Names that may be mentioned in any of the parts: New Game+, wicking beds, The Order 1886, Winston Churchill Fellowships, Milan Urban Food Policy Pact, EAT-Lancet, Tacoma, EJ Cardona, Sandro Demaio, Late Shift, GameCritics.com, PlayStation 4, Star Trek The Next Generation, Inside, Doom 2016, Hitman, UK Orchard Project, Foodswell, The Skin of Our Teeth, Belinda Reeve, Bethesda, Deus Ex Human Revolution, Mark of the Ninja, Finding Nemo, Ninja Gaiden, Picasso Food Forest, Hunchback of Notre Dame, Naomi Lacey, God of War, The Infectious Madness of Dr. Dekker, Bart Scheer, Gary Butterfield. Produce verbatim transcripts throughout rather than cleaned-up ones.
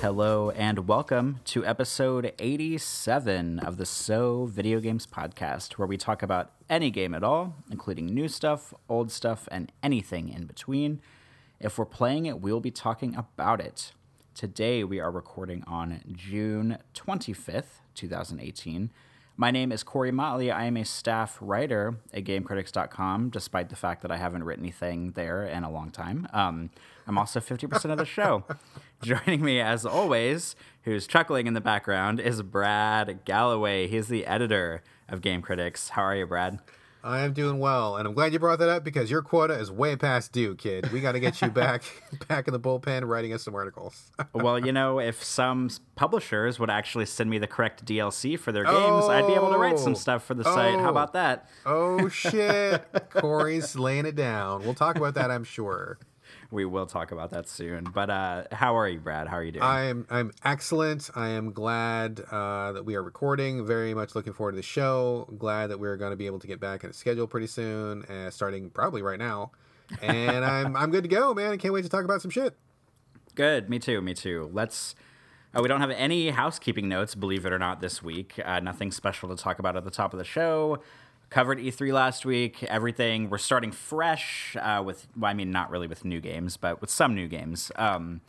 Hello and welcome to episode eighty-seven of the So Video Games Podcast, where we talk about any game at all, including new stuff, old stuff, and anything in between. If we're playing it, we'll be talking about it. Today we are recording on June twenty-fifth, twenty eighteen. My name is Corey Motley. I am a staff writer at Game Critics dot com, despite the fact that I haven't written anything there in a long time. Um, I'm also fifty percent of the show. Joining me, as always, who's chuckling in the background, is Brad Galloway. He's the editor of Game Critics. How are you, Brad? I am doing well, and I'm glad you brought that up because your quota is way past due, kid. We got to get you back back in the bullpen writing us some articles. Well, you know, if some publishers would actually send me the correct D L C for their games, oh, I'd be able to write some stuff for the oh, site. How about that? Oh, shit. Corey's laying it down. We'll talk about that, I'm sure. We will talk about that soon. But uh, how are you, Brad? How are you doing? I'm I'm excellent. I am glad uh, that we are recording. Very much looking forward to the show. Glad that we're going to be able to get back on a schedule pretty soon, uh, starting probably right now. And I'm I'm good to go, man. I can't wait to talk about some shit. Good. Me too. Me too. Let's. Uh, we don't have any housekeeping notes, believe it or not, this week. Uh, nothing special to talk about at the top of the show. Covered E three last week, everything. We're starting fresh uh, with, well, I mean, not really with new games, but with some new games. Um,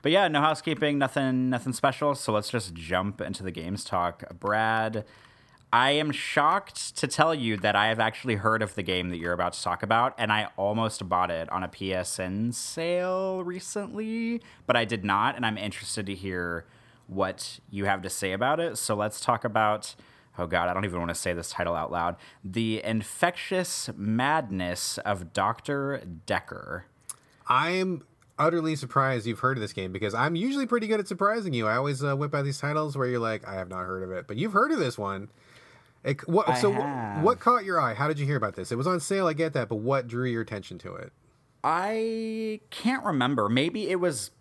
but yeah, no housekeeping, nothing nothing special. So let's just jump into the games talk. Brad, I am shocked to tell you that I have actually heard of the game that you're about to talk about, and I almost bought it on a P S N sale recently, but I did not, and I'm interested to hear what you have to say about it. So let's talk about... Oh, God, I don't even want to say this title out loud. The Infectious Madness of Doctor Dekker. I'm utterly surprised you've heard of this game because I'm usually pretty good at surprising you. I always uh, whip out these titles where you're like, I have not heard of it. But you've heard of this one. It, what, so what, what caught your eye? How did you hear about this? It was on sale, I get that, but what drew your attention to it? I can't remember. Maybe it was...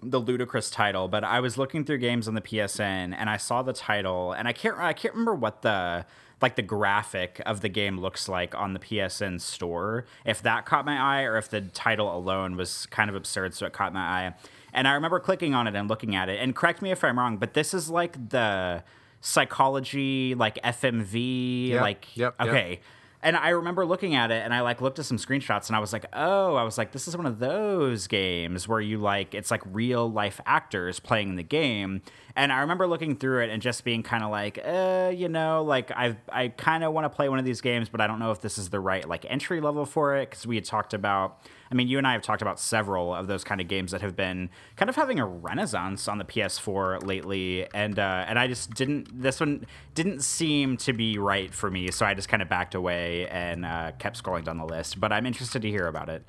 the ludicrous title, but I was looking through games on the P S N and I saw the title and I can't I can't remember what the like the graphic of the game looks like on the P S N store, if that caught my eye or if the title alone was kind of absurd, so it caught my eye. And I remember clicking on it and looking at it, and correct me if I'm wrong, but this is like the psychology, like F M V, yep, like yep, okay yep. And I remember looking at it, and I, like, looked at some screenshots, and I was like, oh, I was like, this is one of those games where you, like, it's, like, real-life actors playing the game. And I remember looking through it and just being kind of like, uh, you know, like, I I kind of want to play one of these games, but I don't know if this is the right, like, entry level for it, because we had talked about... I mean, you and I have talked about several of those kind of games that have been kind of having a renaissance on the P S four lately, and uh, and I just didn't, this one didn't seem to be right for me, so I just kind of backed away and uh, kept scrolling down the list, but I'm interested to hear about it.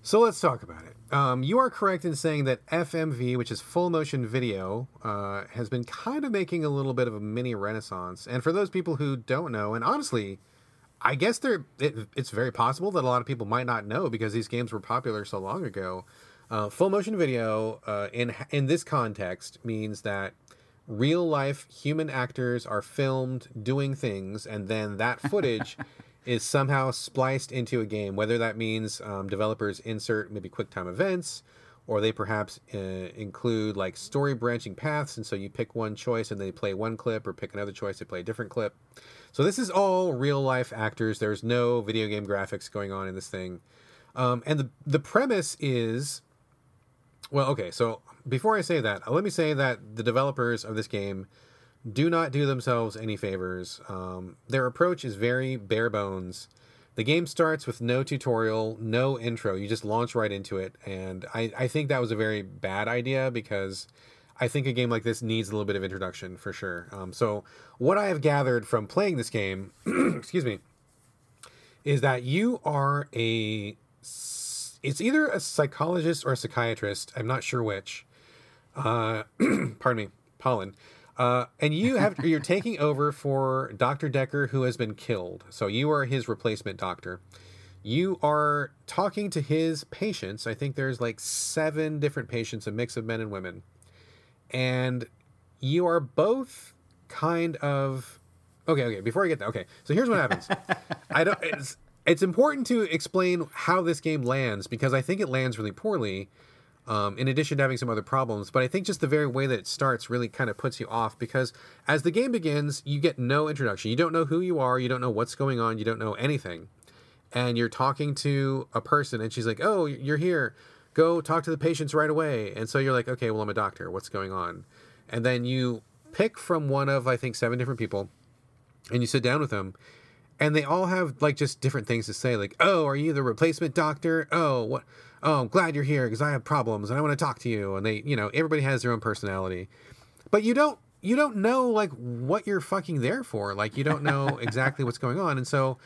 So let's talk about it. Um, you are correct in saying that F M V, which is full motion video, uh, has been kind of making a little bit of a mini renaissance, and for those people who don't know, and honestly... I guess there it, it's very possible that a lot of people might not know because these games were popular so long ago. Uh, full motion video uh, in in this context means that real life human actors are filmed doing things, and then that footage is somehow spliced into a game. Whether that means um, developers insert maybe QuickTime events, or they perhaps uh, include like story branching paths, and so you pick one choice and they play one clip, or pick another choice, they play a different clip. So this is all real-life actors. There's no video game graphics going on in this thing. Um, and the, the premise is... Well, okay, so before I say that, let me say that the developers of this game do not do themselves any favors. Um, their approach is very bare bones. The game starts with no tutorial, no intro. You just launch right into it. And I, I think that was a very bad idea because... I think a game like this needs a little bit of introduction for sure. Um, so what I have gathered from playing this game, excuse me, is that you are a, it's either a psychologist or a psychiatrist. I'm not sure which, uh, pardon me, pollen. Uh, and you have, you're taking over for Doctor Dekker, who has been killed. So you are his replacement doctor. You are talking to his patients. I think there's like seven different patients, a mix of men and women. And you are both kind of okay. Okay, before I get that, okay. So here's what happens. I don't. It's, it's important to explain how this game lands because I think it lands really poorly. um, in addition to having some other problems. But I think just the very way that it starts really kind of puts you off, because as the game begins, you get no introduction. You don't know who you are. You don't know what's going on. You don't know anything. And you're talking to a person, and she's like, oh, you're here. Go talk to the patients right away. And so you're like, okay, well, I'm a doctor. What's going on? And then you pick from one of, I think, seven different people, and you sit down with them, and they all have, like, just different things to say. Like, oh, are you the replacement doctor? Oh, what? Oh, I'm glad you're here because I have problems, and I want to talk to you. And they, you know, everybody has their own personality. But you don't, you don't know, like, what you're fucking there for. Like, you don't know exactly what's going on. And so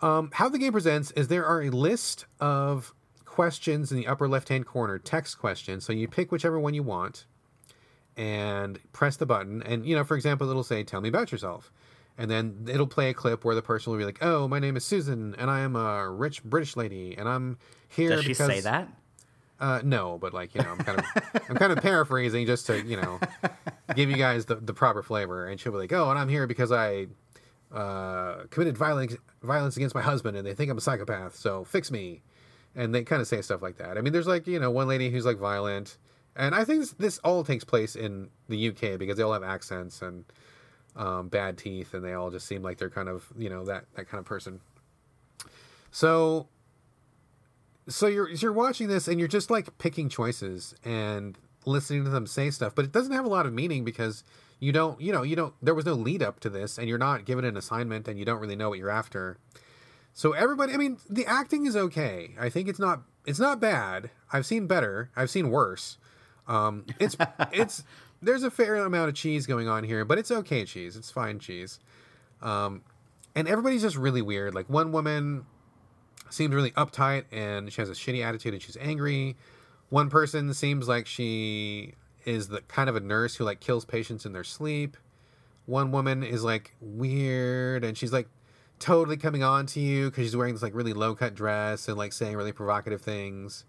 um, how the game presents is there are a list of questions in the upper left-hand corner, text questions. So you pick whichever one you want and press the button. And, you know, for example, it'll say, tell me about yourself. And then it'll play a clip where the person will be like, oh, my name is Susan, and I am a rich British lady, and I'm here because... Does she say that? Uh, no, but, like, you know, I'm kind of I'm kind of paraphrasing just to, you know, give you guys the, the proper flavor. And she'll be like, oh, and I'm here because I uh, committed violence, violence against my husband, and they think I'm a psychopath, so fix me. And they kind of say stuff like that. I mean, there's, like, you know, one lady who's, like, violent. And I think this, this all takes place in the U K because they all have accents and um, bad teeth, and they all just seem like they're kind of, you know, that, that kind of person. So, so you're, you're watching this and you're just, like, picking choices and listening to them say stuff, but it doesn't have a lot of meaning because you don't, you know, you don't, there was no lead up to this, and you're not given an assignment, and you don't really know what you're after. So everybody, I mean, the acting is okay. I think it's not, it's not bad. I've seen better. I've seen worse. Um, it's, it's, there's a fair amount of cheese going on here, but it's okay cheese. It's fine cheese. Um, and everybody's just really weird. Like, one woman seemed really uptight, and she has a shitty attitude, and she's angry. One person seems like she is the kind of a nurse who, like, kills patients in their sleep. One woman is, like, weird, and she's, like, totally coming on to you because she's wearing this, like, really low cut dress and, like, saying really provocative things.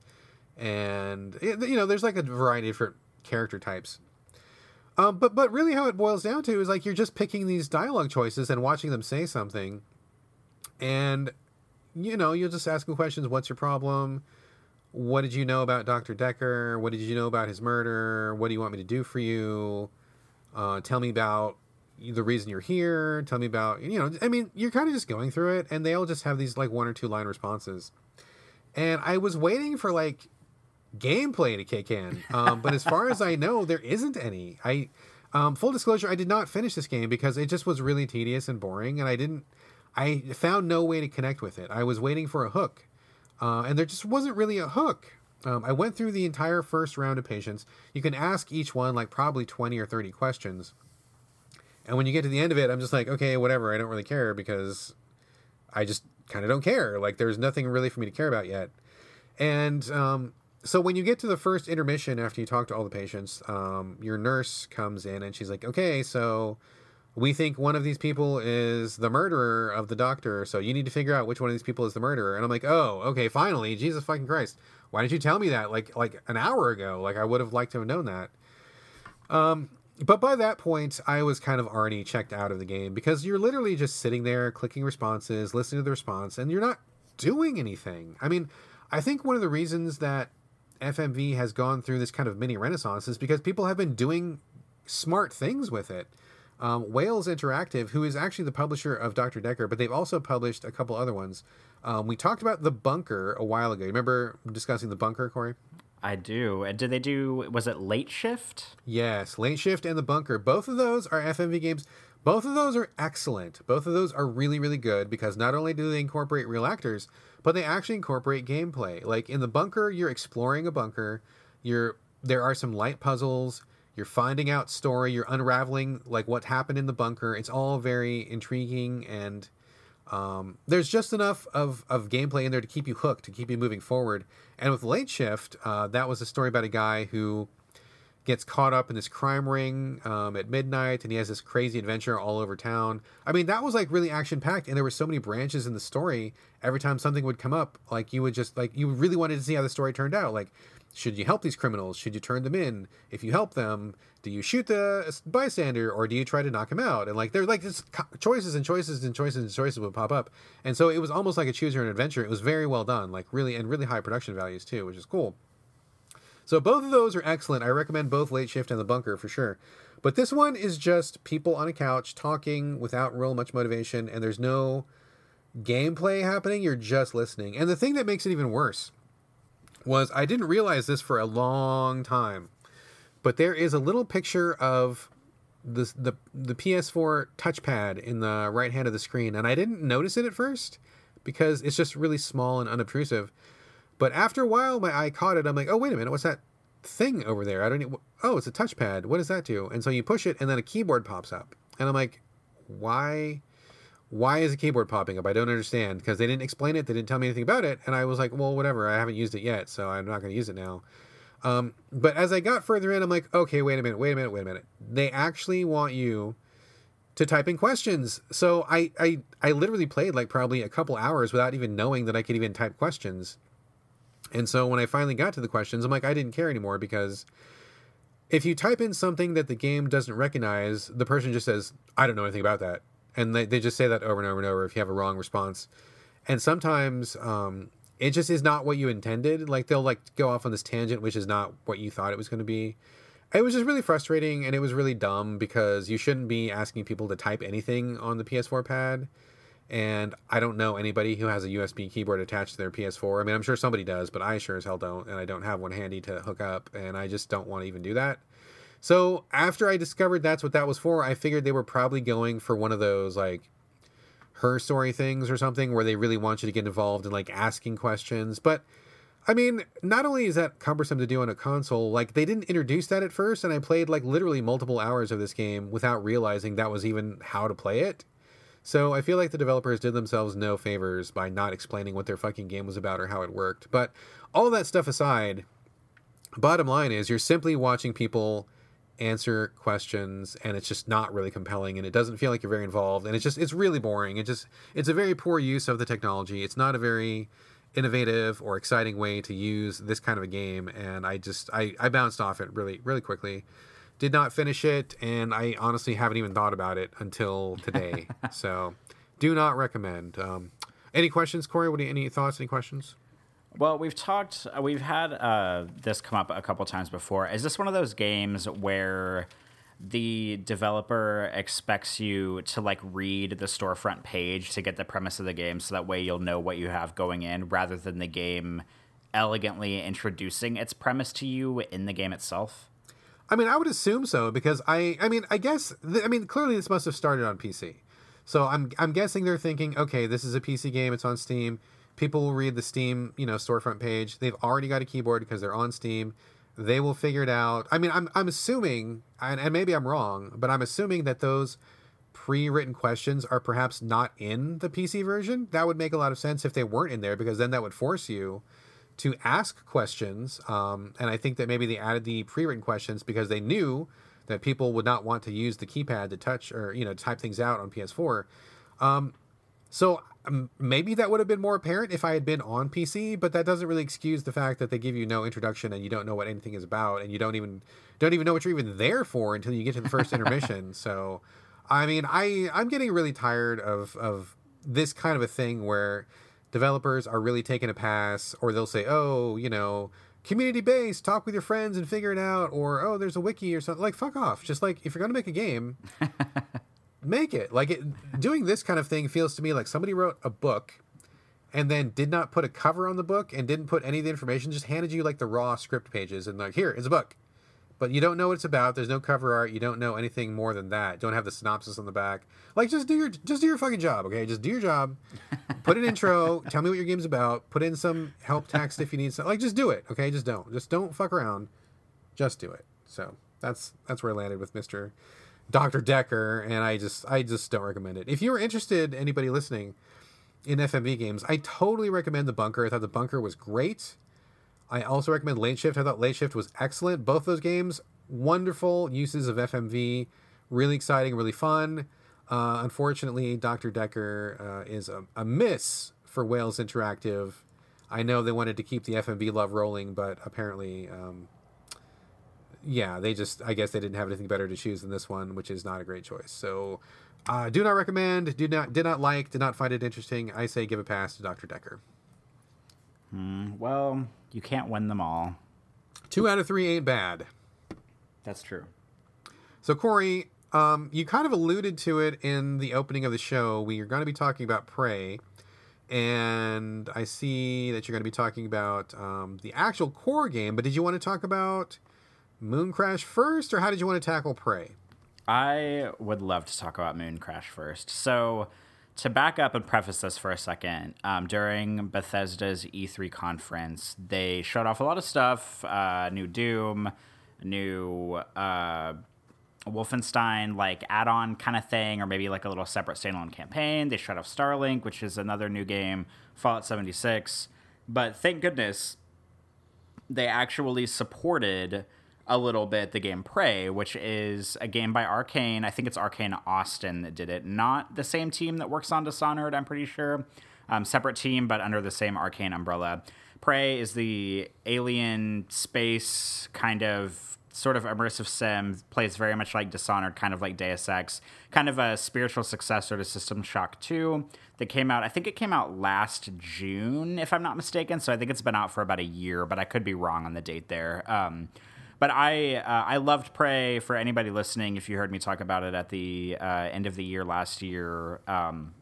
And, you know, there's, like, a variety of different character types. Um, but but really how it boils down to is, like, you're just picking these dialogue choices and watching them say something. And, you know, you'll just ask them questions. What's your problem? What did you know about Doctor Dekker? What did you know about his murder? What do you want me to do for you? Uh, tell me about the reason you're here. Tell me about, you know, I mean, you're kind of just going through it. And they all just have these, like, one or two line responses. And I was waiting for, like, gameplay to kick in, um but as far as I know, there isn't any. I um full disclosure, I did not finish this game because it just was really tedious and boring, and I didn't I found no way to connect with it. I was waiting for a hook, uh and there just wasn't really a hook. um I went through the entire first round of patients. You can ask each one, like, probably twenty or thirty questions, and when you get to the end of it, I'm just like, okay, whatever, I don't really care, because I just kind of don't care. Like, there's nothing really for me to care about yet. And um so when you get to the first intermission, after you talk to all the patients, um, your nurse comes in, and she's like, okay, so we think one of these people is the murderer of the doctor, so you need to figure out which one of these people is the murderer. And I'm like, oh, okay, finally, Jesus fucking Christ. Why didn't you tell me that like like an hour ago? Like, I would have liked to have known that. Um, but by that point, I was kind of already checked out of the game, because you're literally just sitting there, clicking responses, listening to the response, and you're not doing anything. I mean, I think one of the reasons that F M V has gone through this kind of mini renaissance is because people have been doing smart things with it. Um, Wales Interactive, who is actually the publisher of Doctor Dekker, but they've also published a couple other ones. Um, we talked about The Bunker a while ago. You remember discussing The Bunker, Corey? I do. And did they do, was it Late Shift? Yes, Late Shift and The Bunker. Both of those are F M V games. Both of those are excellent. Both of those are really, really good, because not only do they incorporate real actors, but they actually incorporate gameplay. Like, in The Bunker, you're exploring a bunker. You're there are some light puzzles. You're finding out story. You're unraveling, like, what happened in the bunker. It's all very intriguing, and um, there's just enough of, of gameplay in there to keep you hooked, to keep you moving forward. And with Late Shift, uh, that was a story about a guy who gets caught up in this crime ring um, at midnight, and he has this crazy adventure all over town. I mean, that was, like, really action-packed, and there were so many branches in the story. Every time something would come up, like, you would just, like, you really wanted to see how the story turned out. Like, should you help these criminals? Should you turn them in? If you help them, do you shoot the bystander, or do you try to knock him out? And, like, there, like, just choices and choices and choices and choices would pop up. And so it was almost like a choose your own adventure. It was very well done, like, really, and really high production values, too, which is cool. So both of those are excellent. I recommend both Late Shift and The Bunker for sure. But this one is just people on a couch talking without real much motivation, and there's no gameplay happening. You're just listening. And the thing that makes it even worse was I didn't realize this for a long time, but there is a little picture of the, the, the P S four touchpad in the right hand of the screen. And I didn't notice it at first because it's just really small and unobtrusive. But after a while, my eye caught it. I'm like, oh, wait a minute. What's that thing over there? I don't know. Oh, it's a touchpad. What does that do? And so you push it and then a keyboard pops up. And I'm like, why, why is a keyboard popping up? I don't understand, because they didn't explain it. They didn't tell me anything about it. And I was like, well, whatever. I haven't used it yet, so I'm not going to use it now. Um, but as I got further in, I'm like, okay, wait a minute, wait a minute, wait a minute. They actually want you to type in questions. So I, I, I literally played like probably a couple hours without even knowing that I could even type questions. And so when I finally got to the questions, I'm like, I didn't care anymore, because if you type in something that the game doesn't recognize, the person just says, I don't know anything about that. And they, they just say that over and over and over if you have a wrong response. And sometimes um, it just is not what you intended. Like they'll like go off on this tangent, which is not what you thought it was going to be. It was just really frustrating, and it was really dumb, because you shouldn't be asking people to type anything on the P S four pad. And I don't know anybody who has a U S B keyboard attached to their P S four. I mean, I'm sure somebody does, but I sure as hell don't. And I don't have one handy to hook up, and I just don't want to even do that. So after I discovered that's what that was for, I figured they were probably going for one of those like Her Story things or something, where they really want you to get involved in like asking questions. But I mean, not only is that cumbersome to do on a console, like they didn't introduce that at first. And I played like literally multiple hours of this game without realizing that was even how to play it. So I feel like the developers did themselves no favors by not explaining what their fucking game was about or how it worked. But all that stuff aside, bottom line is you're simply watching people answer questions, and it's just not really compelling, and it doesn't feel like you're very involved, and it's just, it's really boring. It just, it's a very poor use of the technology. It's not a very innovative or exciting way to use this kind of a game. And I just, I, I bounced off it really, really quickly. Did not finish it, and I honestly haven't even thought about it until today. So, do not recommend. Um, any questions, Corey? What do you, any thoughts? Any questions? Well, we've talked, we've had uh, this come up a couple times before. Is this one of those games where the developer expects you to like read the storefront page to get the premise of the game, so that way you'll know what you have going in, rather than the game elegantly introducing its premise to you in the game itself? I mean, I would assume so, because I, I mean, I guess, th- I mean, clearly this must have started on P C. So I'm, I'm guessing they're thinking, okay, this is a P C game. It's on Steam. People will read the Steam, you know, storefront page. They've already got a keyboard because they're on Steam. They will figure it out. I mean, I'm, I'm assuming, and, and maybe I'm wrong, but I'm assuming that those pre-written questions are perhaps not in the P C version. That would make a lot of sense if they weren't in there, because then that would force you to ask questions. Um, and I think that maybe they added the pre-written questions because they knew that people would not want to use the keypad to touch or, you know, type things out on P S four. Um, so maybe that would have been more apparent if I had been on P C, but that doesn't really excuse the fact that they give you no introduction and you don't know what anything is about, and you don't even, don't even know what you're even there for until you get to the first intermission. So, I mean, I, I'm getting really tired of, of this kind of a thing where developers are really taking a pass, or they'll say, oh, you know, community-based, talk with your friends and figure it out, or, oh, there's a wiki or something. Like, fuck off. Just, like, if you're going to make a game, make it. Like, it, doing this kind of thing feels to me like somebody wrote a book and then did not put a cover on the book and didn't put any of the information, just handed you, like, the raw script pages and, like, here, it's a book. But you don't know what it's about. There's no cover art. You don't know anything more than that. Don't have the synopsis on the back. Like, just do your just do your fucking job, okay? Just do your job. Put an intro. Tell me what your game's about. Put in some help text if you need some. Like, just do it, okay? Just don't. Just don't fuck around. Just do it. So that's that's where I landed with Mister Doctor Dekker, and I just I just don't recommend it. If you were interested, anybody listening, in F M V games, I totally recommend The Bunker. I thought The Bunker was great. I also recommend Late Shift. I thought Late Shift was excellent. Both those games, wonderful uses of F M V. Really exciting, really fun. Uh, unfortunately, Doctor Dekker uh, is a, a miss for Wales Interactive. I know they wanted to keep the F M V love rolling, but apparently, um, yeah, they just, I guess they didn't have anything better to choose than this one, which is not a great choice. So uh, do not recommend, do not, did not like, did not find it interesting. I say give a pass to Doctor Dekker. Mm, well, you can't win them all. two out of three ain't bad. That's true. So, Corey, um, you kind of alluded to it in the opening of the show. We are going to be talking about Prey, and I see that you're going to be talking about um, the actual core game, but did you want to talk about Mooncrash first, or how did you want to tackle Prey? I would love to talk about Mooncrash first. So, to back up and preface this for a second, um, during Bethesda's E three conference, they showed off a lot of stuff, uh, new Doom, new uh, Wolfenstein, like, add-on kind of thing, or maybe, like, a little separate standalone campaign. They showed off Starlink, which is another new game, Fallout seventy-six. But thank goodness they actually supported a little bit the game Prey, which is a game by Arcane. I think it's Arcane Austin that did it. Not the same team that works on Dishonored, I'm pretty sure. Um, separate team, but under the same Arcane umbrella. Prey is the alien space kind of sort of immersive sim. Plays very much like Dishonored, kind of like Deus Ex. Kind of a spiritual successor to System Shock two that came out, I think it came out last June, if I'm not mistaken. So I think it's been out for about a year, but I could be wrong on the date there. Um... But I uh, I loved Prey. For anybody listening, if you heard me talk about it at the uh, end of the year last year, um,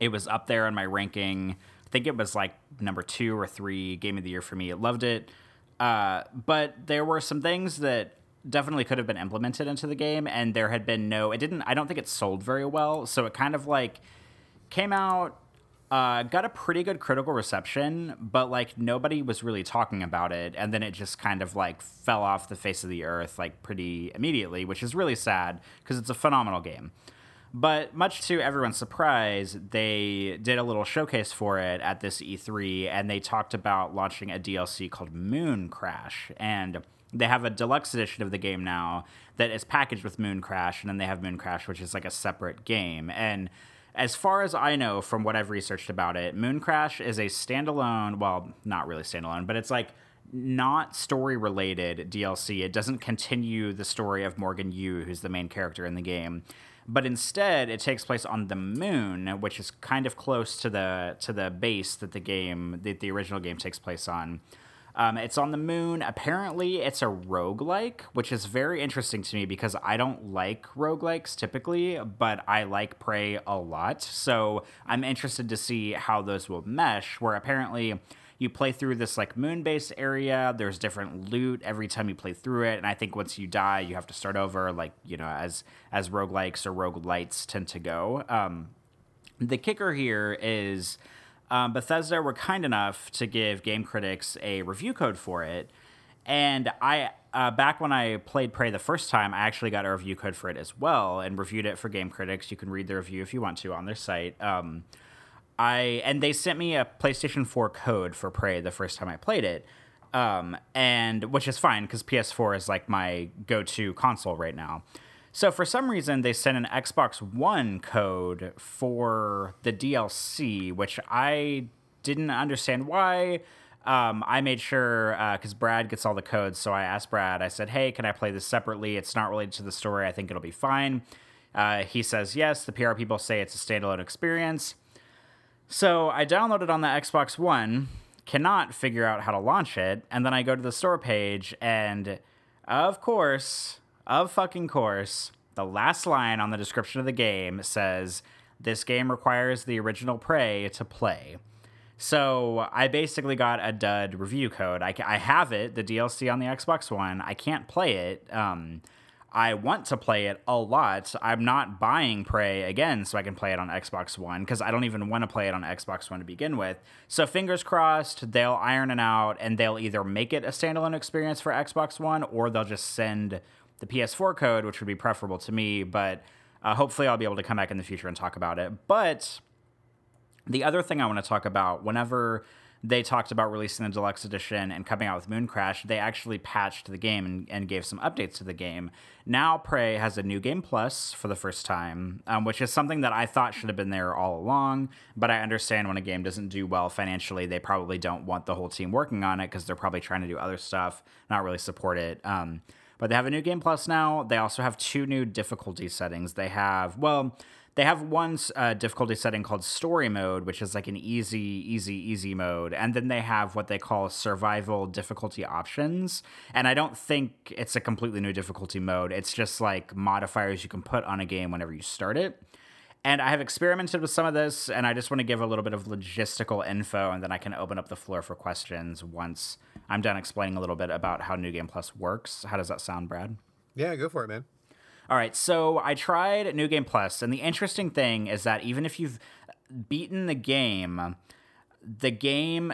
it was up there in my ranking. I think it was like number two or three game of the year for me. I loved it. Uh, but there were some things that definitely could have been implemented into the game, and there had been no... It didn't. I don't think it sold very well, so it kind of like came out... Uh, got a pretty good critical reception, but, like, nobody was really talking about it, and then it just kind of, like, fell off the face of the earth, like, pretty immediately, which is really sad, because it's a phenomenal game. But much to everyone's surprise, they did a little showcase for it at this E three, and they talked about launching a D L C called Mooncrash, and they have a deluxe edition of the game now that is packaged with Mooncrash, and then they have Mooncrash, which is, like, a separate game, and... As far as I know, from what I've researched about it, Mooncrash is a standalone, well, not really standalone, but it's like not story-related D L C. It doesn't continue the story of Morgan Yu, who's the main character in the game. But instead, it takes place on the moon, which is kind of close to the to the base that the game, that the original game takes place on. Um, it's on the moon. Apparently, it's a roguelike, which is very interesting to me because I don't like roguelikes typically, but I like Prey a lot. So I'm interested to see how those will mesh, where apparently you play through this like moon-based area. There's different loot every time you play through it. And I think once you die, you have to start over, like, you know, as as roguelikes or roguelites tend to go. Um, the kicker here is... Um, Bethesda were kind enough to give Game Critics a review code for it, and I uh, back when I played Prey the first time, I actually got a review code for it as well and reviewed it for Game Critics. You can read the review if you want to on their site. Um, I and they sent me a PlayStation four code for Prey the first time I played it, um, and which is fine because P S four is like my go-to console right now. So for some reason, they sent an Xbox One code for the D L C, which I didn't understand why. Um, I made sure, because uh, Brad gets all the codes, so I asked Brad, I said, hey, can I play this separately? It's not related to the story. I think it'll be fine. Uh, he says yes. The P R people say it's a standalone experience. So I downloaded on the Xbox One, cannot figure out how to launch it, and then I go to the store page, and of course... Of fucking course, the last line on the description of the game says, this game requires the original Prey to play. So I basically got a dud review code. I, I have it, the D L C on the Xbox One. I can't play it. Um, I want to play it a lot. I'm not buying Prey again so I can play it on Xbox One because I don't even want to play it on Xbox One to begin with. So fingers crossed, they'll iron it out and they'll either make it a standalone experience for Xbox One or they'll just send... the P S four code, which would be preferable to me, but uh, hopefully I'll be able to come back in the future and talk about it. But the other thing I want to talk about, whenever they talked about releasing the deluxe edition and coming out with Mooncrash, they actually patched the game and, and gave some updates to the game. Now Prey has a new game plus for the first time, um, which is something that I thought should have been there all along, but I understand when a game doesn't do well financially, they probably don't want the whole team working on it because they're probably trying to do other stuff, not really support it. Um, But they have a new Game Plus now. They also have two new difficulty settings. They have, well, they have one uh, difficulty setting called Story Mode, which is like an easy, easy, easy mode. And then they have what they call Survival Difficulty Options. And I don't think it's a completely new difficulty mode. It's just like modifiers you can put on a game whenever you start it. And I have experimented with some of this, and I just want to give a little bit of logistical info, and then I can open up the floor for questions once I'm done explaining a little bit about how New Game Plus works. How does that sound, Brad? Yeah, go for it, man. All right, so I tried New Game Plus, and the interesting thing is that even if you've beaten the game, the game,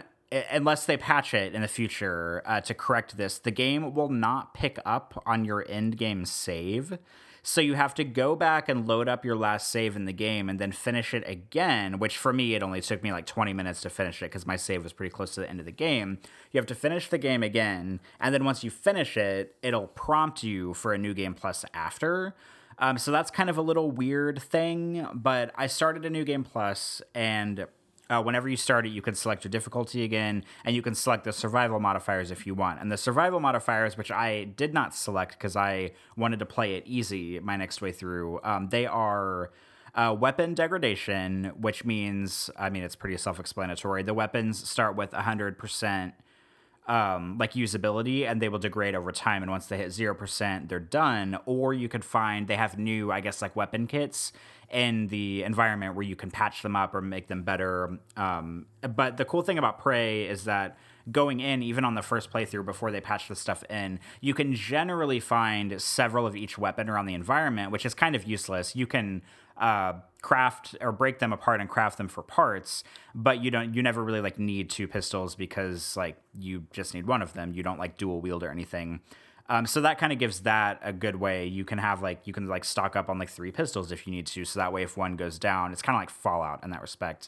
unless they patch it in the future uh, to correct this, the game will not pick up on your end game save. So you have to go back and load up your last save in the game and then finish it again, which for me, it only took me like twenty minutes to finish it because my save was pretty close to the end of the game. You have to finish the game again. And then once you finish it, it'll prompt you for a New Game Plus after. Um, so that's kind of a little weird thing, but I started a New Game Plus, and uh, whenever you start it, you can select your difficulty again, and you can select the survival modifiers if you want. And the survival modifiers, which I did not select because I wanted to play it easy my next way through, um, they are uh, weapon degradation, which means, I mean, it's pretty self-explanatory. The weapons start with one hundred percent um, like usability, and they will degrade over time. And once they hit zero percent, they're done. Or you could find, they have new, I guess, like weapon kits in the environment where you can patch them up or make them better. Um, but the cool thing about Prey is that going in, even on the first playthrough before they patch this stuff in, you can generally find several of each weapon around the environment, which is kind of useless. You can uh, craft or break them apart and craft them for parts, but you don't, you never really like need two pistols because like you just need one of them. You don't like dual wield or anything. Um, so that kind of gives that a good way. You can have like, you can like stock up on like three pistols if you need to. So that way, if one goes down, it's kind of like Fallout in that respect.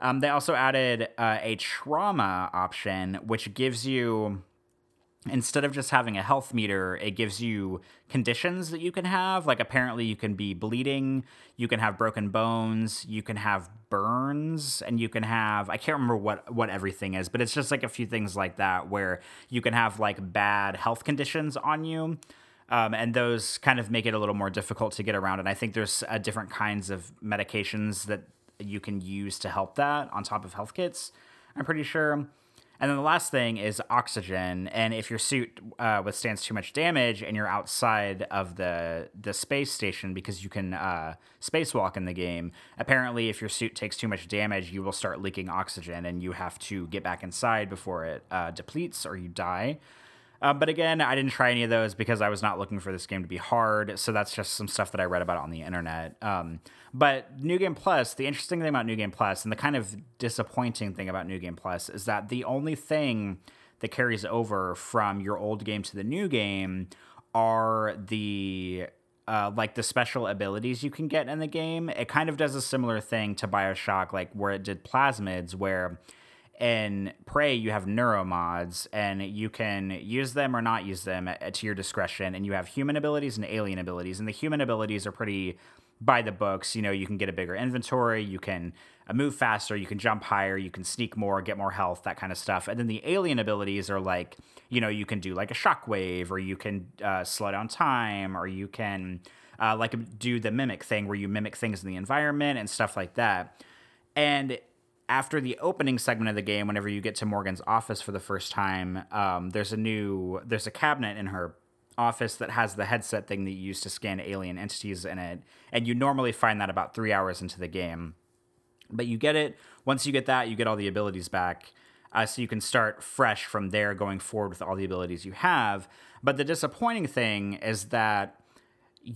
Um, they also added uh, a trauma option, which gives you, instead of just having a health meter, it gives you conditions that you can have. Like apparently you can be bleeding, you can have broken bones, you can have burns, and you can have, I can't remember what, what everything is, but it's just like a few things like that where you can have like bad health conditions on you. Um, and those kind of make it a little more difficult to get around. And I think there's uh, different kinds of medications that you can use to help that on top of health kits, I'm pretty sure. And then the last thing is oxygen. And if your suit uh, withstands too much damage and you're outside of the the space station, because you can uh, spacewalk in the game, apparently if your suit takes too much damage, you will start leaking oxygen and you have to get back inside before it uh, depletes or you die. Uh, but again, I didn't try any of those because I was not looking for this game to be hard. So that's just some stuff that I read about on the internet. Um, but New Game Plus, the interesting thing about New Game Plus and the kind of disappointing thing about New Game Plus is that the only thing that carries over from your old game to the new game are the uh, like the special abilities you can get in the game. It kind of does a similar thing to BioShock, like where it did plasmids, where in Prey, you have neuromods, and you can use them or not use them to your discretion. And you have human abilities and alien abilities. And the human abilities are pretty by the books. You know, you can get a bigger inventory, you can move faster, you can jump higher, you can sneak more, get more health, that kind of stuff. And then the alien abilities are like, you know, you can do like a shockwave, or you can uh, slow down time, or you can uh, like do the mimic thing where you mimic things in the environment and stuff like that. And after the opening segment of the game, whenever you get to Morgan's office for the first time, um, there's a new, there's a cabinet in her office that has the headset thing that you use to scan alien entities in it. And you normally find that about three hours into the game, but you get it. Once you get that, you get all the abilities back. Uh, so you can start fresh from there going forward with all the abilities you have. But the disappointing thing is that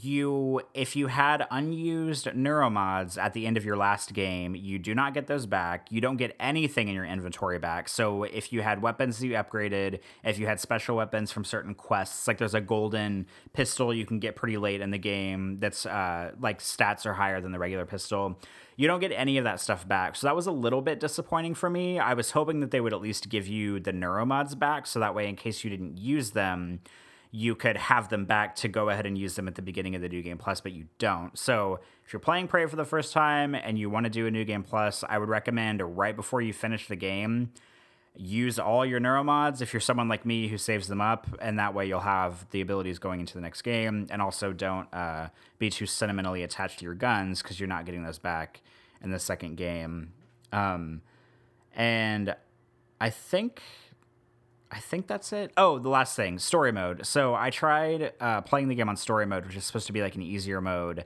You, if you had unused neuromods at the end of your last game, you do not get those back. You don't get anything in your inventory back. So if you had weapons that you upgraded, if you had special weapons from certain quests, like there's a golden pistol you can get pretty late in the game that's uh, like stats are higher than the regular pistol. You don't get any of that stuff back. So that was a little bit disappointing for me. I was hoping that they would at least give you the neuromods back, so that way in case you didn't use them, you could have them back to go ahead and use them at the beginning of the New Game Plus, but you don't. So if you're playing Prey for the first time and you want to do a New Game Plus, I would recommend right before you finish the game, use all your neuromods if you're someone like me who saves them up, and that way you'll have the abilities going into the next game. And also don't uh, be too sentimentally attached to your guns, because you're not getting those back in the second game. Um, and I think I think that's it. Oh, the last thing, story mode. So I tried uh, playing the game on story mode, which is supposed to be like an easier mode.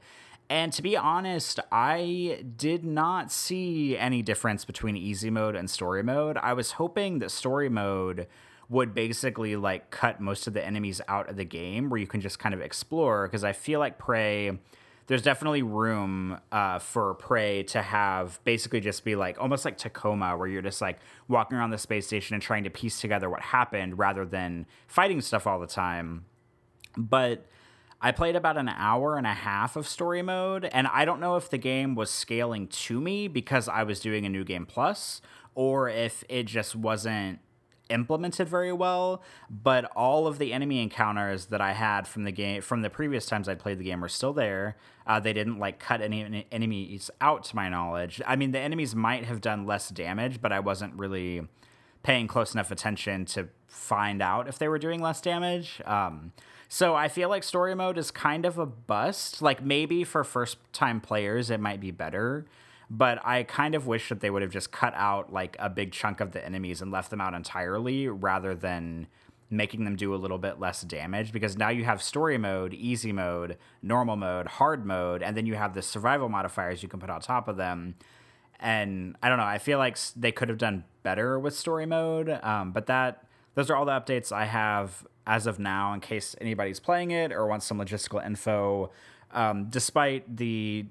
And to be honest, I did not see any difference between easy mode and story mode. I was hoping that story mode would basically like cut most of the enemies out of the game, where you can just kind of explore, because I feel like Prey, there's definitely room uh, for Prey to have basically just be like almost like Tacoma, where you're just like walking around the space station and trying to piece together what happened rather than fighting stuff all the time. But I played about an hour and a half of story mode, and I don't know if the game was scaling to me because I was doing a new game plus, or if it just wasn't implemented very well, but all of the enemy encounters that I had from the game, from the previous times I played the game, were still there. Uh, they didn't like cut any, any enemies out to my knowledge. I mean, the enemies might have done less damage, but I wasn't really paying close enough attention to find out if they were doing less damage. Um, so I feel like story mode is kind of a bust. Like maybe for first-time players, it might be better, but I kind of wish that they would have just cut out like a big chunk of the enemies and left them out entirely, rather than making them do a little bit less damage, because now you have story mode, easy mode, normal mode, hard mode, and then you have the survival modifiers you can put on top of them. And I don't know, I feel like they could have done better with story mode. Um, but that those are all the updates I have as of now, in case anybody's playing it or wants some logistical info. Um, despite the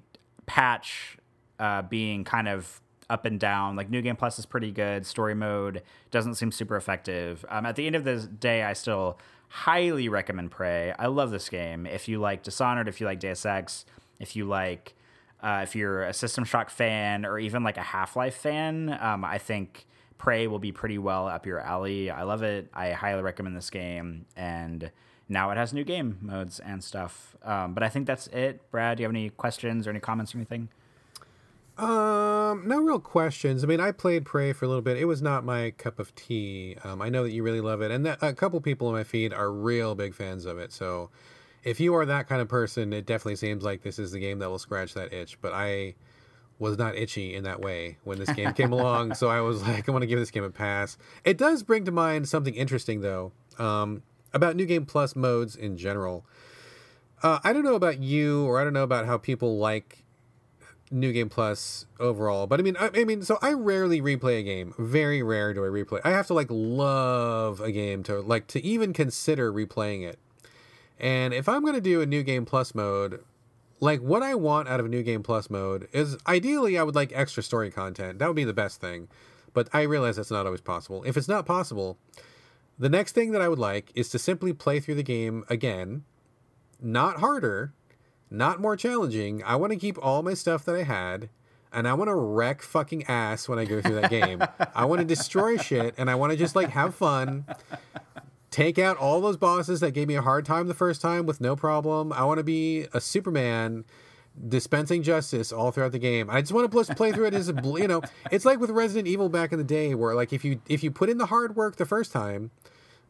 patch uh, being kind of up and down, like New Game Plus is pretty good. Story mode doesn't seem super effective. Um, at the end of the day, I still highly recommend Prey. I love this game. If you like Dishonored, if you like Deus Ex, if you like... Uh, if you're a System Shock fan or even like a Half-Life fan, um, I think Prey will be pretty well up your alley. I love it. I highly recommend this game. And now it has new game modes and stuff. Um, but I think that's it. Brad, do you have any questions or any comments or anything? Um, no real questions. I mean, I played Prey for a little bit. It was not my cup of tea. Um, I know that you really love it. And that, a couple people on my feed are real big fans of it. So if you are that kind of person, it definitely seems like this is the game that will scratch that itch. But I was not itchy in that way when this game came along, so I was like, I want to give this game a pass. It does bring to mind something interesting, though, um, about New Game Plus modes in general. Uh, I don't know about you, or I don't know about how people like New Game Plus overall. But I mean, I, I mean, so I rarely replay a game. Very rare do I replay. I have to like love a game to like to even consider replaying it. And if I'm going to do a New Game Plus mode, like what I want out of New Game Plus mode is ideally I would like extra story content. That would be the best thing. But I realize that's not always possible. If it's not possible, the next thing that I would like is to simply play through the game again, not harder, not more challenging. I want to keep all my stuff that I had, and I want to wreck fucking ass when I go through that game. I want to destroy shit, and I want to just like have fun. Take out all those bosses that gave me a hard time the first time with no problem. I want to be a Superman dispensing justice all throughout the game. I just want to play through it as a, you know, it's like with Resident Evil back in the day where like if you if you put in the hard work the first time,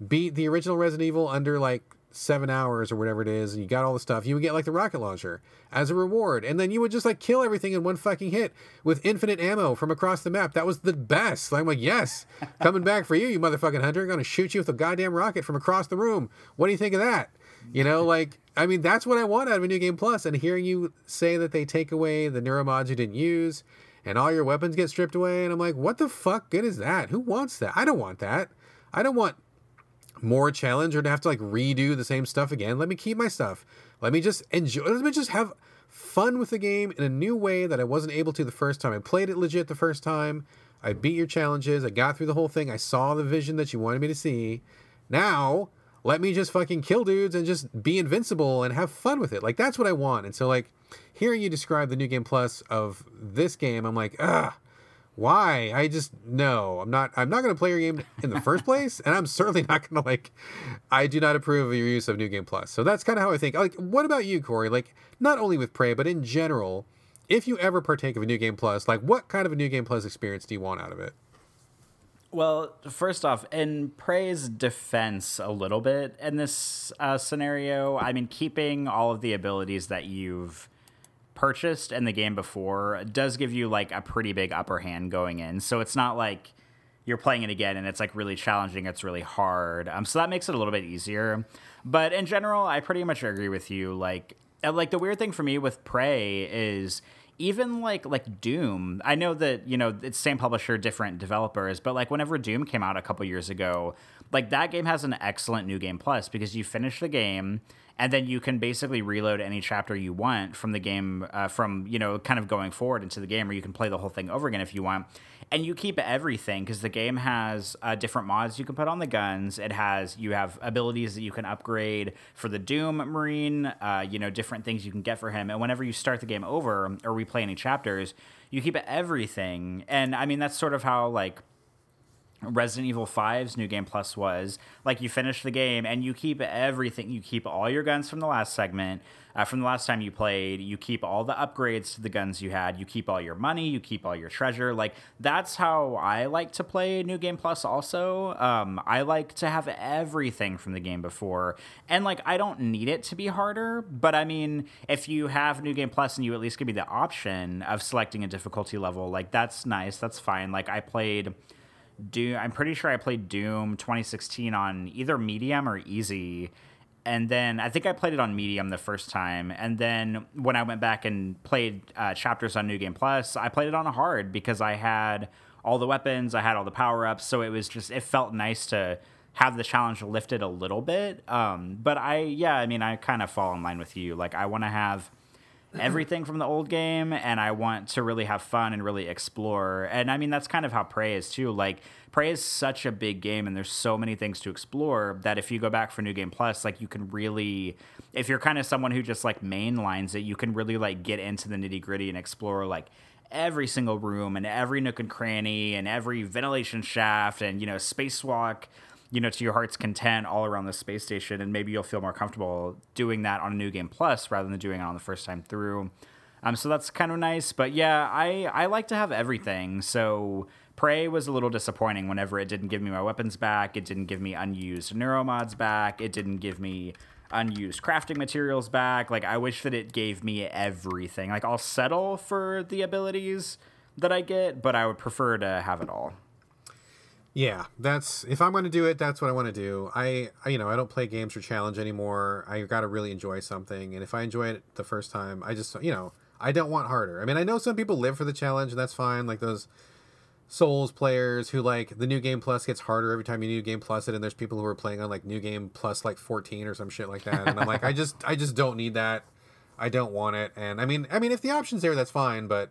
beat the original Resident Evil under like seven hours or whatever it is, and you got all the stuff, you would get like the rocket launcher as a reward, and then you would just like kill everything in one fucking hit with infinite ammo from across the map. That was the best. I'm like, yes, coming back for you, you motherfucking hunter. I'm gonna shoot you with a goddamn rocket from across the room. What do you think of that? You know, like, I mean, that's what I want out of a New Game Plus. And hearing you say that they take away the neuromods you didn't use and all your weapons get stripped away, and I'm like, what the fuck good is that? Who wants that? I don't want that. I don't want more challenge or to have to like redo the same stuff again. Let me keep my stuff. Let me just enjoy. Let me just have fun with the game in a new way that I wasn't able to the first time. I played it legit the first time. I beat your challenges. I got through the whole thing. I saw the vision that you wanted me to see. Now, let me just fucking kill dudes and just be invincible and have fun with it. Like, that's what I want. And so, like, hearing you describe the New Game Plus of this game, I'm like, ugh. Why? I just, no, I'm not, I'm not going to play your game in the first place. And I'm certainly not going to like, I do not approve of your use of New Game Plus. So that's kind of how I think. Like, what about you, Corey? Like, not only with Prey, but in general, if you ever partake of a New Game Plus, like what kind of a New Game Plus experience do you want out of it? Well, first off, in Prey's defense a little bit in this uh, scenario, I mean, keeping all of the abilities that you've purchased in the game before does give you, like, a pretty big upper hand going in. So it's not like you're playing it again and it's, like, really challenging. It's really hard. Um, so that makes it a little bit easier. But in general, I pretty much agree with you. Like, like the weird thing for me with Prey is... Even, like, like Doom, I know that, you know, it's same publisher, different developers, but, like, whenever Doom came out a couple years ago, like, that game has an excellent New Game Plus because you finish the game and then you can basically reload any chapter you want from the game, uh, from, you know, kind of going forward into the game, or you can play the whole thing over again if you want. And you keep everything because the game has uh, different mods you can put on the guns. It has, you have abilities that you can upgrade for the Doom Marine, uh, you know, different things you can get for him. And whenever you start the game over or we play any chapters, you keep everything. And I mean, that's sort of how, like, Resident Evil five's New Game Plus was. Like, you finish the game and you keep everything. You keep all your guns from the last segment, uh, from the last time you played. You keep all the upgrades to the guns you had. You keep all your money. You keep all your treasure. Like, that's how I like to play New Game Plus also. Um, I like to have everything from the game before. And, like, I don't need it to be harder. But, I mean, if you have New Game Plus and you at least give me the option of selecting a difficulty level, like, that's nice. That's fine. Like, I played... Doom, I'm pretty sure I played Doom twenty sixteen on either medium or easy, and then I think I played it on medium the first time, and then when I went back and played uh, chapters on New Game Plus, I played it on hard because I had all the weapons, I had all the power-ups, so it was just, it felt nice to have the challenge lifted a little bit, um, but I, yeah, I mean, I kind of fall in line with you. Like, I want to have everything from the old game, and I want to really have fun and really explore. And I mean, that's kind of how Prey is too. Like, Prey is such a big game and there's so many things to explore that if you go back for New Game Plus, like, you can really, if you're kind of someone who just, like, mainlines it, you can really, like, get into the nitty gritty and explore, like, every single room and every nook and cranny and every ventilation shaft and, you know, spacewalk, you know, to your heart's content all around the space station, and maybe you'll feel more comfortable doing that on a New Game Plus rather than doing it on the first time through. Um, so that's kind of nice. But yeah, I, I like to have everything. So Prey was a little disappointing whenever it didn't give me my weapons back, it didn't give me unused neuromods back, it didn't give me unused crafting materials back. Like, I wish that it gave me everything. Like, I'll settle for the abilities that I get, but I would prefer to have it all. Yeah, that's, if I'm going to do it, that's what I want to do. I, I, you know, I don't play games for challenge anymore. I got to really enjoy something. And if I enjoy it the first time, I just, you know, I don't want harder. I mean, I know some people live for the challenge, and that's fine. Like, those Souls players who, like, the New Game Plus gets harder every time you New Game Plus it. And there's people who are playing on, like, New Game Plus, like, fourteen or some shit like that. And I'm like, I just, I just don't need that. I don't want it. And I mean, I mean, if the option's there, that's fine. But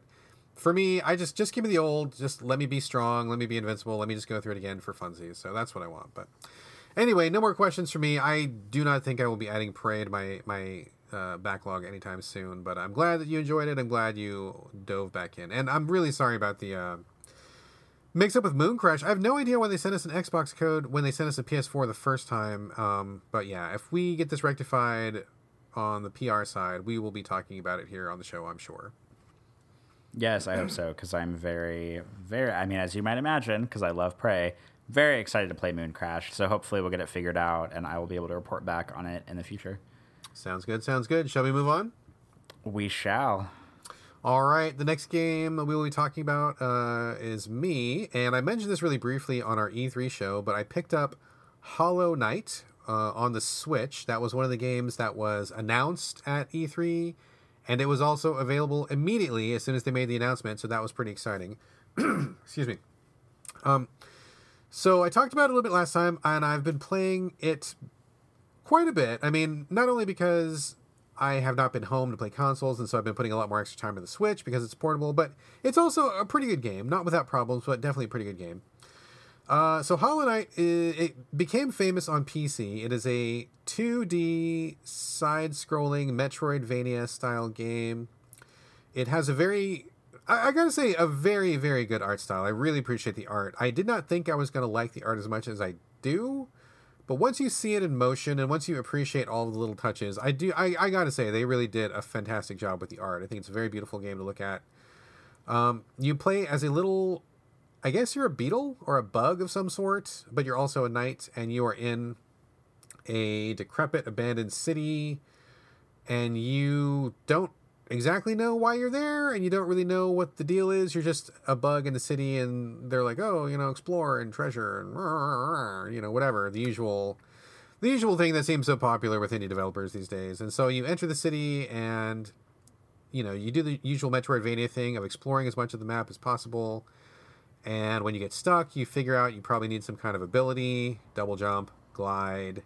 for me, I just, just give me the old, just let me be strong, let me be invincible, let me just go through it again for funsies. So that's what I want. But anyway, no more questions for me. I do not think I will be adding Prey to my, my uh, backlog anytime soon, but I'm glad that you enjoyed it. I'm glad you dove back in. And I'm really sorry about the uh, mix-up with Mooncrash. I have no idea why they sent us an Xbox code when they sent us a P S four the first time. Um, but yeah, if we get this rectified on the P R side, we will be talking about it here on the show, I'm sure. Yes, I hope so, because I'm very, very, I mean, as you might imagine, because I love Prey, very excited to play Mooncrash. So hopefully we'll get it figured out, and I will be able to report back on it in the future. Sounds good, sounds good. Shall we move on? We shall. All right, the next game we will be talking about uh, is me, and I mentioned this really briefly on our E three show, but I picked up Hollow Knight uh, on the Switch. That was one of the games that was announced at E three. And it was also available immediately as soon as they made the announcement, so that was pretty exciting. Excuse me. Um, so I talked about it a little bit last time, and I've been playing it quite a bit. I mean, not only because I have not been home to play consoles, and so I've been putting a lot more extra time on the Switch because it's portable, but it's also a pretty good game. Not without problems, but definitely a pretty good game. Uh, so Hollow Knight, it became famous on P C. It is a two D side-scrolling Metroidvania-style game. It has a very, I, I gotta say, a very, very good art style. I really appreciate the art. I did not think I was gonna like the art as much as I do, but once you see it in motion and once you appreciate all the little touches, I do. I, I gotta say, they really did a fantastic job with the art. I think it's a very beautiful game to look at. Um, you play as a little I guess you're a beetle or a bug of some sort, but you're also a knight, and you are in a decrepit, abandoned city, and you don't exactly know why you're there, and you don't really know what the deal is. You're just a bug in the city, and they're like, oh, you know, explore and treasure and rah, rah, you know, whatever, the usual the usual thing that seems so popular with indie developers these days. And so you enter the city, and you know, you do the usual Metroidvania thing of exploring as much of the map as possible. And when you get stuck, you figure out you probably need some kind of ability, double jump, glide,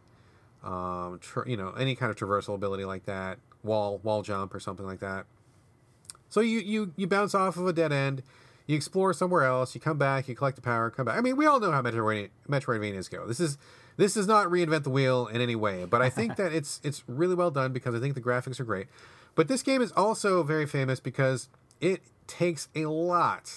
um, tra- you know, any kind of traversal ability like that, wall wall jump or something like that. So you, you, you bounce off of a dead end, you explore somewhere else, you come back, you collect the power, come back. I mean, we all know how Metroidvania, Metroidvanias go. This is this does not reinvent the wheel in any way, but I think that it's it's really well done because I think the graphics are great. But this game is also very famous because it takes a lot,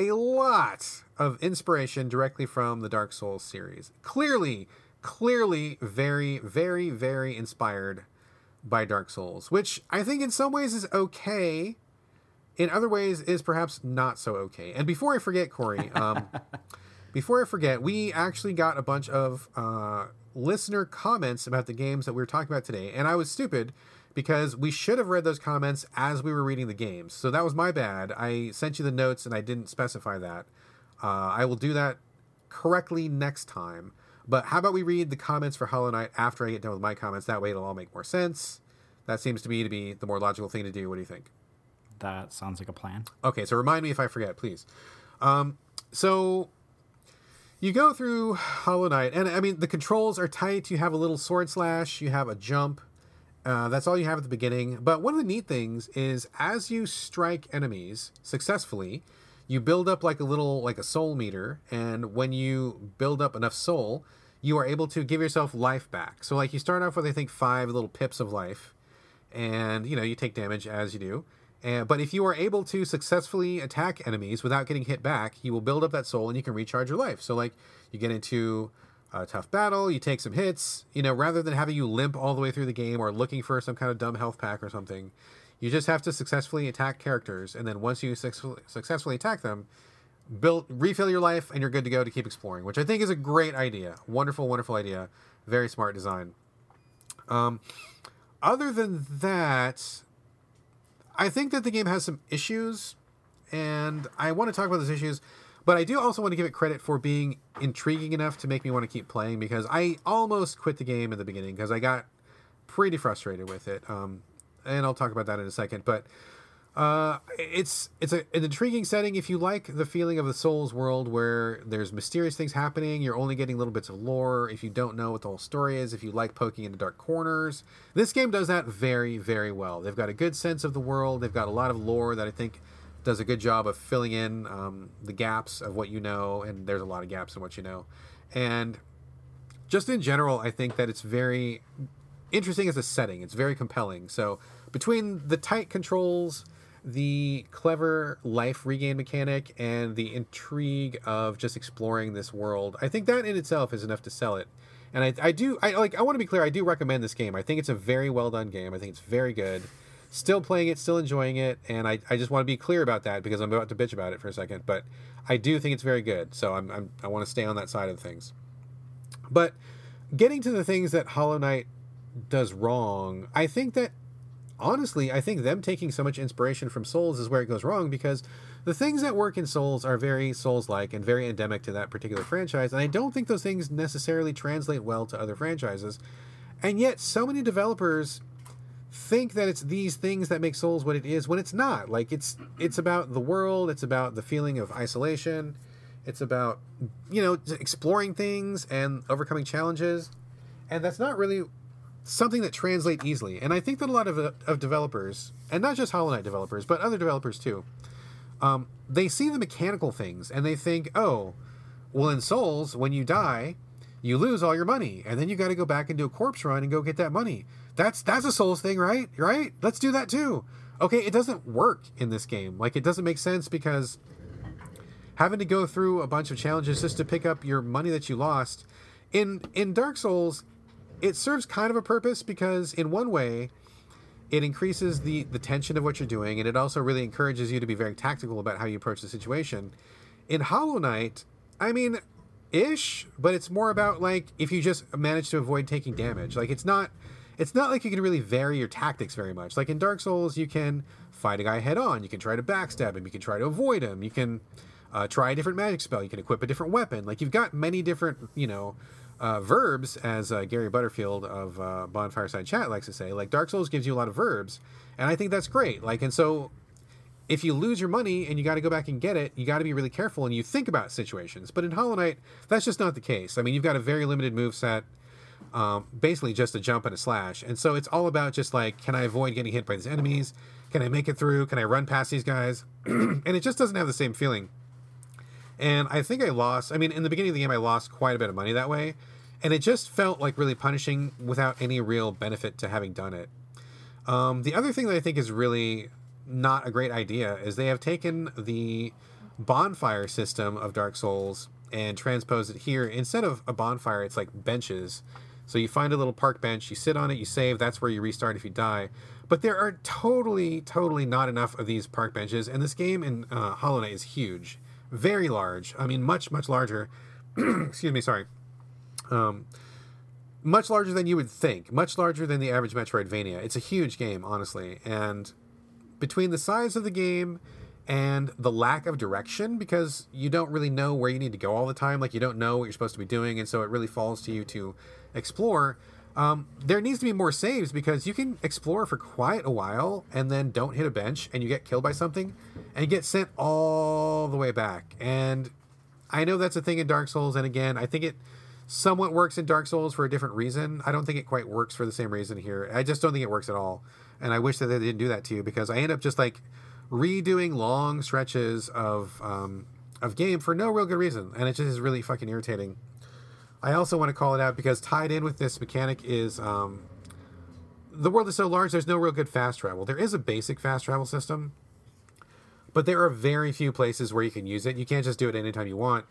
a lot of inspiration directly from the Dark Souls series. Clearly, clearly very, very, very inspired by Dark Souls, which I think in some ways is okay. In other ways is perhaps not so okay. And before I forget, Corey, um, before I forget, we actually got a bunch of uh, listener comments about the games that we were talking about today. And I was stupid, because we should have read those comments as we were reading the games. So that was my bad. I sent you the notes and I didn't specify that. Uh, I will do that correctly next time. But how about we read the comments for Hollow Knight after I get done with my comments? That way it'll all make more sense. That seems to me to be the more logical thing to do. What do you think? That sounds like a plan. Okay, so remind me if I forget, please. Um, so... You go through Hollow Knight, and I mean, the controls are tight. You have a little sword slash, you have a jump. Uh, that's all you have at the beginning. But one of the neat things is as you strike enemies successfully, you build up like a little, like a soul meter. And when you build up enough soul, you are able to give yourself life back. So like you start off with, I think, five little pips of life, and you know, you take damage as you do. And, but if you are able to successfully attack enemies without getting hit back, you will build up that soul and you can recharge your life. So like you get into a tough battle, you take some hits, you know, rather than having you limp all the way through the game or looking for some kind of dumb health pack or something, you just have to successfully attack characters. And then once you su- successfully attack them, build, refill your life, and you're good to go to keep exploring, which I think is a great idea. Wonderful, wonderful idea. Very smart design. Um, other than that, I think that the game has some issues, and I want to talk about those issues, but I do also want to give it credit for being intriguing enough to make me want to keep playing, because I almost quit the game in the beginning because I got pretty frustrated with it. Um, and I'll talk about that in a second, but uh, it's it's a, an intriguing setting. If you like the feeling of the Souls world where there's mysterious things happening, you're only getting little bits of lore. If you don't know what the whole story is, if you like poking into dark corners, this game does that very, very well. They've got a good sense of the world. They've got a lot of lore that I think does a good job of filling in um, the gaps of what you know, and there's a lot of gaps in what you know. And just in general, I think that it's very interesting as a setting. It's very compelling. So between the tight controls, the clever life regain mechanic, and the intrigue of just exploring this world, I think that in itself is enough to sell it. And I, I do, I like, I want to be clear, I do recommend this game. I think it's a very well done game. I think it's very good. Still playing it, still enjoying it, and I, I just want to be clear about that because I'm about to bitch about it for a second, but I do think it's very good, so I'm, I'm I want to stay on that side of things. But getting to the things that Hollow Knight does wrong, I think that, honestly, I think them taking so much inspiration from Souls is where it goes wrong, because the things that work in Souls are very Souls-like and very endemic to that particular franchise, and I don't think those things necessarily translate well to other franchises, and yet so many developers think that it's these things that make Souls what it is when it's not. Like, it's it's about the world, it's about the feeling of isolation, it's about, you know, exploring things and overcoming challenges, and that's not really something that translates easily. And I think that a lot of, of developers, and not just Hollow Knight developers, but other developers too, um, they see the mechanical things and they think, oh, well, in Souls, when you die, you lose all your money, and then you got to go back and do a corpse run and go get that money. That's that's a Souls thing, right? Right? Let's do that too. Okay, it doesn't work in this game. Like, it doesn't make sense, because having to go through a bunch of challenges just to pick up your money that you lost, in in Dark Souls, it serves kind of a purpose, because in one way, it increases the, the tension of what you're doing, and it also really encourages you to be very tactical about how you approach the situation. In Hollow Knight, I mean, ish, but it's more about, like, if you just manage to avoid taking damage. Like, it's not... It's not like you can really vary your tactics very much. Like in Dark Souls, you can fight a guy head on. You can try to backstab him. You can try to avoid him. You can uh, try a different magic spell. You can equip a different weapon. Like, you've got many different, you know, uh, verbs, as uh, Gary Butterfield of uh, Bonfireside Chat likes to say. Like, Dark Souls gives you a lot of verbs, and I think that's great. Like, and so if you lose your money and you got to go back and get it, you got to be really careful and you think about situations. But in Hollow Knight, that's just not the case. I mean, you've got a very limited moveset. Um, basically just a jump and a slash. And so it's all about just like, can I avoid getting hit by these enemies? Can I make it through? Can I run past these guys? And it just doesn't have the same feeling. And I think I lost, I mean, in the beginning of the game, I lost quite a bit of money that way. And it just felt like really punishing without any real benefit to having done it. Um, the other thing that I think is really not a great idea is they have taken the bonfire system of Dark Souls and transposed it here. Instead of a bonfire, it's like benches. So you find a little park bench, you sit on it, you save, that's where you restart if you die. But there are totally, totally not enough of these park benches, and this game in uh, Hollow Knight is huge. Very large. I mean, much, much larger. Excuse me, sorry. Um, much larger than you would think. Much larger than the average Metroidvania. It's a huge game, honestly. And between the size of the game and the lack of direction, because you don't really know where you need to go all the time, like you don't know what you're supposed to be doing, and so it really falls to you to explore. Um, there needs to be more saves, because you can explore for quite a while and then don't hit a bench and you get killed by something and get sent all the way back. And I know that's a thing in Dark Souls, and again, I think it somewhat works in Dark Souls for a different reason. I don't think it quite works for the same reason here. I just don't think it works at all. And I wish that they didn't do that to you, because I end up just like redoing long stretches of um, of game for no real good reason. And it just is really fucking irritating. I also want to call it out because tied in with this mechanic is um, the world is so large, there's no real good fast travel. There is a basic fast travel system, but there are very few places where you can use it. You can't just do it anytime you want.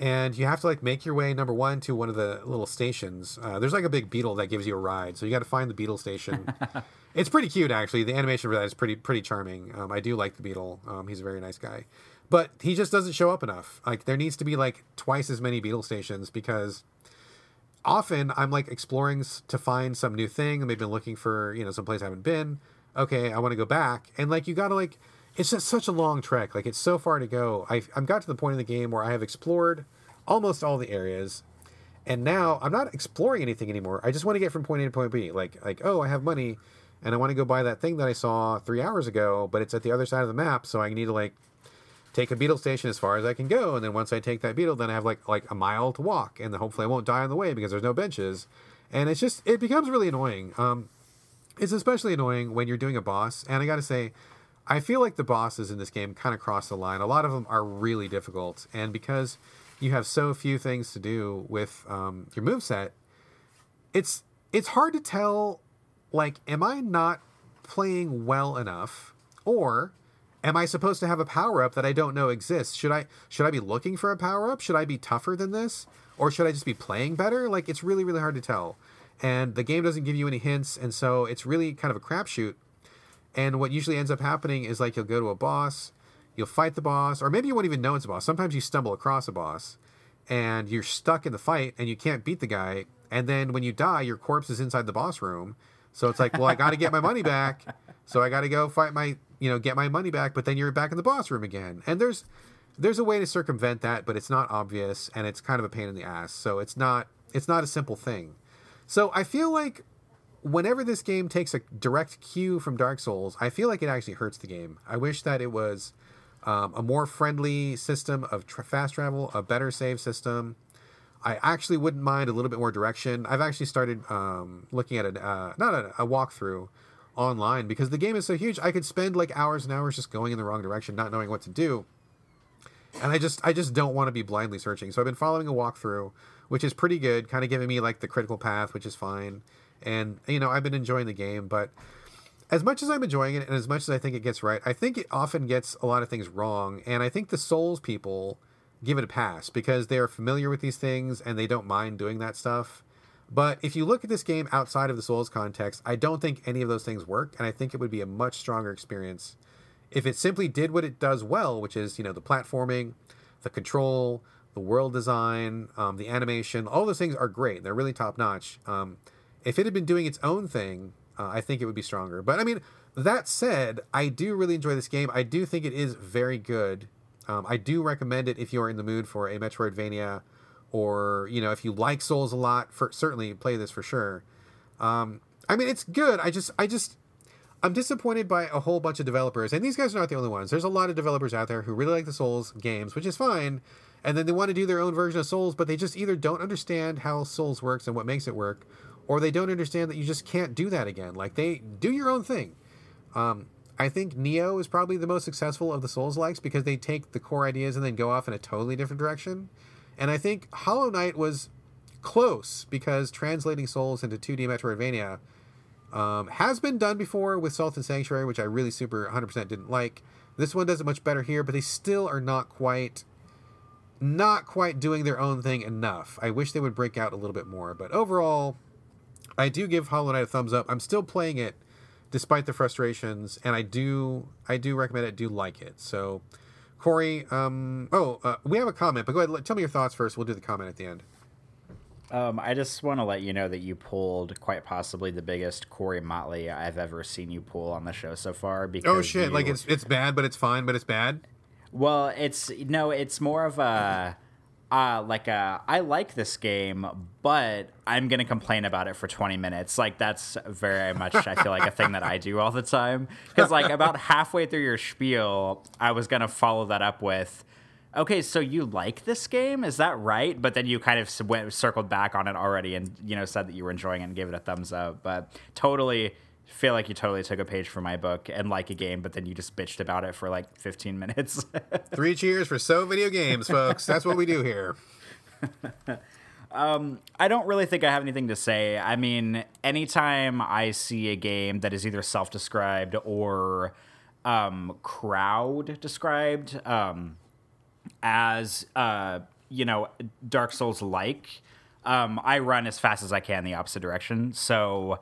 And you have to like make your way, number one, to one of the little stations. Uh, there's like a big beetle that gives you a ride. So you got to find the beetle station. It's pretty cute, actually. The animation for that is pretty, pretty charming. Um, I do like the beetle. Um, he's a very nice guy, but he just doesn't show up enough. Like there needs to be like twice as many beetle stations, because often I'm like exploring to find some new thing. Maybe looking for, you know, someplace I haven't been. Okay, I want to go back. And like, you got to like, it's just such a long trek. Like it's so far to go. I've, I've got to the point in the game where I have explored almost all the areas, and now I'm not exploring anything anymore. I just want to get from point A to point B. Like, like, oh, I have money and I want to go buy that thing that I saw three hours ago, but it's at the other side of the map. So I need to like take a beetle station as far as I can go. And then once I take that beetle, then I have like, like a mile to walk, and then hopefully I won't die on the way because there's no benches. And it's just, it becomes really annoying. Um, it's especially annoying when you're doing a boss. And I got to say, I feel like the bosses in this game kind of cross the line. A lot of them are really difficult. And because you have so few things to do with um, your moveset, it's, it's hard to tell, like, am I not playing well enough, or am I supposed to have a power-up that I don't know exists? Should I should I be looking for a power-up? Should I be tougher than this? Or should I just be playing better? Like, it's really, really hard to tell. And the game doesn't give you any hints, and so it's really kind of a crapshoot. And what usually ends up happening is, like, you'll go to a boss, you'll fight the boss, or maybe you won't even know it's a boss. Sometimes you stumble across a boss, and you're stuck in the fight, and you can't beat the guy. And then when you die, your corpse is inside the boss room. So it's like, well, I got to get my money back. So I got to go fight my... you know, get my money back, but then you're back in the boss room again. And there's, there's a way to circumvent that, but it's not obvious, and it's kind of a pain in the ass. So it's not, it's not a simple thing. So I feel like whenever this game takes a direct cue from Dark Souls, I feel like it actually hurts the game. I wish that it was um, a more friendly system of tra- fast travel, a better save system. I actually wouldn't mind a little bit more direction. I've actually started um, looking at a, uh, not a, a walkthrough online, because the game is so huge I could spend like hours and hours just going in the wrong direction, not knowing what to do, and I just I just don't want to be blindly searching. So I've been following a walkthrough, which is pretty good, kind of giving me like the critical path, which is fine. And you know, I've been enjoying the game, but as much as I'm enjoying it and as much as I think it gets right, I think it often gets a lot of things wrong. And I think the Souls people give it a pass because they're familiar with these things and they don't mind doing that stuff. But if you look at this game outside of the Souls context, I don't think any of those things work, and I think it would be a much stronger experience if it simply did what it does well, which is, you know, the platforming, the control, the world design, um, the animation, all those things are great. They're really top-notch. Um, if it had been doing its own thing, uh, I think it would be stronger. But, I mean, that said, I do really enjoy this game. I do think it is very good. Um, I do recommend it if you are in the mood for a Metroidvania, or, you know, if you like Souls a lot, for, certainly play this for sure. Um, I mean, it's good. I just, I just, I'm disappointed by a whole bunch of developers, and these guys are not the only ones. There's a lot of developers out there who really like the Souls games, which is fine, and then they want to do their own version of Souls, but they just either don't understand how Souls works and what makes it work, or they don't understand that you just can't do that again. Like, they do your own thing. Um, I think Neo is probably the most successful of the Souls-likes because they take the core ideas and then go off in a totally different direction. And I think Hollow Knight was close because translating Souls into two D Metroidvania um, has been done before with Salt and Sanctuary, which I really super one hundred percent didn't like. This one does it much better here, but they still are not quite, not quite doing their own thing enough. I wish they would break out a little bit more. But overall, I do give Hollow Knight a thumbs up. I'm still playing it despite the frustrations, and I do, I do recommend it. I do like it. So, Corey, um, oh, uh, we have a comment, but go ahead. Let, tell me your thoughts first. We'll do the comment at the end. Um, I just want to let you know that you pulled quite possibly the biggest Corey Motley I've ever seen you pull on the show so far. Because oh shit! You... Like it's it's bad, but it's fine, but it's bad. Well, it's no, it's more of a uh, like a I like this game, but I'm gonna complain about it for twenty minutes. Like that's very much I feel like a thing that I do all the time. Because like about halfway through your spiel, I was gonna follow that up with, okay, so you like this game? Is that right? But then you kind of went, circled back on it already and, you know, said that you were enjoying it and gave it a thumbs up. But totally feel like you totally took a page from my book and like a game, but then you just bitched about it for like fifteen minutes. Three cheers for So Video Games, folks. That's what we do here. um, I don't really think I have anything to say. I mean, anytime I see a game that is either self-described or um, crowd-described, um, as uh you know Dark Souls like um I run as fast as I can the opposite direction, so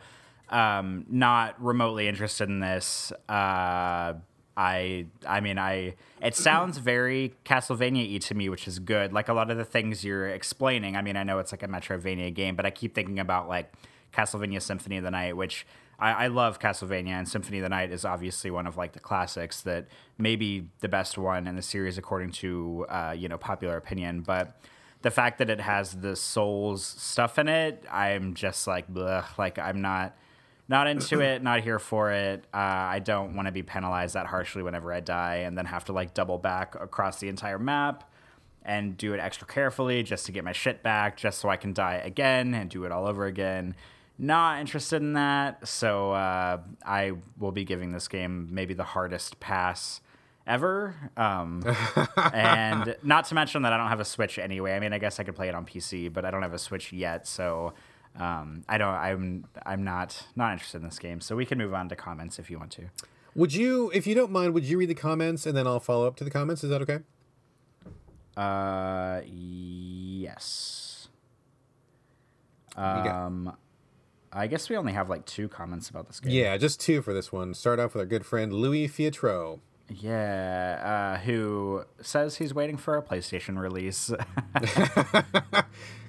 um not remotely interested in this. Uh I I mean I it sounds very Castlevania-y to me, which is good. Like a lot of the things you're explaining, I mean, I know it's like a Metroidvania game, but I keep thinking about like Castlevania Symphony of the Night, which I, I love Castlevania, and Symphony of the Night is obviously one of like the classics, that maybe the best one in the series according to uh, you know popular opinion. But the fact that it has the Souls stuff in it, I'm just like, blech, like I'm not not into it, not here for it. Uh, I don't want to be penalized that harshly whenever I die, and then have to like double back across the entire map and do it extra carefully just to get my shit back, just so I can die again and do it all over again. Not interested in that, so uh, I will be giving this game maybe the hardest pass ever. Um, and not to mention that I don't have a Switch anyway. I mean, I guess I could play it on P C, but I don't have a Switch yet, so um, I don't. I'm I'm not not interested in this game. So we can move on to comments if you want to. Would you, if you don't mind, would you read the comments and then I'll follow up to the comments? Is that okay? Uh, yes. Um. I guess we only have, like, two comments about this game. Yeah, just two for this one. Start off with our good friend, Louis Fiatro. Yeah, uh, who says he's waiting for a PlayStation release.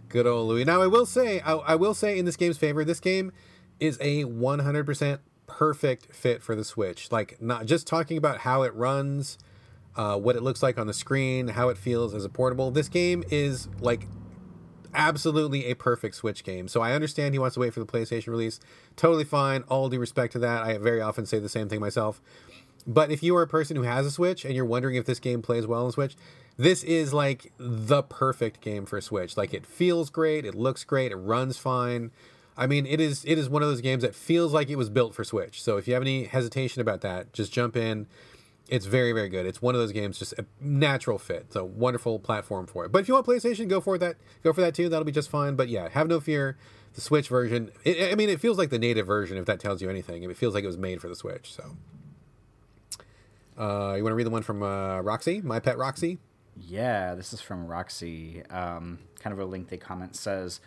Good old Louis. Now, I will say, I, I will say in this game's favor, this game is a one hundred percent perfect fit for the Switch. Like, not just talking about how it runs, uh, what it looks like on the screen, how it feels as a portable. This game is, like... absolutely a perfect Switch game. So I understand he wants to wait for the PlayStation release. Totally fine. All due respect to that. I very often say the same thing myself. But if you are a person who has a Switch and you're wondering if this game plays well on Switch, this is like the perfect game for Switch. Like it feels great. It looks great. It runs fine. I mean, it is it is one of those games that feels like it was built for Switch. So if you have any hesitation about that, just jump in. It's very, very good. It's one of those games, just a natural fit. It's a wonderful platform for it. But if you want PlayStation, go for that. Go for that too. That'll be just fine. But yeah, have no fear. The Switch version. It, I mean, it feels like the native version, if that tells you anything. It feels like it was made for the Switch. So, uh, you want to read the one from uh, Roxy, my pet Roxy? Yeah, this is from Roxy. Um, kind of a lengthy comment. Says,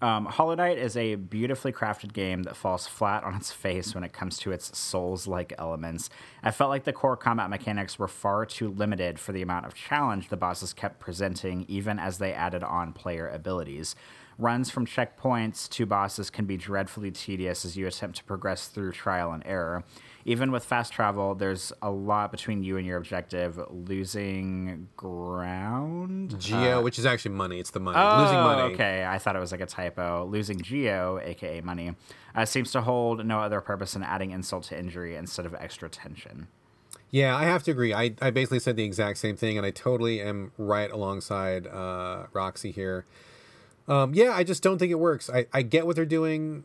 Um, Hollow Knight is a beautifully crafted game that falls flat on its face when it comes to its Souls-like elements. I felt like the core combat mechanics were far too limited for the amount of challenge the bosses kept presenting, even as they added on player abilities. Runs from checkpoints to bosses can be dreadfully tedious as you attempt to progress through trial and error. Even with fast travel, there's a lot between you and your objective. Losing ground? Geo, uh, which is actually money. It's the money. Oh, losing money. Okay. I thought it was like a typo. Losing geo, a k a money, uh, seems to hold no other purpose than adding insult to injury instead of extra tension. Yeah, I have to agree. I, I basically said the exact same thing, and I totally am right alongside uh, Roxy here. Um, yeah, I just don't think it works. I, I get what they're doing.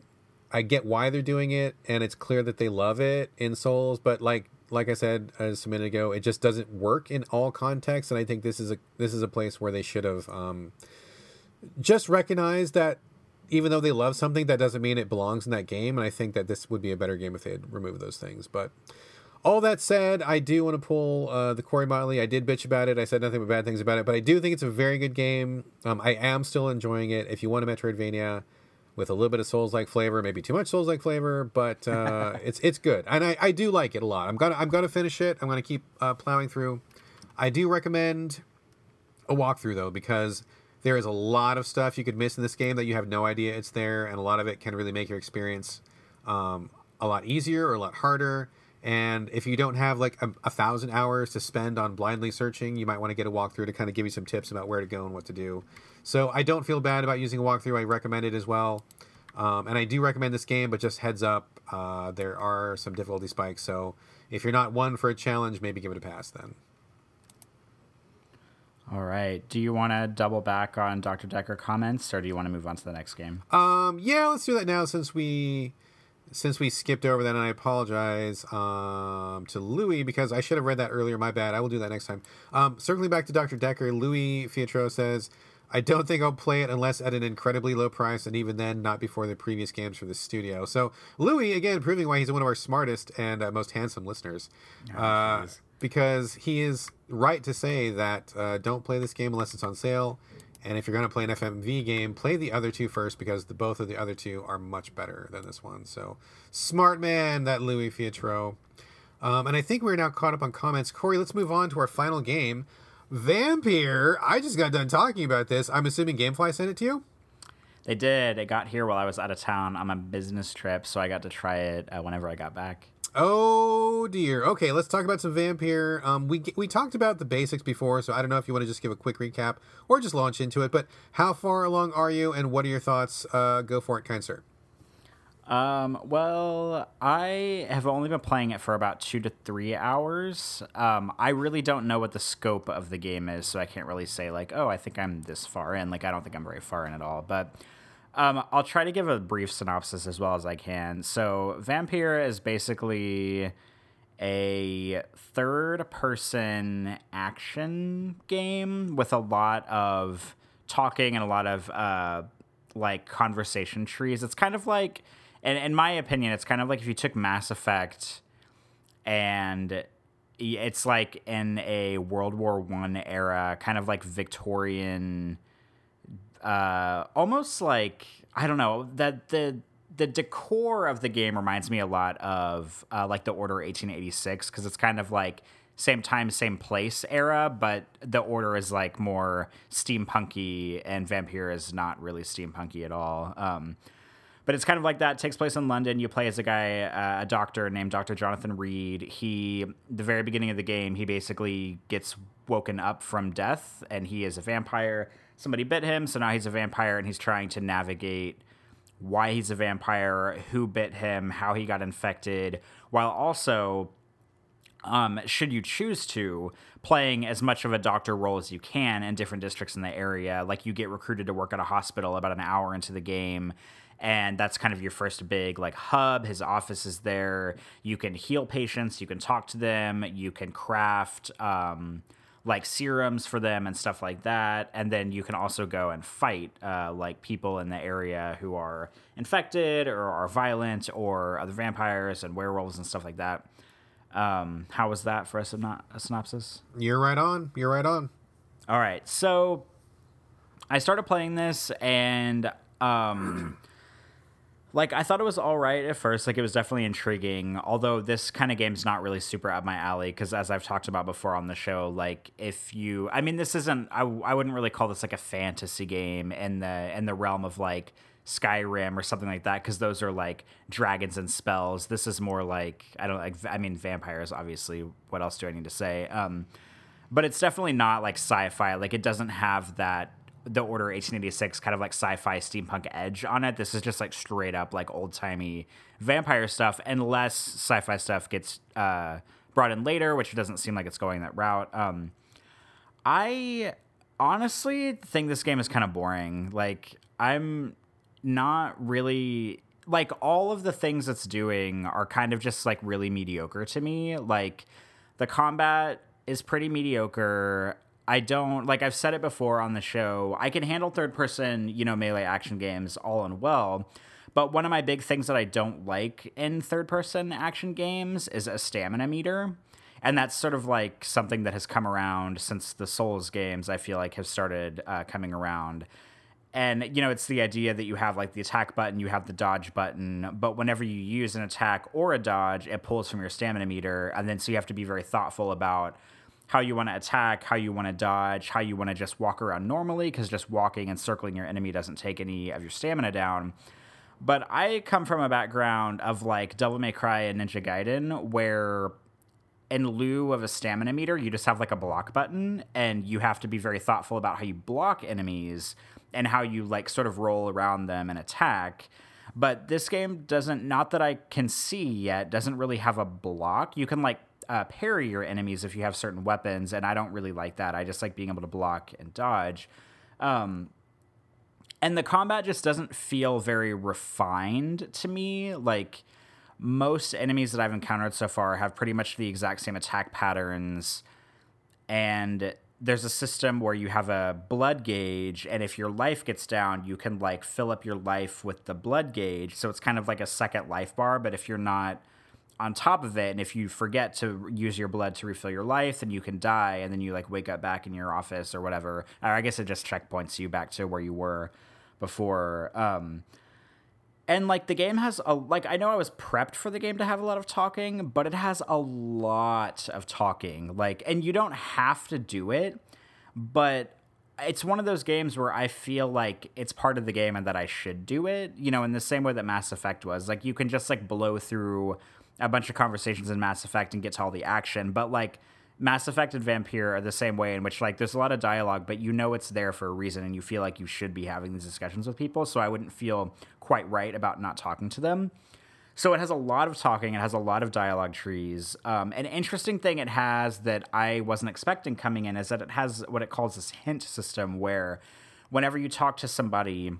I get why they're doing it. And it's clear that they love it in Souls. But like like I said just a minute ago, it just doesn't work in all contexts. And I think this is a this is a place where they should have um, just recognized that even though they love something, that doesn't mean it belongs in that game. And I think that this would be a better game if they had removed those things. But all that said, I do want to pull uh, the Corey Motley. I did bitch about it. I said nothing but bad things about it. But I do think it's a very good game. Um, I am still enjoying it. If you want a Metroidvania with a little bit of Souls-like flavor, maybe too much Souls-like flavor, but uh, it's it's good. And I, I do like it a lot. I'm gonna I'm gonna finish it. I'm gonna keep uh, plowing through. I do recommend a walkthrough though, because there is a lot of stuff you could miss in this game that you have no idea it's there, and a lot of it can really make your experience um, a lot easier or a lot harder. And if you don't have like a, a thousand hours to spend on blindly searching, you might want to get a walkthrough to kind of give you some tips about where to go and what to do. So I don't feel bad about using a walkthrough. I recommend it as well. Um, and I do recommend this game, but just heads up, uh, there are some difficulty spikes. So if you're not one for a challenge, maybe give it a pass then. All right. Do you want to double back on Doctor Dekker comments, or do you want to move on to the next game? Um, yeah, let's do that now since we... Since we skipped over that, and I apologize um, to Louis because I should have read that earlier. My bad. I will do that next time. Um, circling back to Doctor Dekker, Louis Fiatro says, I don't think I'll play it unless at an incredibly low price, and even then, not before the previous games for the studio. So Louis, again, proving why he's one of our smartest and uh, most handsome listeners. Oh, uh, because he is right to say that uh, don't play this game unless it's on sale. And if you're going to play an F M V game, play the other two first, because the, both of the other two are much better than this one. So, smart man, that Louis Fiatro. Um, and I think we're now caught up on comments. Corey, let's move on to our final game, Vampyr. I just got done talking about this. I'm assuming Gamefly sent it to you? They did. It got here while I was out of town on my business trip, so I got to try it uh, whenever I got back. Oh, dear. Okay, let's talk about some Vampyr. Um, we we talked about the basics before, so I don't know if you want to just give a quick recap or just launch into it, but how far along are you, and what are your thoughts? Uh, go for it, kind sir. Um, well, I have only been playing it for about two to three hours. Um, I really don't know what the scope of the game is, so I can't really say, like, oh, I think I'm this far in. Like, I don't think I'm very far in at all, but... Um, I'll try to give a brief synopsis as well as I can. So Vampyr is basically a third-person action game with a lot of talking and a lot of, uh, like, conversation trees. It's kind of like, and in my opinion, it's kind of like if you took Mass Effect and... It's like in a World War One era, kind of like Victorian... Uh, almost like, I don't know, that the the decor of the game reminds me a lot of uh, like The Order eighteen eighty-six, because it's kind of like same time, same place era, but The Order is like more steampunky and Vampyr is not really steampunky at all. Um, but it's kind of like that. It takes place in London. You play as a guy, uh, a doctor named Doctor Jonathan Reed. He, the very beginning of the game, he basically gets woken up from death and he is a vampire. Somebody bit him, so now he's a vampire, and he's trying to navigate why he's a vampire, who bit him, how he got infected, while also, um, should you choose to, playing as much of a doctor role as you can in different districts in the area. Like, you get recruited to work at a hospital about an hour into the game, and that's kind of your first big, like, hub. His office is there. You can heal patients. You can talk to them. You can craft... Um, like serums for them and stuff like that. And then you can also go and fight uh, like people in the area who are infected or are violent or other vampires and werewolves and stuff like that. Um, how was that for a, syno- a synopsis? You're right on. You're right on. All right. So I started playing this and Um, like, I thought it was all right at first. Like, it was definitely intriguing, although this kind of game's not really super up my alley because, as I've talked about before on the show, like, if you... I mean, this isn't... I, I wouldn't really call this, like, a fantasy game in the in the realm of, like, Skyrim or something like that, because those are, like, dragons and spells. This is more like... I don't... like. I mean, vampires, obviously. What else do I need to say? Um, but it's definitely not, like, sci-fi. Like, it doesn't have that... The Order eighteen eighty-six kind of like sci-fi steampunk edge on it. This is just like straight up like old-timey vampire stuff, unless sci-fi stuff gets uh, brought in later, which doesn't seem like it's going that route. Um, I honestly think this game is kind of boring. Like, I'm not really... Like, all of the things it's doing are kind of just like really mediocre to me. Like, the combat is pretty mediocre. I don't, like I've said it before on the show, I can handle third-person, you know, melee action games all and well, but one of my big things that I don't like in third-person action games is a stamina meter, and that's sort of like something that has come around since the Souls games, I feel like, have started uh, coming around. And, you know, it's the idea that you have, like, the attack button, you have the dodge button, but whenever you use an attack or a dodge, it pulls from your stamina meter, and then so you have to be very thoughtful about how you want to attack, how you want to dodge, how you want to just walk around normally, because just walking and circling your enemy doesn't take any of your stamina down. But I come from a background of, like, Devil May Cry and Ninja Gaiden, where in lieu of a stamina meter, you just have, like, a block button, and you have to be very thoughtful about how you block enemies and how you, like, sort of roll around them and attack. But this game doesn't, not that I can see yet, doesn't really have a block. You can, like, Uh, parry your enemies if you have certain weapons, and I don't really like that. I just like being able to block and dodge. Um, and the combat just doesn't feel very refined to me. Like, most enemies that I've encountered so far have pretty much the exact same attack patterns, and there's a system where you have a blood gauge, and if your life gets down, you can, like, fill up your life with the blood gauge, so it's kind of like a second life bar, but if you're not on top of it, and if you forget to use your blood to refill your life, then you can die, and then you, like, wake up back in your office or whatever. Or I guess it just checkpoints you back to where you were before. Um, and, like, the game has a, like, I know I was prepped for the game to have a lot of talking, but it has a lot of talking. Like, and you don't have to do it, but it's one of those games where I feel like it's part of the game and that I should do it, you know, in the same way that Mass Effect was. Like, you can just, like, blow through a bunch of conversations in Mass Effect and get to all the action. But, like, Mass Effect and Vampyr are the same way, in which, like, there's a lot of dialogue, but you know it's there for a reason, and you feel like you should be having these discussions with people, so I wouldn't feel quite right about not talking to them. So it has a lot of talking, it has a lot of dialogue trees. Um, an interesting thing it has that I wasn't expecting coming in is that it has what it calls this hint system, where whenever you talk to somebody,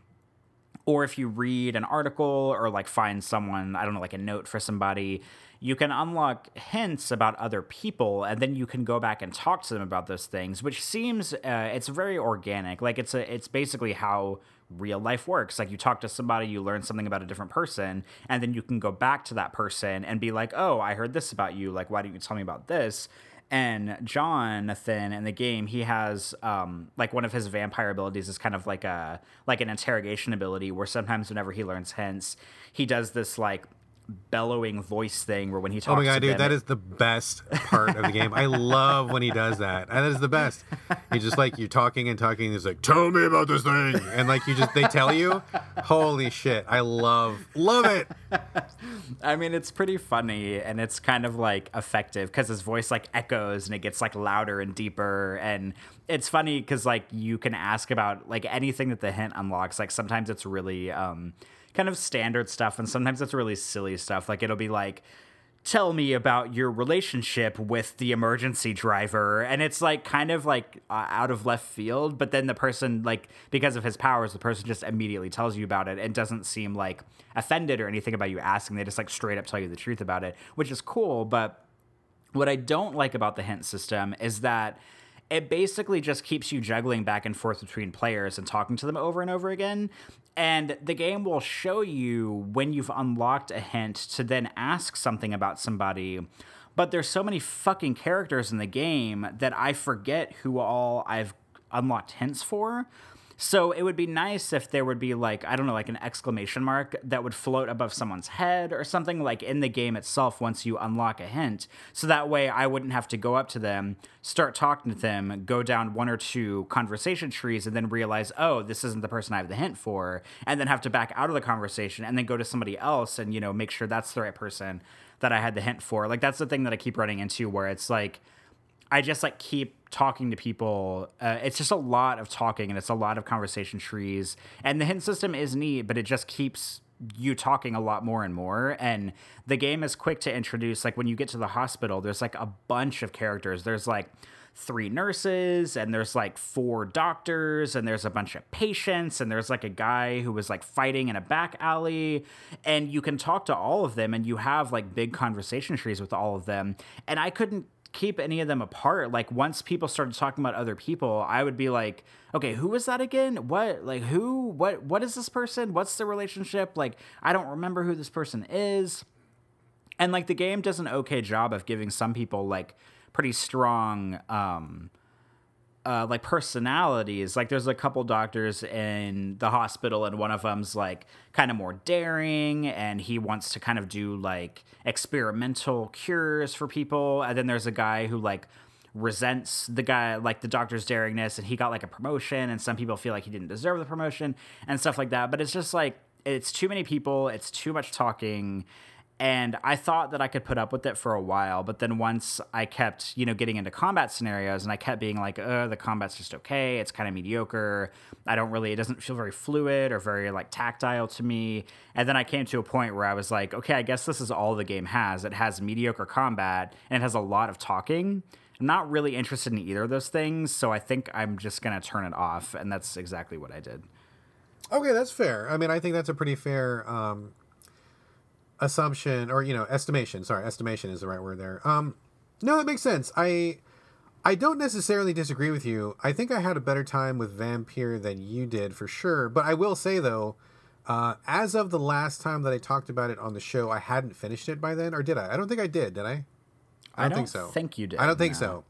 or if you read an article or, like, find someone, I don't know, like a note for somebody, you can unlock hints about other people, and then you can go back and talk to them about those things, which seems, uh, it's very organic. Like, it's a, it's basically how real life works. Like, you talk to somebody, you learn something about a different person, and then you can go back to that person and be like, oh, I heard this about you. Like, why didn't you tell me about this? And Jonathan in the game, he has, um, like, one of his vampire abilities is kind of like a like an interrogation ability, where sometimes whenever he learns hints, he does this, like, bellowing voice thing where when he talks. Oh my god, to dude, them, that is the best part of the game. I love when he does that. That is the best. He's just like, you're talking and talking, and he's like, tell me about this thing, and, like, you just they tell you. Holy shit, I love love it. I mean, it's pretty funny, and it's kind of, like, effective because his voice, like, echoes and it gets, like, louder and deeper. And it's funny because, like, you can ask about, like, anything that the hint unlocks. Like, sometimes it's really um kind of standard stuff, and sometimes it's really silly stuff. Like, it'll be like, tell me about your relationship with the emergency driver, and it's, like, kind of, like, uh, out of left field, but then the person, like, because of his powers, the person just immediately tells you about it and doesn't seem, like, offended or anything about you asking. They just, like, straight up tell you the truth about it, which is cool. But what I don't like about the hint system is that it basically just keeps you juggling back and forth between players and talking to them over and over again. And the game will show you when you've unlocked a hint to then ask something about somebody. But there's so many fucking characters in the game that I forget who all I've unlocked hints for. So it would be nice if there would be, like, I don't know, like an exclamation mark that would float above someone's head or something, like in the game itself once you unlock a hint. So that way I wouldn't have to go up to them, start talking to them, go down one or two conversation trees, and then realize, oh, this isn't the person I have the hint for, and then have to back out of the conversation and then go to somebody else and, you know, make sure that's the right person that I had the hint for. Like, that's the thing that I keep running into where it's like, I just, like, keep talking to people. Uh, it's just a lot of talking, and it's a lot of conversation trees. And the hint system is neat, but it just keeps you talking a lot more and more. And the game is quick to introduce, like, when you get to the hospital, there's, like, a bunch of characters. There's, like, three nurses, and there's, like, four doctors, and there's a bunch of patients, and there's, like, a guy who was, like, fighting in a back alley, and you can talk to all of them, and you have, like, big conversation trees with all of them. And I couldn't keep any of them apart. Like, once people started talking about other people, I would be like, okay, who was that again? What, like, who, what, what is this person? What's the relationship? Like, I don't remember who this person is. And, like, the game does an okay job of giving some people, like, pretty strong, um, uh, like, personalities. Like, there's a couple doctors in the hospital, and one of them's, like, kind of more daring, and he wants to kind of do, like, experimental cures for people. And then there's a guy who, like, resents the guy, like, the doctor's daringness, and he got, like, a promotion, and some people feel like he didn't deserve the promotion and stuff like that. But it's just, like, it's too many people, it's too much talking. And I thought that I could put up with it for a while, but then once I kept, you know, getting into combat scenarios, and I kept being like, oh, the combat's just okay, it's kind of mediocre, I don't really, it doesn't feel very fluid or very, like, tactile to me. And then I came to a point where I was like, okay, I guess this is all the game has. It has mediocre combat, and it has a lot of talking. I'm not really interested in either of those things, so I think I'm just going to turn it off, and that's exactly what I did. Okay, that's fair. I mean, I think that's a pretty fair... Um... assumption, or, you know, estimation. Sorry, estimation is the right word there. Um, no, that makes sense. I I don't necessarily disagree with you. I think I had a better time with Vampyr than you did, for sure. But I will say, though, uh, as of the last time that I talked about it on the show, I hadn't finished it by then. Or did I? I don't think I did, did I? I don't, I don't think so. I think you did. I don't think no. so.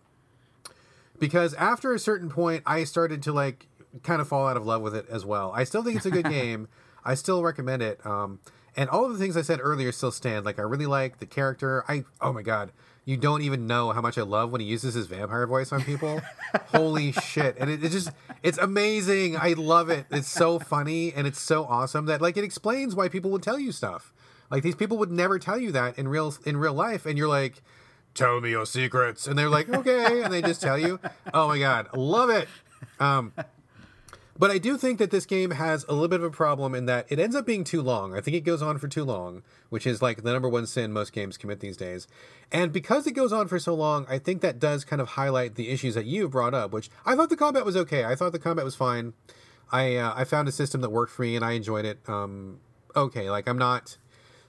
Because after a certain point, I started to, like, kind of fall out of love with it as well. I still think it's a good game. I still recommend it. Um... And all of the things I said earlier still stand. Like, I really like the character. I oh my god, you don't even know how much I love when he uses his vampire voice on people. Holy shit! And it, it just it's amazing. I love it. It's so funny, and it's so awesome that, like, it explains why people would tell you stuff. Like, these people would never tell you that in real in real life, and you're like, tell me your secrets, and they're like, okay, and they just tell you. Oh my god, love it. Um. But I do think that this game has a little bit of a problem in that it ends up being too long. I think it goes on for too long, which is, like, the number one sin most games commit these days. And because it goes on for so long, I think that does kind of highlight the issues that you brought up, which I thought the combat was okay. I thought the combat was fine. I uh, I found a system that worked for me, and I enjoyed it. Um, okay, like, I'm not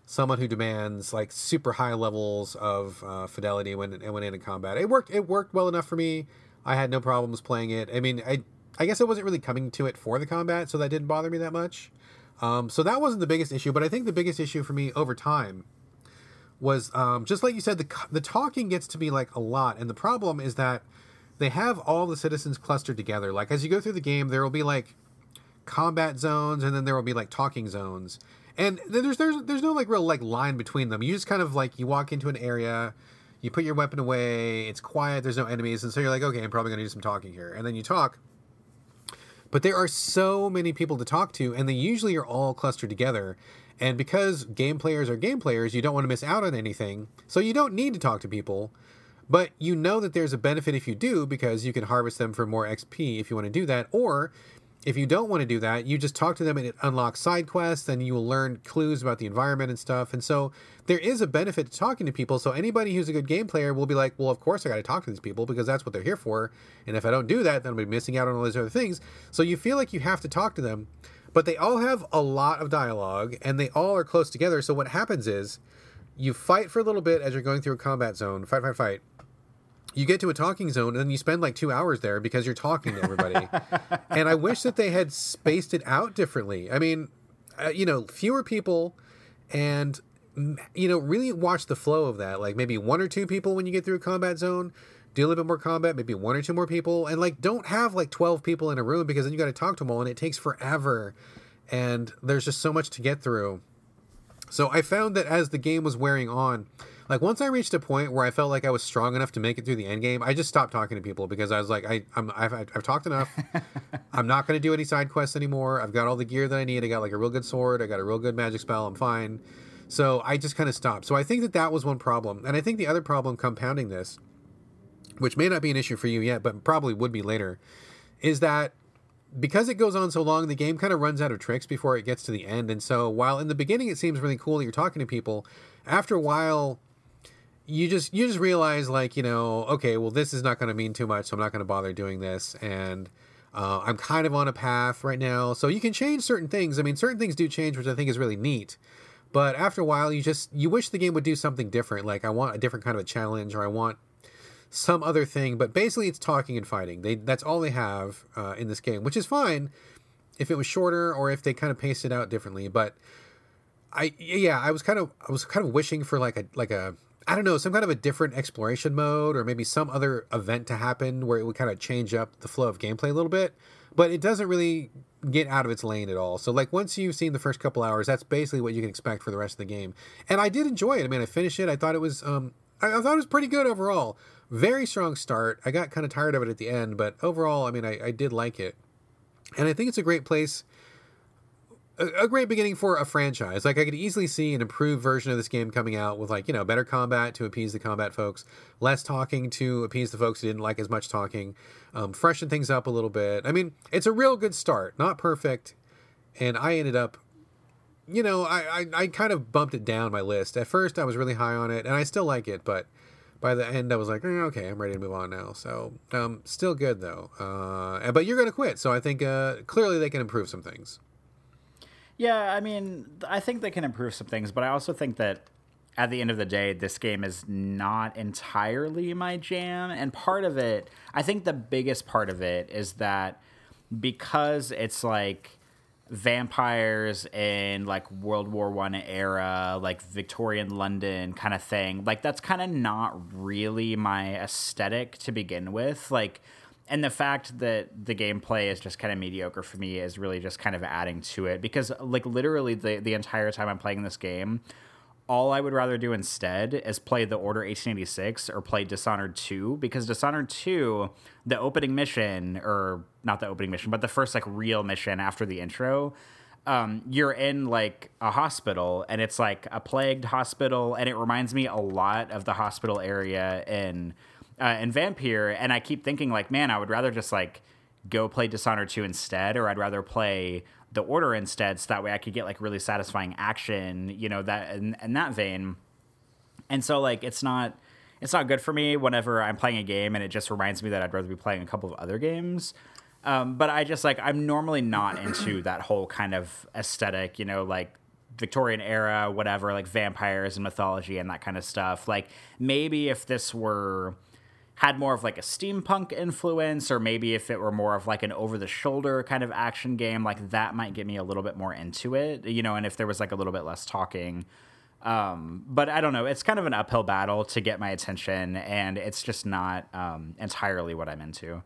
someone who demands, like, super high levels of uh, fidelity when when in combat. It worked. It worked well enough for me. I had no problems playing it. I mean, I. I guess I wasn't really coming to it for the combat, so that didn't bother me that much. Um, so that wasn't the biggest issue, but I think the biggest issue for me over time was, um, just like you said, the the talking gets to be, like, a lot. And the problem is that they have all the citizens clustered together. Like, as you go through the game, there will be, like, combat zones, and then there will be, like, talking zones. And there's there's there's no, like, real, like, line between them. You just kind of, like, you walk into an area, you put your weapon away, it's quiet, there's no enemies, and so you're like, okay, I'm probably going to do some talking here. And then you talk. But there are so many people to talk to, and they usually are all clustered together. And because game players are game players, you don't want to miss out on anything. So you don't need to talk to people, but you know that there's a benefit if you do, because you can harvest them for more X P if you want to do that. Or if you don't want to do that, you just talk to them and it unlocks side quests, and you will learn clues about the environment and stuff. And so there is a benefit to talking to people. So anybody who's a good game player will be like, well, of course I got to talk to these people, because that's what they're here for. And if I don't do that, then I'll be missing out on all these other things. So you feel like you have to talk to them, but they all have a lot of dialogue, and they all are close together. So what happens is you fight for a little bit as you're going through a combat zone, fight, fight, fight. You get to a talking zone, and then you spend like two hours there because you're talking to everybody. And I wish that they had spaced it out differently. I mean, uh, you know, fewer people, and, you know, really watch the flow of that. Like, maybe one or two people when you get through a combat zone, do a little bit more combat, maybe one or two more people, and like don't have like twelve people in a room, because then you got to talk to them all and it takes forever and there's just so much to get through. So I found that as the game was wearing on, like once I reached a point where I felt like I was strong enough to make it through the end game, I just stopped talking to people because I was like, I, I'm, I've, I've talked enough. I'm not going to do any side quests anymore. I've got all the gear that I need. I got like a real good sword. I got a real good magic spell. I'm fine. So I just kind of stopped. So I think that that was one problem. And I think the other problem compounding this, which may not be an issue for you yet, but probably would be later, is that because it goes on so long, the game kind of runs out of tricks before it gets to the end. And so while in the beginning it seems really cool that you're talking to people, after a while you just you just realize, like, you know, okay, well, this is not going to mean too much, so I'm not going to bother doing this. And uh, I'm kind of on a path right now. So you can change certain things. I mean, certain things do change, which I think is really neat. But after a while, you just you wish the game would do something different. Like, I want a different kind of a challenge, or I want some other thing. But basically, it's talking and fighting. They that's all they have uh, in this game, which is fine if it was shorter or if they kind of paced it out differently. But I yeah, I was kind of I was kind of wishing for like a like a I don't know some kind of a different exploration mode, or maybe some other event to happen where it would kind of change up the flow of gameplay a little bit. But it doesn't really get out of its lane at all. So like once you've seen the first couple hours, that's basically what you can expect for the rest of the game. And I did enjoy it. I mean, I finished it. I thought it was, um, I, I thought it was pretty good overall. Very strong start. I got kind of tired of it at the end, but overall, I mean, I, I did like it. And I think it's a great place, a, a great beginning for a franchise. Like, I could easily see an improved version of this game coming out with, like, you know, better combat to appease the combat folks, less talking to appease the folks who didn't like as much talking, um, freshen things up a little bit. I mean, it's a real good start, not perfect. And I ended up, you know, I, I, I kind of bumped it down my list. At first, I was really high on it, and I still like it, but by the end, I was like, eh, okay, I'm ready to move on now. So, um, still good, though. Uh, but you're going to quit, so I think uh, clearly they can improve some things. Yeah, I mean, I think they can improve some things, but I also think that at the end of the day, this game is not entirely my jam. And part of it, I think the biggest part of it is that because it's like vampires in like World War One era, like Victorian London kind of thing, like that's kind of not really my aesthetic to begin with. Like, and the fact that the gameplay is just kind of mediocre for me is really just kind of adding to it, because like literally the, the entire time I'm playing this game, all I would rather do instead is play The Order eighteen eighty-six or play Dishonored two, because Dishonored two, the opening mission, or not the opening mission, but the first like real mission after the intro, um, you're in like a hospital, and it's like a plagued hospital, and it reminds me a lot of the hospital area in Uh, and Vampyr, and I keep thinking, like, man, I would rather just, like, go play Dishonored two instead, or I'd rather play The Order instead, so that way I could get, like, really satisfying action, you know, that in, in that vein. And so, like, it's not it's not good for me whenever I'm playing a game, and it just reminds me that I'd rather be playing a couple of other games. Um, but I just, like, I'm normally not into that whole kind of aesthetic, you know, like, Victorian era, whatever, like, vampires and mythology and that kind of stuff. Like, maybe if this were had more of like a steampunk influence, or maybe if it were more of like an over-the-shoulder kind of action game, like that might get me a little bit more into it, you know, and if there was like a little bit less talking. Um, but I don't know, it's kind of an uphill battle to get my attention, and it's just not um, entirely what I'm into.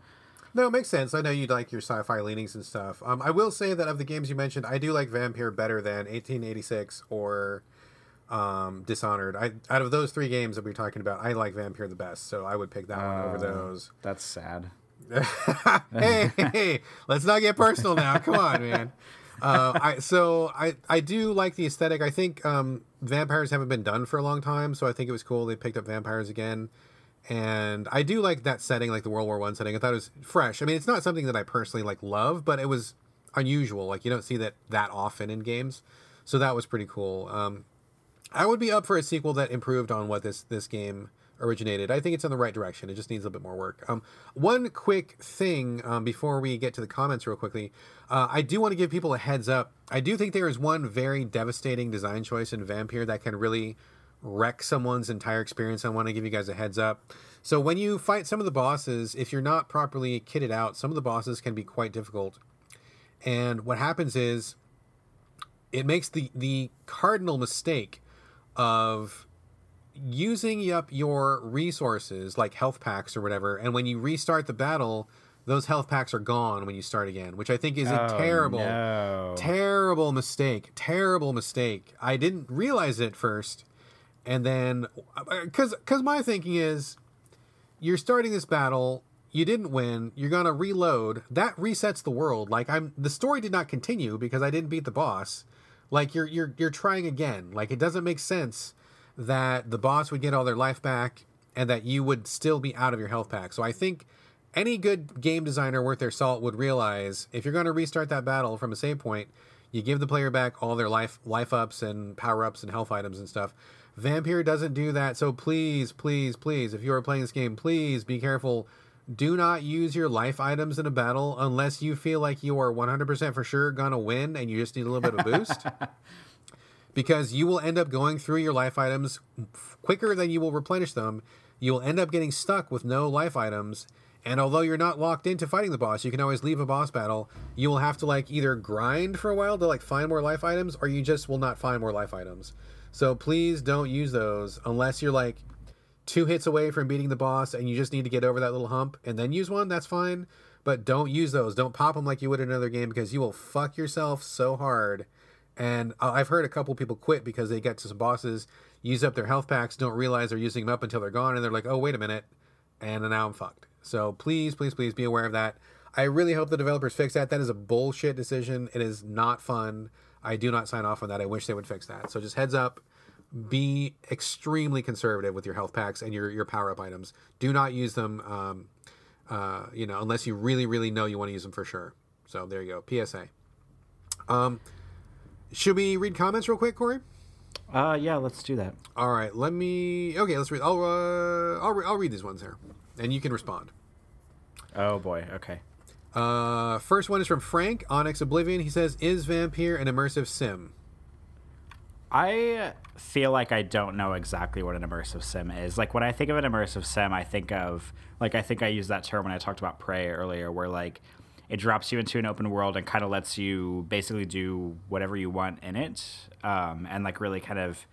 No, it makes sense. I know you like your sci-fi leanings and stuff. Um, I will say that of the games you mentioned, I do like Vampyr better than eighteen eighty-six or Um, Dishonored. I out of those three games that we were talking about, I like Vampyr the best, so I would pick that uh, one over those. That's sad. hey, hey, let's not get personal now. Come on, man. Uh, I so I I do like the aesthetic. I think um, vampires haven't been done for a long time, so I think it was cool they picked up vampires again. And I do like that setting, like the World War One setting. I thought it was fresh. I mean, it's not something that I personally like love, but it was unusual. Like, you don't see that that often in games, so that was pretty cool. Um, I would be up for a sequel that improved on what this, this game originated. I think it's in the right direction. It just needs a little bit more work. Um, one quick thing um, before we get to the comments real quickly. Uh, I do want to give people a heads up. I do think there is one very devastating design choice in Vampyr that can really wreck someone's entire experience. I want to give you guys a heads up. So when you fight some of the bosses, if you're not properly kitted out, some of the bosses can be quite difficult. And what happens is it makes the, the cardinal mistake of using up your resources, like health packs or whatever, and when you restart the battle, those health packs are gone when you start again, which I think is a oh, terrible, no. terrible mistake. Terrible mistake. I didn't realize it at first. And then, because because my thinking is, you're starting this battle, you didn't win, you're going to reload. That resets the world. Like, I'm the story did not continue because I didn't beat the boss. Like, you're you're you're trying again. Like, it doesn't make sense that the boss would get all their life back and that you would still be out of your health pack. So I think any good game designer worth their salt would realize if you're going to restart that battle from a save point, you give the player back all their life life ups and power-ups and health items and stuff. Vampyr doesn't do that, so please, please, please, if you are playing this game, please be careful. Do not use your life items in a battle unless you feel like you are one hundred percent for sure going to win and you just need a little bit of a boost. Because you will end up going through your life items quicker than you will replenish them. You will end up getting stuck with no life items. And although you're not locked into fighting the boss, you can always leave a boss battle. You will have to like either grind for a while to like find more life items, or you just will not find more life items. So please don't use those unless you're like two hits away from beating the boss and you just need to get over that little hump and then use one. That's fine. But don't use those. Don't pop them like you would in another game because you will fuck yourself so hard. And I've heard a couple people quit because they get to some bosses, use up their health packs, don't realize they're using them up until they're gone. And they're like, oh, wait a minute. And now I'm fucked. So please, please, please be aware of that. I really hope the developers fix that. That is a bullshit decision. It is not fun. I do not sign off on that. I wish they would fix that. So just heads up, be extremely conservative with your health packs and your, your power-up items. Do not use them, um, uh, you know, unless you really, really know you want to use them for sure. So there you go. P S A. Um, should we read comments real quick, Corey? Uh, yeah, let's do that. All right, let me... Okay, let's read. I'll, uh, I'll, re- I'll read these ones here, and you can respond. Oh, boy. Okay. Uh, first one is from Frank, Onyx Oblivion. He says, is Vampyr an immersive sim? I feel like I don't know exactly what an immersive sim is. Like, when I think of an immersive sim, I think of... Like, I think I used that term when I talked about Prey earlier, where, like, it drops you into an open world and kind of lets you basically do whatever you want in it, um, and, like, really kind of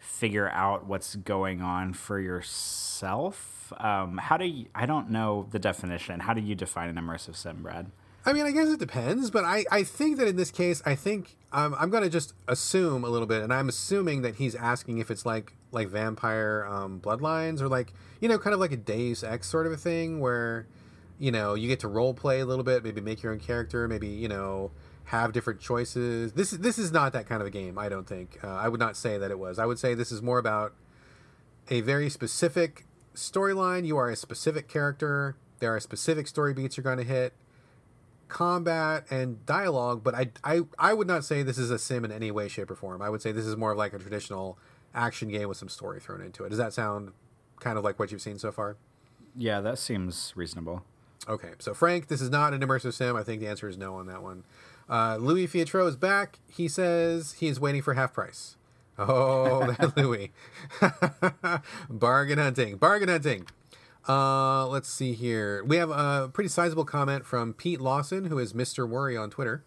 figure out what's going on for yourself. Um, how do you... I don't know the definition. How do you define an immersive sim, Brad? I mean, I guess it depends, but I, I think that in this case, I think um, I'm going to just assume a little bit, and I'm assuming that he's asking if it's like like Vampyr um, Bloodlines or like, you know, kind of like a Deus Ex sort of a thing where, you know, you get to role play a little bit, maybe make your own character, maybe, you know, have different choices. This is, this is not that kind of a game, I don't think. Uh, I would not say that it was. I would say this is more about a very specific storyline. You are a specific character. There are specific story beats you're going to hit. Combat and dialogue, but I, I I would not say this is a sim in any way, shape, or form. I would say this is more of like a traditional action game with some story thrown into it. Does that sound kind of like what you've seen so far? Yeah, that seems reasonable. Okay, so Frank, this is not an immersive sim. I think the answer is no on that one. Uh, Louis Fiatro is back. He says he is waiting for half price. Oh, that Louis. Bargain hunting. Bargain hunting. Uh, let's see here. We have a pretty sizable comment from Pete Lawson, who is Mister Worry on Twitter.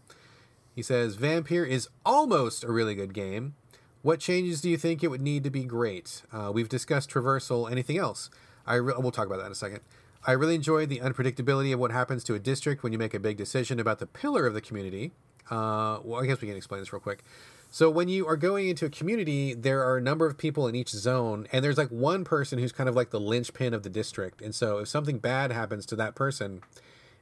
He says, Vampyr is almost a really good game. What changes do you think it would need to be great? Uh, we've discussed traversal. Anything else? I re- We'll talk about that in a second. I really enjoyed the unpredictability of what happens to a district when you make a big decision about the pillar of the community. Uh, well, I guess we can explain this real quick. So when you are going into a community, there are a number of people in each zone, and there's like one person who's kind of like the linchpin of the district. And so if something bad happens to that person,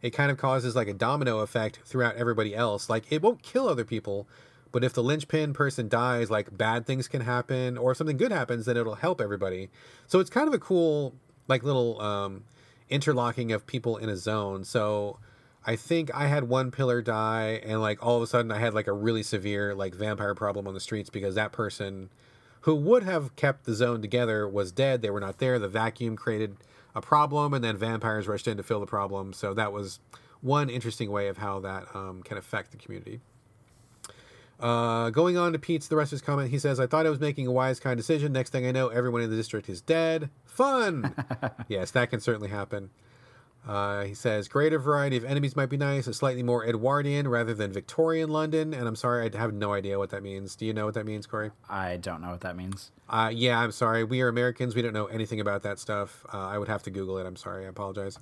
it kind of causes like a domino effect throughout everybody else. Like it won't kill other people, but if the linchpin person dies, like bad things can happen, or if something good happens, then it'll help everybody. So it's kind of a cool like little um, interlocking of people in a zone. So I think I had one pillar die and like all of a sudden I had like a really severe like vampire problem on the streets because that person who would have kept the zone together was dead. They were not there. The vacuum created a problem and then vampires rushed in to fill the problem. So that was one interesting way of how that um, can affect the community. Uh, going on to Pete's, the rest of his comment, he says, I thought I was making a wise kind of decision. Next thing I know, everyone in the district is dead. Fun. Yes, that can certainly happen. Uh, he says, greater variety of enemies might be nice. A slightly more Edwardian rather than Victorian London. And I'm sorry, I have no idea what that means. Do you know what that means, Corey? I don't know what that means. Uh, yeah, I'm sorry. We are Americans. We don't know anything about that stuff. Uh, I would have to Google it. I'm sorry. I apologize.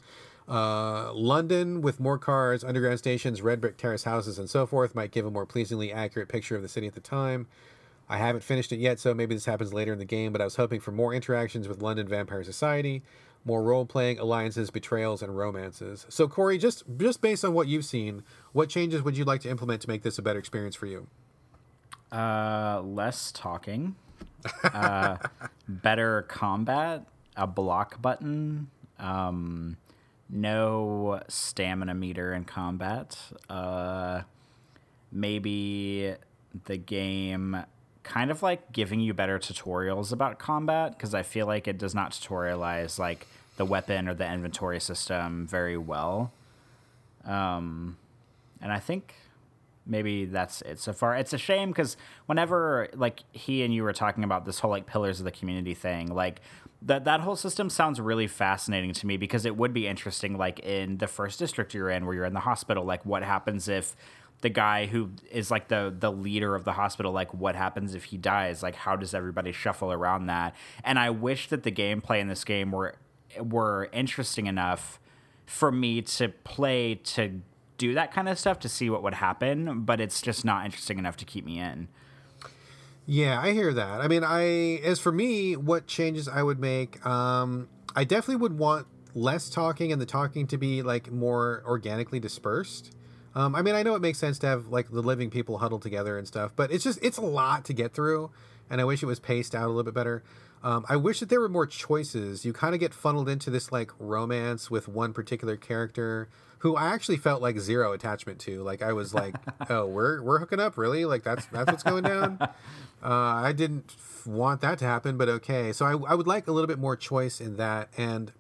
Uh, London with more cars, underground stations, red brick terrace houses, and so forth might give a more pleasingly accurate picture of the city at the time. I haven't finished it yet, so maybe this happens later in the game, but I was hoping for more interactions with London Vampyr Society, more role-playing, alliances, betrayals, and romances. So, Corey, just just based on what you've seen, what changes would you like to implement to make this a better experience for you? Uh, less talking, uh, better combat, a block button, um, no stamina meter in combat, uh, maybe the game kind of like giving you better tutorials about combat, because I feel like it does not tutorialize like the weapon or the inventory system very well. Um, and I think maybe that's it so far. It's a shame because whenever like he and you were talking about this whole like pillars of the community thing, like that that whole system sounds really fascinating to me, because it would be interesting like in the first district you're in where you're in the hospital, like what happens if the guy who is like the the leader of the hospital, like what happens if he dies? Like how does everybody shuffle around that? And I wish that the gameplay in this game were were interesting enough for me to play to do that kind of stuff, to see what would happen, but it's just not interesting enough to keep me in. Yeah, I hear that. I mean, I as for me, what changes I would make, um, I definitely would want less talking and the talking to be like more organically dispersed. Um, I mean, I know it makes sense to have, like, the living people huddled together and stuff, but it's just, it's a lot to get through, and I wish it was paced out a little bit better. Um, I wish that there were more choices. You kind of get funneled into this, like, romance with one particular character who I actually felt, like, zero attachment to. Like, I was like, oh, we're we're hooking up, really? Like, that's that's what's going down? Uh, I didn't want that to happen, but okay. So I, I would like a little bit more choice in that, and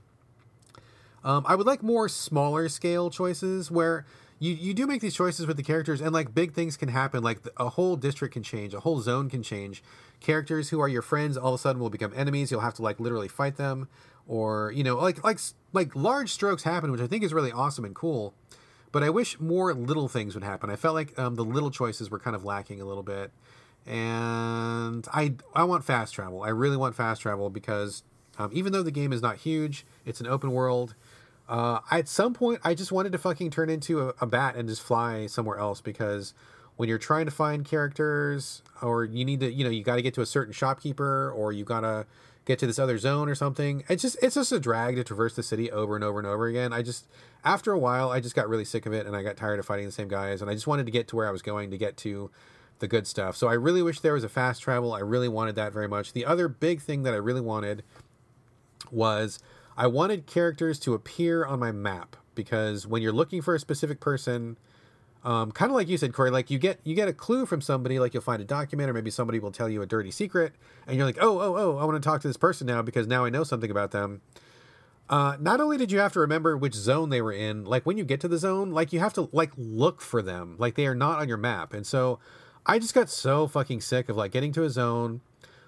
um, I would like more smaller-scale choices where... You you do make these choices with the characters, and, like, big things can happen. Like, a whole district can change. A whole zone can change. Characters who are your friends all of a sudden will become enemies. You'll have to, like, literally fight them. Or, you know, like like like large strokes happen, which I think is really awesome and cool. But I wish more little things would happen. I felt like um, the little choices were kind of lacking a little bit. And I, I want fast travel. I really want fast travel because um, even though the game is not huge, it's an open world. Uh, at some point, I just wanted to fucking turn into a, a bat and just fly somewhere else, because when you're trying to find characters, or you need to, you know, you got to get to a certain shopkeeper, or you got to get to this other zone or something. It's just, it's just a drag to traverse the city over and over and over again. I just, after a while, I just got really sick of it, and I got tired of fighting the same guys, and I just wanted to get to where I was going to get to the good stuff. So I really wish there was a fast travel. I really wanted that very much. The other big thing that I really wanted was... I wanted characters to appear on my map, because when you're looking for a specific person, um, kind of like you said, Corey, like you get you get a clue from somebody, like you'll find a document, or maybe somebody will tell you a dirty secret, and you're like, oh, oh, oh, I want to talk to this person now because now I know something about them. Uh, not only did you have to remember which zone they were in, like when you get to the zone, like you have to like look for them, like they are not on your map. And so I just got so fucking sick of like getting to a zone,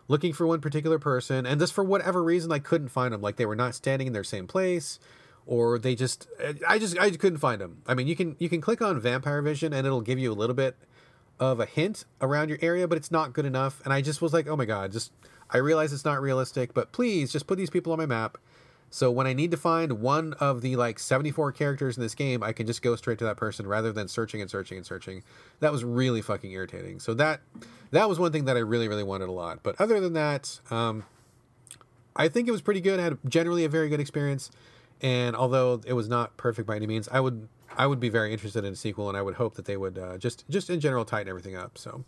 looking for one particular person, and just for whatever reason, I couldn't find them. Like, they were not standing in their same place, or they just... I just I couldn't find them. I mean, you can you can click on Vampyr Vision, and it'll give you a little bit of a hint around your area, but it's not good enough. And I just was like, oh my god, just... I realize it's not realistic, but please, just put these people on my map. So when I need to find one of the, like, seventy-four characters in this game, I can just go straight to that person rather than searching and searching and searching. That was really fucking irritating. So that that was one thing that I really, really wanted a lot. But other than that, um, I think it was pretty good. I had generally a very good experience. And although it was not perfect by any means, I would I would be very interested in a sequel, and I would hope that they would uh, just, just in general tighten everything up. So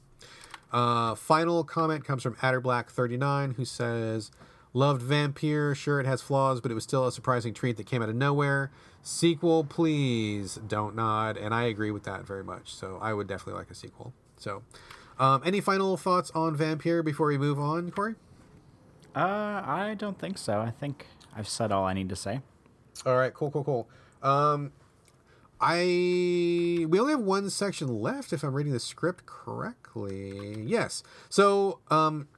uh, final comment comes from Adderblack thirty-nine, who says... Loved Vampyr. Sure, it has flaws, but it was still a surprising treat that came out of nowhere. Sequel, please. Don't nod. And I agree with that very much. So I would definitely like a sequel. So um, any final thoughts on Vampyr before we move on, Corey? Uh, I don't think so. I think I've said all I need to say. All right, cool, cool, cool. Um, I we only have one section left, if I'm reading the script correctly. Yes. So... um.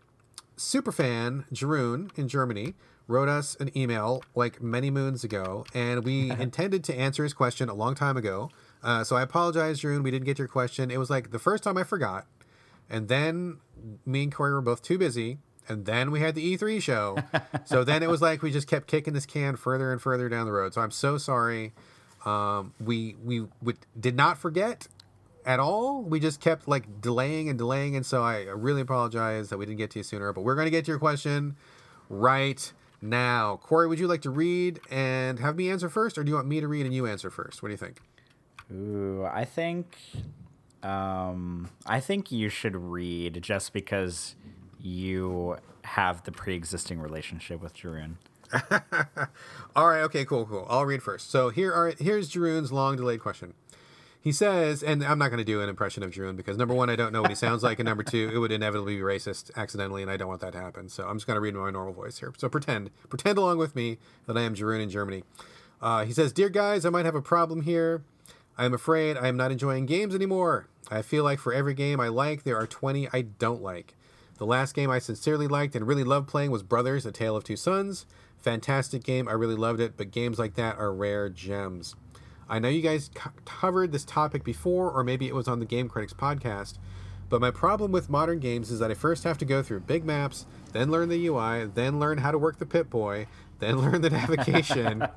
Superfan Jeroen in Germany wrote us an email like many moons ago, and we intended to answer his question a long time ago. Uh, so I apologize, Jeroen. We didn't get your question. It was like the first time I forgot, and then me and Corey were both too busy, and then we had the E three show. So then it was like we just kept kicking this can further and further down the road. So I'm so sorry. Um, we we would, did not forget at all. We just kept like delaying and delaying, and so I really apologize that we didn't get to you sooner. But we're going to get to your question right now. Corey, would you like to read and have me answer first, or do you want me to read and you answer first? What do you think? Ooh, I think, um, I think you should read just because you have the pre-existing relationship with Jeroen. All right. Okay, cool, cool. I'll read first. So here are, here's Jeroen's long delayed question. He says, and I'm not going to do an impression of Jeroen because number one, I don't know what he sounds like. And number two, it would inevitably be racist accidentally. And I don't want that to happen. So I'm just going to read in my normal voice here. So pretend, pretend along with me that I am Jeroen in Germany. Uh, he says, dear guys, I might have a problem here. I'm afraid I am not enjoying games anymore. I feel like for every game I like, there are twenty I don't like. The last game I sincerely liked and really loved playing was Brothers, A Tale of Two Sons. Fantastic game. I really loved it, but games like that are rare gems. I know you guys co- covered this topic before, or maybe it was on the Game Critics podcast, but my problem with modern games is that I first have to go through big maps, then learn the U I, then learn how to work the Pip-Boy, then learn the navigation,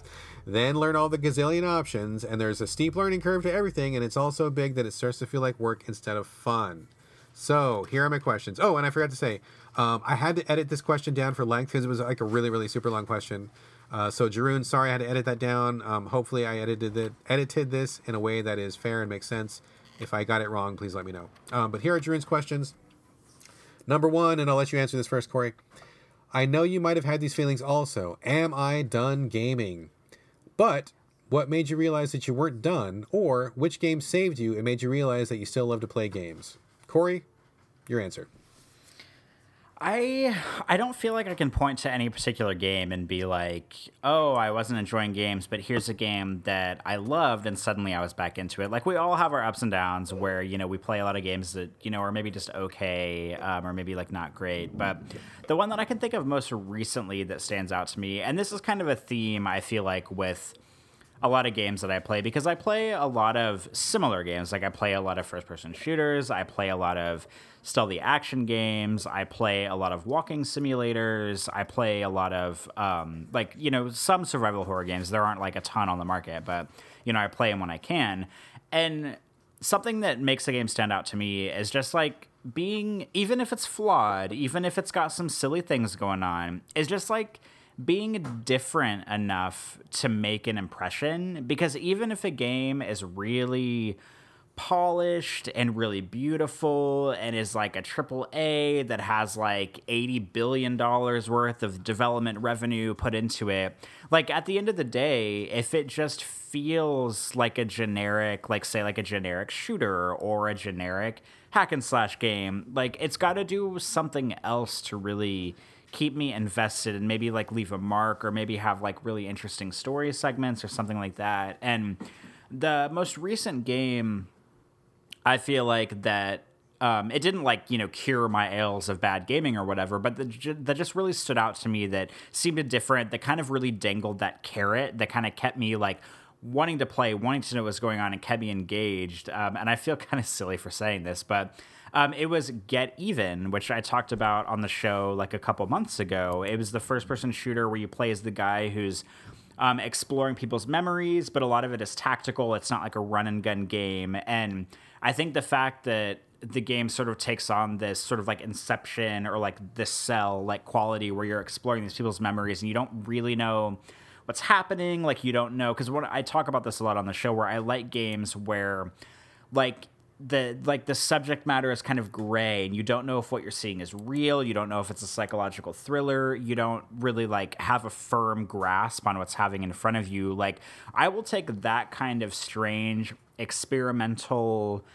then learn all the gazillion options, and there's a steep learning curve to everything, and it's all so big that it starts to feel like work instead of fun. So here are my questions. Oh, and I forgot to say, um, I had to edit this question down for length because it was like a really, really super long question. Uh, so Jeroen, sorry I had to edit that down. Um, hopefully I edited it, edited this in a way that is fair and makes sense. If I got it wrong, please let me know. Um, but here are Jeroen's questions. Number one, and I'll let you answer this first, Corey. I know you might have had these feelings also. Am I done gaming? But what made you realize that you weren't done, or which game saved you and made you realize that you still love to play games? Corey, your answer. I I don't feel like I can point to any particular game and be like, oh, I wasn't enjoying games, but here's a game that I loved and suddenly I was back into it. Like, we all have our ups and downs where, you know, we play a lot of games that, you know, are maybe just okay, um, or maybe like not great. But the one that I can think of most recently that stands out to me, and this is kind of a theme I feel like with a lot of games that I play, because I play a lot of similar games. Like, I play a lot of first-person shooters. I play a lot of stealthy action games. I play a lot of walking simulators. I play a lot of, um, like, you know, some survival horror games. There aren't, like, a ton on the market, but, you know, I play them when I can. And something that makes a game stand out to me is just, like, being, even if it's flawed, even if it's got some silly things going on, is just, like, being different enough to make an impression. Because even if a game is really polished and really beautiful and is like a triple A that has like eighty billion dollars worth of development revenue put into it, like at the end of the day, if it just feels like a generic, like say like a generic shooter or a generic hack and slash game, like it's got to do something else to really keep me invested and maybe like leave a mark or maybe have like really interesting story segments or something like that. And the most recent game, I feel like that um, it didn't like, you know, cure my ails of bad gaming or whatever, but the, that just really stood out to me, that seemed different, that kind of really dangled that carrot that kind of kept me like wanting to play, wanting to know what's going on and kept me engaged. Um, and I feel kind of silly for saying this, but Um, it was Get Even, which I talked about on the show like a couple months ago. It was the first-person shooter where you play as the guy who's um, exploring people's memories, but a lot of it is tactical. It's not like a run-and-gun game. And I think the fact that the game sort of takes on this sort of like Inception or like this Cell like quality where you're exploring these people's memories and you don't really know what's happening. Like, you don't know. Because I talk about this a lot on the show, where I like games where like the like the subject matter is kind of gray and you don't know if what you're seeing is real. You don't know if it's a psychological thriller. You don't really like have a firm grasp on what's happening in front of you. Like, I will take that kind of strange, experimental,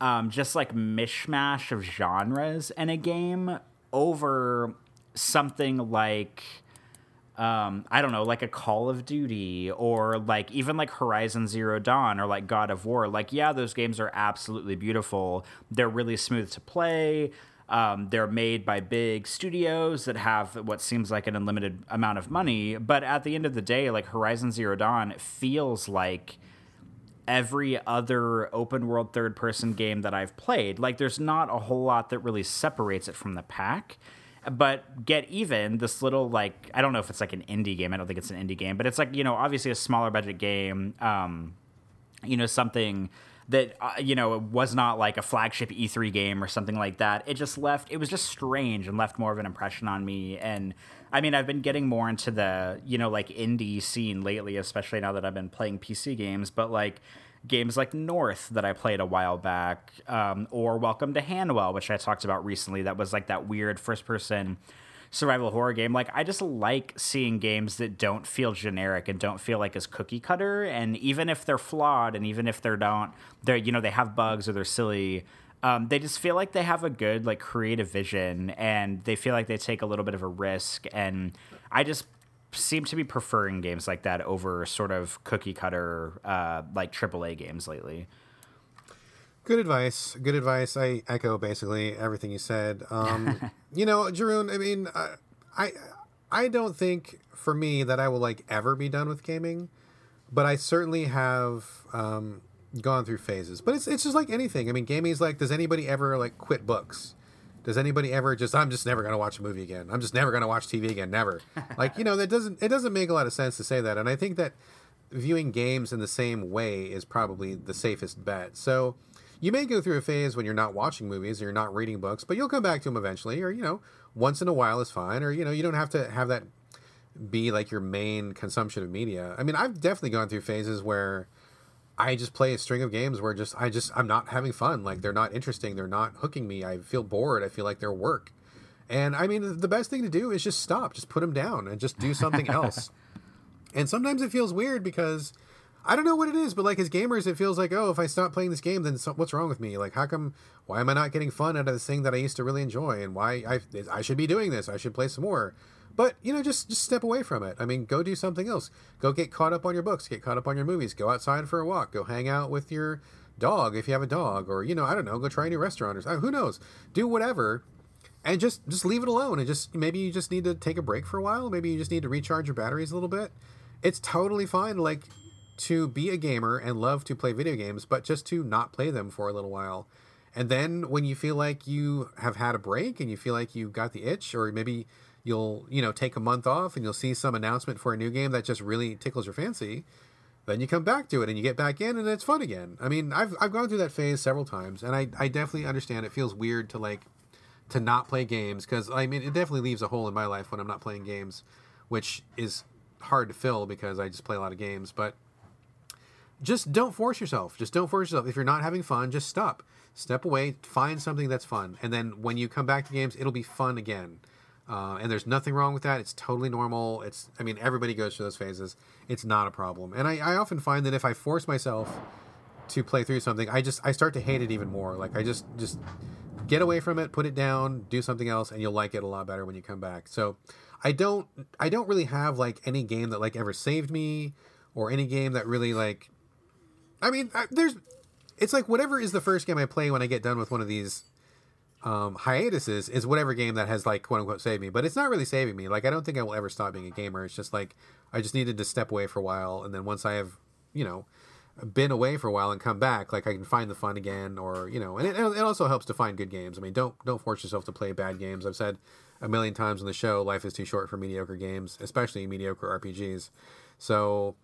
um, just like mishmash of genres in a game over something like, Um, I don't know, like a Call of Duty or like even like Horizon Zero Dawn or like God of War. Like, yeah, those games are absolutely beautiful. They're really smooth to play. Um, they're made by big studios that have what seems like an unlimited amount of money. But at the end of the day, like, Horizon Zero Dawn feels like every other open world third person game that I've played. Like, there's not a whole lot that really separates it from the pack. But Get Even, this little, like, I don't know if it's like an indie game. I don't think it's an indie game, but it's like, you know, obviously a smaller budget game, um, you know, something that, uh, you know, it was not like a flagship E three game or something like that. It just left, it was just strange and left more of an impression on me. And I mean, I've been getting more into the, you know, like, indie scene lately, especially now that I've been playing P C games, but like, games like North that I played a while back, um, or Welcome to Hanwell, which I talked about recently. That was like that weird first-person survival horror game. Like, I just like seeing games that don't feel generic and don't feel like as cookie cutter. And even if they're flawed, and even if they're don't, they're, you know, they have bugs or they're silly. Um, they just feel like they have a good, like, creative vision, and they feel like they take a little bit of a risk. And I just seem to be preferring games like that over sort of cookie cutter, uh, like, triple A games lately. Good advice. Good advice. I echo basically everything you said. Um, you know, Jeroen, I mean, uh, I, I don't think for me that I will like ever be done with gaming, but I certainly have, um, gone through phases, but it's, it's just like anything. I mean, gaming is like, does anybody ever like quit books? Does anybody ever just, I'm just never going to watch a movie again. I'm just never going to watch T V again. Never. Like, you know, that doesn't, it doesn't make a lot of sense to say that. And I think that viewing games in the same way is probably the safest bet. So you may go through a phase when you're not watching movies or you're not reading books, but you'll come back to them eventually, or, you know, once in a while is fine. Or, you know, you don't have to have that be like your main consumption of media. I mean, I've definitely gone through phases where I just play a string of games where just I just I'm not having fun. Like, they're not interesting. They're not hooking me. I feel bored. I feel like they're work. And I mean, the best thing to do is just stop. Just put them down and just do something else. And sometimes it feels weird because I don't know what it is, but like, as gamers, it feels like, oh, if I stop playing this game, then so, what's wrong with me? Like, how come? Why am I not getting fun out of this thing that I used to really enjoy? And why I I should be doing this? I should play some more. But, you know, just, just step away from it. I mean, go do something else. Go get caught up on your books. Get caught up on your movies. Go outside for a walk. Go hang out with your dog if you have a dog. Or, you know, I don't know, go try a new restaurant. Or, who knows? Do whatever. And just, just leave it alone. And just maybe you just need to take a break for a while. Maybe you just need to recharge your batteries a little bit. It's totally fine, like, to be a gamer and love to play video games, but just to not play them for a little while. And then when you feel like you have had a break and you feel like you got the itch, or maybe you'll, you know, take a month off and you'll see some announcement for a new game that just really tickles your fancy. Then you come back to it and you get back in and it's fun again. I mean, I've I've gone through that phase several times, and I, I definitely understand it feels weird to, like, to not play games, because, I mean, it definitely leaves a hole in my life when I'm not playing games, which is hard to fill because I just play a lot of games. But just don't force yourself. Just don't force yourself. If you're not having fun, just stop. Step away. Find something that's fun. And then when you come back to games, it'll be fun again. Uh, and there's nothing wrong with that. It's totally normal. It's, I mean, everybody goes through those phases. It's not a problem. And I, I often find that if I force myself to play through something, I just, I start to hate it even more. Like, I just, just get away from it, put it down, do something else, and you'll like it a lot better when you come back. So I don't, I don't really have, like, any game that, like, ever saved me, or any game that really, like, I mean, I, there's, it's like whatever is the first game I play when I get done with one of these Um, hiatuses is whatever game that has, like, quote unquote saved me, but it's not really saving me. Like, I don't think I will ever stop being a gamer. It's just like, I just needed to step away for a while. And then once I have, you know, been away for a while and come back, like, I can find the fun again, or, you know, and it, it also helps to find good games. I mean, don't, don't force yourself to play bad games. I've said a million times on the show, life is too short for mediocre games, especially mediocre R P Gs. So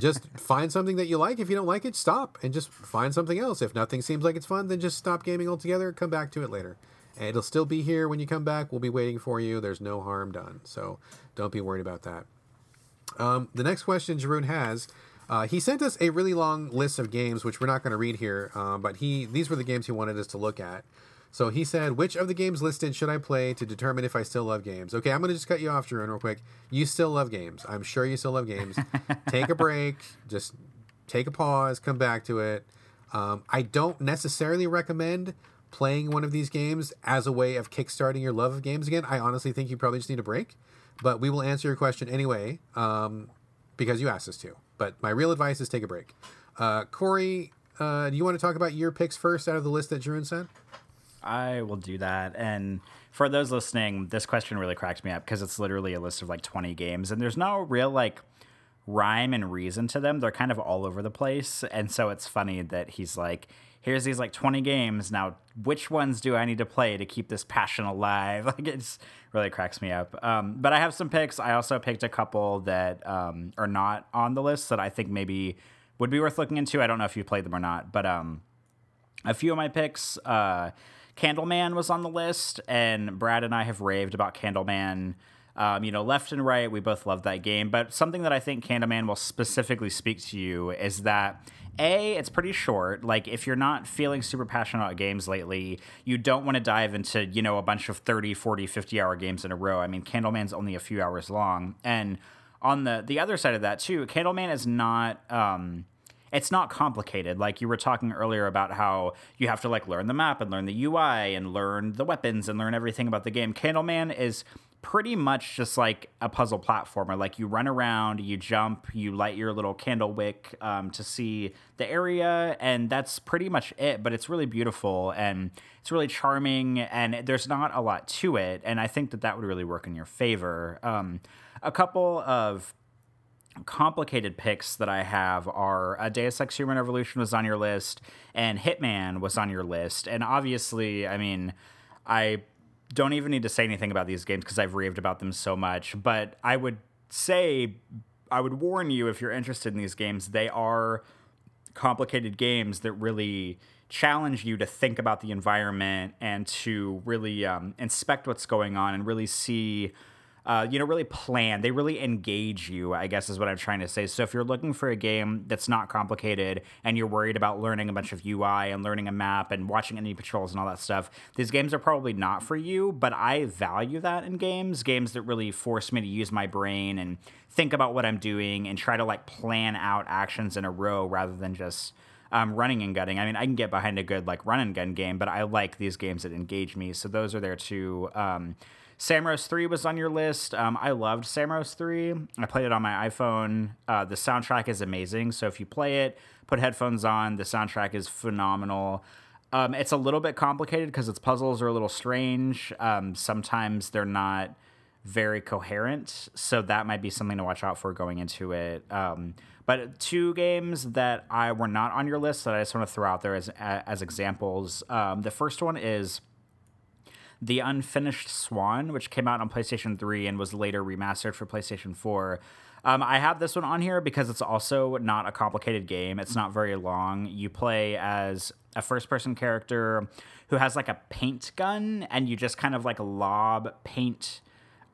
just find something that you like. If you don't like it, stop and just find something else. If nothing seems like it's fun, then just stop gaming altogether. Come back to it later. And it'll still be here when you come back. We'll be waiting for you. There's no harm done. So don't be worried about that. Um, the next question Jeroen has, uh, he sent us a really long list of games, which we're not going to read here. Um, but he these were the games he wanted us to look at. So he said, which of the games listed should I play to determine if I still love games? Okay, I'm going to just cut you off, Jeroen, real quick. You still love games. I'm sure you still love games. Take a break. Just take a pause. Come back to it. Um, I don't necessarily recommend playing one of these games as a way of kickstarting your love of games again. I honestly think you probably just need a break. But we will answer your question anyway, um, because you asked us to. But my real advice is take a break. Uh, Corey, uh, do you want to talk about your picks first out of the list that Jeroen sent? I will do that. And for those listening, this question really cracks me up because it's literally a list of like twenty games, and there's no real like rhyme and reason to them. They're kind of all over the place. And so it's funny that he's like, here's these like twenty games. Now, which ones do I need to play to keep this passion alive? Like, it's really cracks me up. Um, but I have some picks. I also picked a couple that um, are not on the list that I think maybe would be worth looking into. I don't know if you played them or not, but um, a few of my picks, uh, Candleman was on the list, and Brad and I have raved about Candleman. Um, you know, left and right, we both love that game. But something that I think Candleman will specifically speak to you is that, A, it's pretty short. Like, if you're not feeling super passionate about games lately, you don't want to dive into, you know, a bunch of thirty, forty, fifty-hour games in a row. I mean, Candleman's only a few hours long. And on the, the other side of that, too, Candleman is not... Um, It's not complicated. Like you were talking earlier about how you have to like learn the map and learn the U I and learn the weapons and learn everything about the game. Candleman is pretty much just like a puzzle platformer. Like you run around, you jump, you light your little candle wick um, to see the area, and that's pretty much it. But it's really beautiful and it's really charming, and there's not a lot to it. And I think that that would really work in your favor. Um, a couple of complicated picks that I have are uh, Deus Ex Human Revolution was on your list, and Hitman was on your list. And obviously, I mean, I don't even need to say anything about these games because I've raved about them so much. But I would say, I would warn you, if you're interested in these games, they are complicated games that really challenge you to think about the environment and to really um, inspect what's going on and really see... Uh, you know, really plan. They really engage you, I guess is what I'm trying to say. So if you're looking for a game that's not complicated and you're worried about learning a bunch of U I and learning a map and watching enemy patrols and all that stuff, these games are probably not for you, but I value that in games, games that really force me to use my brain and think about what I'm doing and try to like plan out actions in a row rather than just um, running and gunning. I mean, I can get behind a good like run and gun game, but I like these games that engage me. So those are there too. Um, Samorost three was on your list. Um, I loved Samorost three. I played it on my iPhone. Uh, the soundtrack is amazing. So if you play it, put headphones on. The soundtrack is phenomenal. Um, it's a little bit complicated because its puzzles are a little strange. Um, sometimes they're not very coherent. So that might be something to watch out for going into it. Um, but two games that I were not on your list that I just want to throw out there as, as examples. Um, the first one is The Unfinished Swan, which came out on PlayStation three and was later remastered for PlayStation four. Um, I have this one on here because it's also not a complicated game. It's not very long. You play as a first-person character who has, like, a paint gun, and you just kind of, like, lob paint...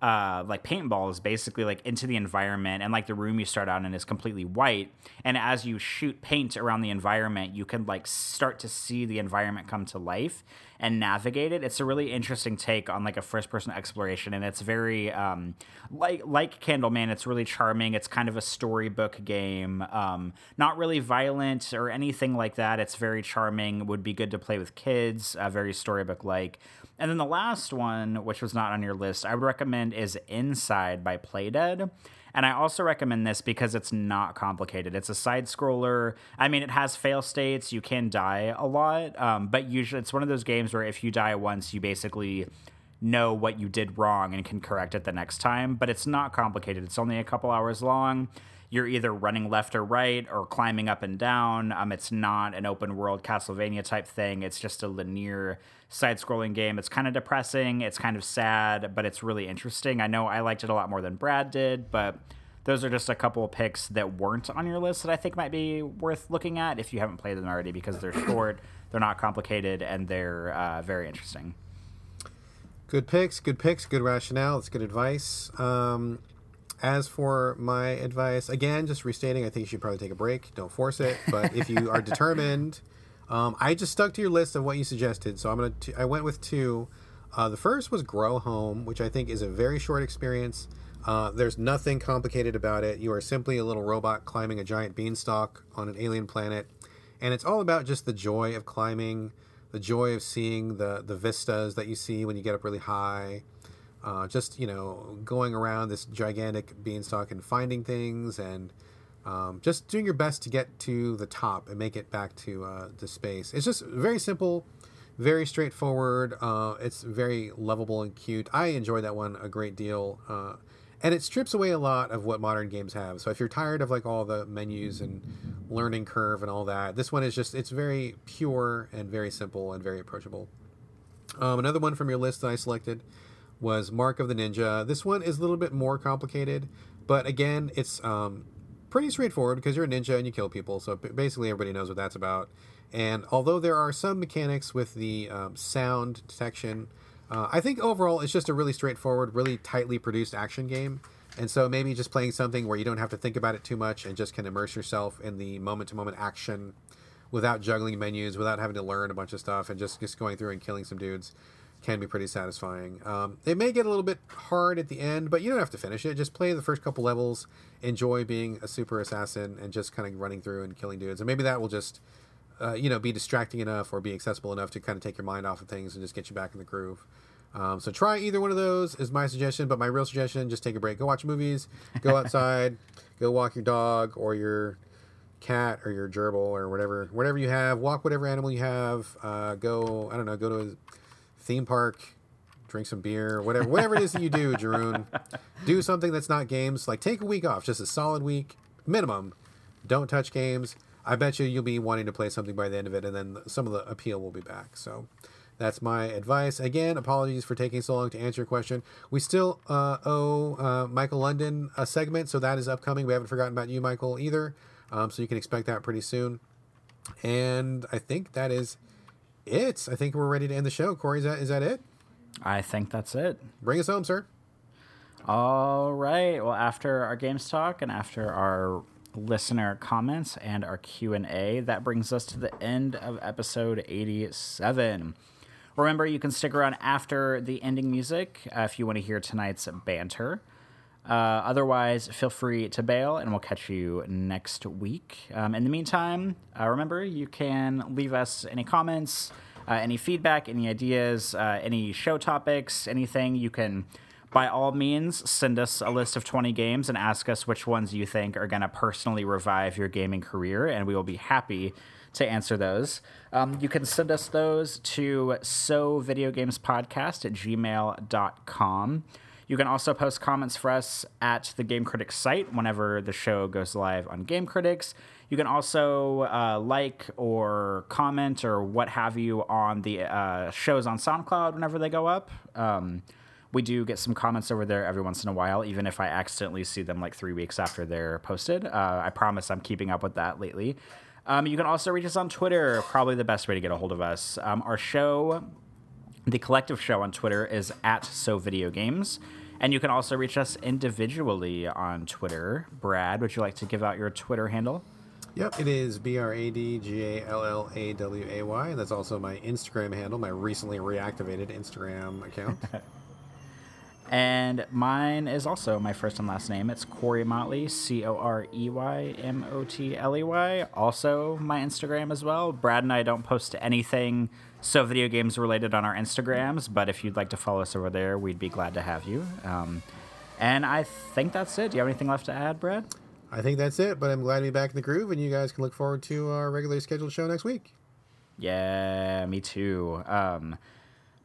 Uh, like paintballs basically like into the environment, and like the room you start out in is completely white, and as you shoot paint around the environment you can like start to see the environment come to life and navigate it. It's a really interesting take on like a first person exploration, and it's very um, like like Candleman, it's really charming. It's kind of a storybook game, um, not really violent or anything like that. It's very charming, would be good to play with kids, uh, very storybook like. And then the last one, which was not on your list, I would recommend is Inside by Playdead. And I also recommend this because it's not complicated. It's a side-scroller. I mean, it has fail states. You can die a lot, um, but usually it's one of those games where if you die once, you basically know what you did wrong and can correct it the next time. But it's not complicated. It's only a couple hours long. You're either running left or right or climbing up and down. Um, it's not an open world Castlevania type thing. It's just a linear side-scrolling game. It's kind of depressing. It's kind of sad, but it's really interesting. I know I liked it a lot more than Brad did, but those are just a couple of picks that weren't on your list that I think might be worth looking at if you haven't played them already, because they're short, they're not complicated, and they're uh, very interesting. Good picks, good picks, good rationale. That's good advice. Um... As for my advice, again, just restating, I think you should probably take a break. Don't force it. But if you are determined, um, I just stuck to your list of what you suggested. So I'm gonna. T- I went with two. Uh, the first was Grow Home, which I think is a very short experience. Uh, there's nothing complicated about it. You are simply a little robot climbing a giant beanstalk on an alien planet, and it's all about just the joy of climbing, the joy of seeing the the vistas that you see when you get up really high. Uh, just, you know, going around this gigantic beanstalk and finding things and um, just doing your best to get to the top and make it back to uh, the space. It's just very simple. very straightforward. Uh, it's very lovable and cute. I enjoy that one a great deal. Uh, and it strips away a lot of what modern games have. So if you're tired of like all the menus and learning curve and all that, this one is just, it's very pure and very simple and very approachable. Um, another one from your list that I selected was Mark of the Ninja. This one is a little bit more complicated, but again, it's um, pretty straightforward because you're a ninja and you kill people. So basically everybody knows what that's about. And although there are some mechanics with the um, sound detection, uh, I think overall it's just a really straightforward, really tightly produced action game. And so maybe just playing something where you don't have to think about it too much and just can immerse yourself in the moment-to-moment action without juggling menus, without having to learn a bunch of stuff, and just, just going through and killing some dudes can be pretty satisfying. Um, it may get a little bit hard at the end, but you don't have to finish it. Just play the first couple levels, enjoy being a super assassin, and just kind of running through and killing dudes. And maybe that will just... Uh, you know, be distracting enough or be accessible enough to kind of take your mind off of things and just get you back in the groove. Um, so try either one of those is my suggestion, but my real suggestion, just take a break, go watch movies, go outside, go walk your dog or your cat or your gerbil or whatever, whatever you have, walk whatever animal you have, uh, go, I don't know, go to a theme park, drink some beer, whatever, whatever it is that you do, Jeroen, do something that's not games. Like take a week off, just a solid week minimum. Don't touch games. I bet you you'll be wanting to play something by the end of it, and then some of the appeal will be back. So that's my advice. Again, apologies for taking so long to answer your question. We still uh, owe uh, Michael London a segment, so that is upcoming. We haven't forgotten about you, Michael, either, um, so you can expect that pretty soon. And I think that is it. I think we're ready to end the show. Corey, is that, is that it? I think that's it. Bring us home, sir. All right. Well, after our games talk and after our listener comments and our Q and A, that brings us to the end of episode eighty-seven. Remember, you can stick around after the ending music uh, if you want to hear tonight's banter. Uh, otherwise, feel free to bail, and we'll catch you next week. Um, in the meantime, uh, remember, you can leave us any comments, uh, any feedback, any ideas, uh, any show topics, anything. You can... By all means, send us a list of twenty games and ask us which ones you think are going to personally revive your gaming career, and we will be happy to answer those. Um, you can send us those to so video games podcast at gmail dot com. You can also post comments for us at the Game Critics site whenever the show goes live on Game Critics. You can also uh, like or comment or what have you on the uh, shows on SoundCloud whenever they go up. Um We do get some comments over there every once in a while, even if I accidentally see them like three weeks after they're posted. Uh, I promise I'm keeping up with that lately. Um, you can also reach us on Twitter, probably the best way to get a hold of us. Um, our show, the collective show on Twitter, is at So Video Games. And you can also reach us individually on Twitter. Brad, would you like to give out your Twitter handle? Yep, it is B R A D G A L L A W A Y. And that's also my Instagram handle, my recently reactivated Instagram account. And mine is also my first and last name. It's Corey Motley, C O R E Y M O T L E Y. Also my Instagram as well. Brad and I don't post anything So Video Games related on our Instagrams, but if you'd like to follow us over there, we'd be glad to have you. Um, and I think that's it. Do you have anything left to add, Brad? I think that's it, but I'm glad to be back in the groove, and you guys can look forward to our regularly scheduled show next week. Yeah, me too. Um...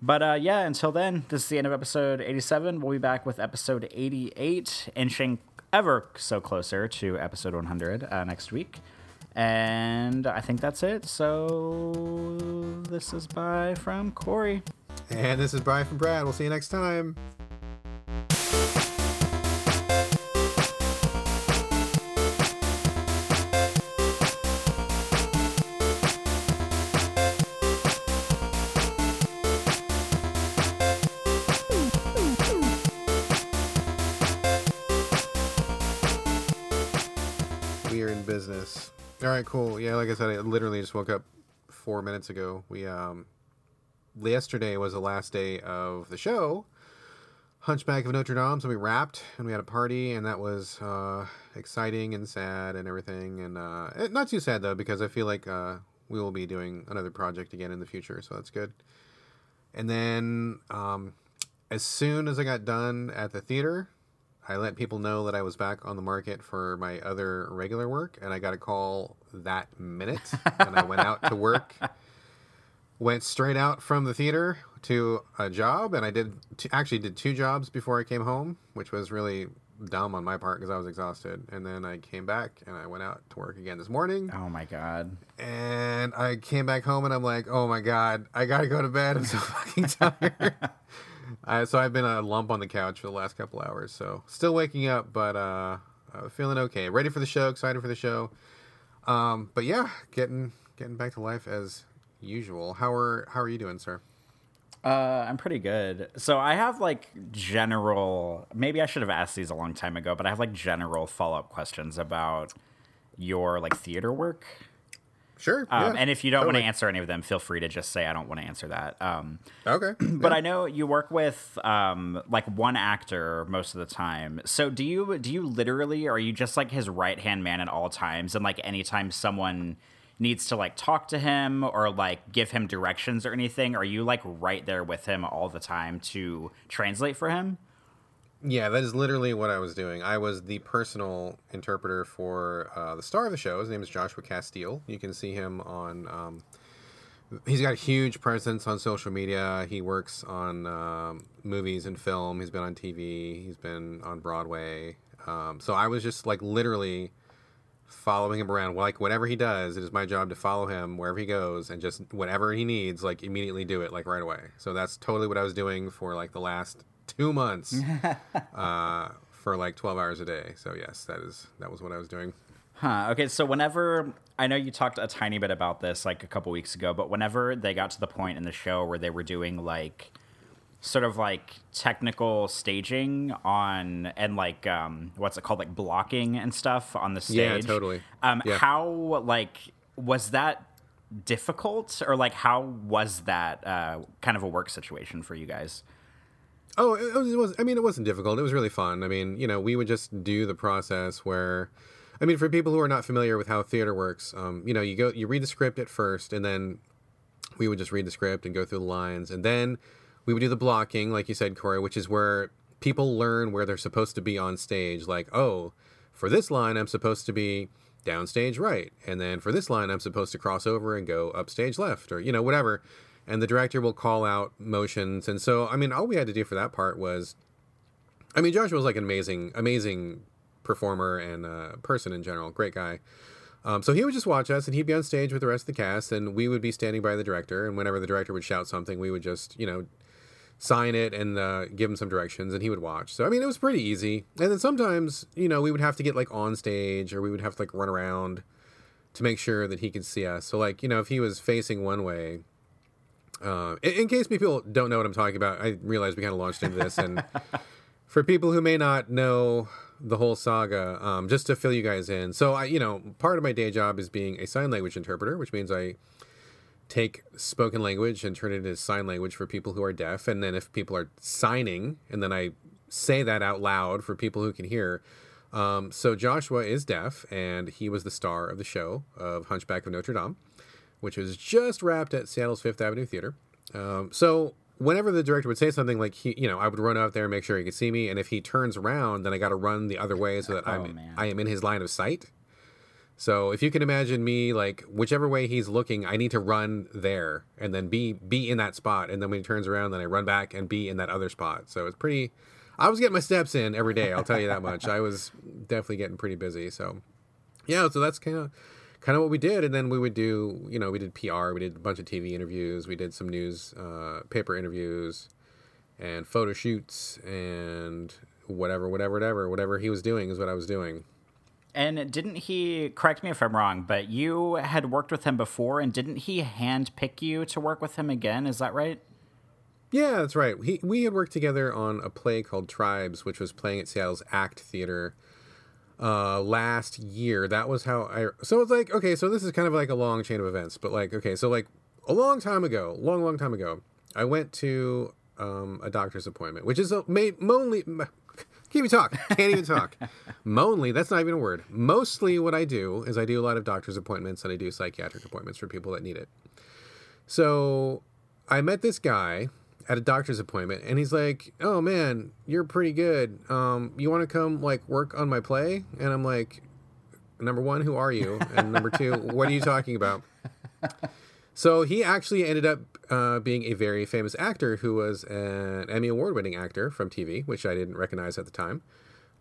But, uh, yeah, until then, this is the end of episode eighty-seven. We'll be back with episode eighty-eight, inching ever so closer to episode one hundred uh, next week. And I think that's it. So this is bye from Corey. And this is bye from Brad. We'll see you next time. Business. All right, cool. Yeah, like I said, I literally just woke up four minutes ago. We, um, yesterday was the last day of the show, Hunchback of Notre Dame. So we wrapped and we had a party, and that was uh, exciting and sad and everything. And uh, it, not too sad though, because I feel like uh, we will be doing another project again in the future, so that's good. And then, um, as soon as I got done at the theater, I let people know that I was back on the market for my other regular work, and I got a call that minute, and I went out to work went straight out from the theater to a job, and I did t- actually did two jobs before I came home, which was really dumb on my part because I was exhausted. And then I came back and I went out to work again this morning. Oh my god! And I came back home and I'm like, oh my god, I gotta go to bed. I'm so fucking tired. uh, so I've been a lump on the couch for the last couple hours. So still waking up, but uh, uh, feeling okay. Ready for the show. Excited for the show. Um, but yeah, getting getting back to life as usual. How are how are you doing, sir? Uh, I'm pretty good. So I have like general, maybe I should have asked these a long time ago, but I have like general follow-up questions about your like theater work. Sure. Um, yeah, and if you don't totally. want to answer any of them, feel free to just say, I don't want to answer that. Um, okay. But yeah. I know you work with um, like one actor most of the time. So do you, do you literally, are you just like his right-hand man at all times? And like anytime someone needs to like talk to him or like give him directions or anything, are you like right there with him all the time to translate for him? Yeah, that is literally what I was doing. I was the personal interpreter for uh, the star of the show. His name is Joshua Castile. You can see him on, um, he's got a huge presence on social media. He works on um, movies and film. He's been on T V. He's been on Broadway. Um, so I was just like literally following him around. Like whatever he does, it is my job to follow him wherever he goes and just whatever he needs, like immediately do it like right away. So that's totally what I was doing for like the last two months uh, for like twelve hours a day. So yes, that is, that was what I was doing. Huh. Okay. So whenever, I know you talked a tiny bit about this like a couple weeks ago, but whenever they got to the point in the show where they were doing like sort of like technical staging on and like um what's it called like blocking and stuff on the stage, yeah totally um yeah. how like was that difficult, or like how was that uh kind of a work situation for you guys? Oh, it was, it was I mean it wasn't difficult, it was really fun. I mean, you know, we would just do the process where, I mean, for people who are not familiar with how theater works, um you know, you go you read the script at first, and then we would just read the script and go through the lines, and then we would do the blocking, like you said, Corey, which is where people learn where they're supposed to be on stage. Like, oh, for this line, I'm supposed to be downstage right. And then for this line, I'm supposed to cross over and go upstage left, or, you know, whatever. And the director will call out motions. And so, I mean, all we had to do for that part was, I mean, Joshua was like an amazing, amazing performer and uh, person in general. Great guy. Um, so he would just watch us, and he'd be on stage with the rest of the cast, and we would be standing by the director. And whenever the director would shout something, we would just, you know, sign it and uh, give him some directions, and he would watch. So, I mean, it was pretty easy. And then sometimes, you know, we would have to get like on stage, or we would have to like run around to make sure that he could see us. So like, you know, if he was facing one way, uh, in, in case people don't know what I'm talking about, I realize we kind of launched into this. And for people who may not know the whole saga, um, just to fill you guys in. So I, you know, part of my day job is being a sign language interpreter, which means I take spoken language and turn it into sign language for people who are deaf. And then if people are signing, and then I say that out loud for people who can hear. Um, so Joshua is deaf, and he was the star of the show of Hunchback of Notre Dame, which was just wrapped at Seattle's Fifth Avenue Theater. Um, so whenever the director would say something, like, he, you know, I would run out there and make sure he could see me. And if he turns around, then I got to run the other way so that oh, I'm, I am in his line of sight. So if you can imagine me, like, whichever way he's looking, I need to run there and then be be in that spot. And then when he turns around, then I run back and be in that other spot. So it's pretty, I was getting my steps in every day, I'll tell you that much. I was definitely getting pretty busy. So, yeah, so that's kind of kind of what we did. And then we would do, you know, we did P R. We did a bunch of T V interviews. We did some news uh, paper interviews and photo shoots and whatever, whatever, whatever. Whatever he was doing is what I was doing. And didn't he, correct me if I'm wrong, but you had worked with him before, and didn't he handpick you to work with him again? Is that right? Yeah, that's right. He, we had worked together on a play called Tribes, which was playing at Seattle's ACT Theater uh, last year. That was how I... So it's like, okay, so this is kind of like a long chain of events, but like, okay, so like a long time ago, long, long time ago, I went to um, a doctor's appointment, which is a, may, mainly... Can't even talk. Can't even talk. Only, that's not even a word. Mostly what I do is I do a lot of doctor's appointments, and I do psychiatric appointments for people that need it. So I met this guy at a doctor's appointment, and he's like, oh, man, you're pretty good. Um, you want to come, like, work on my play? And I'm like, number one, who are you? And number two, what are you talking about? So he actually ended up uh, being a very famous actor who was an Emmy Award-winning actor from T V, which I didn't recognize at the time.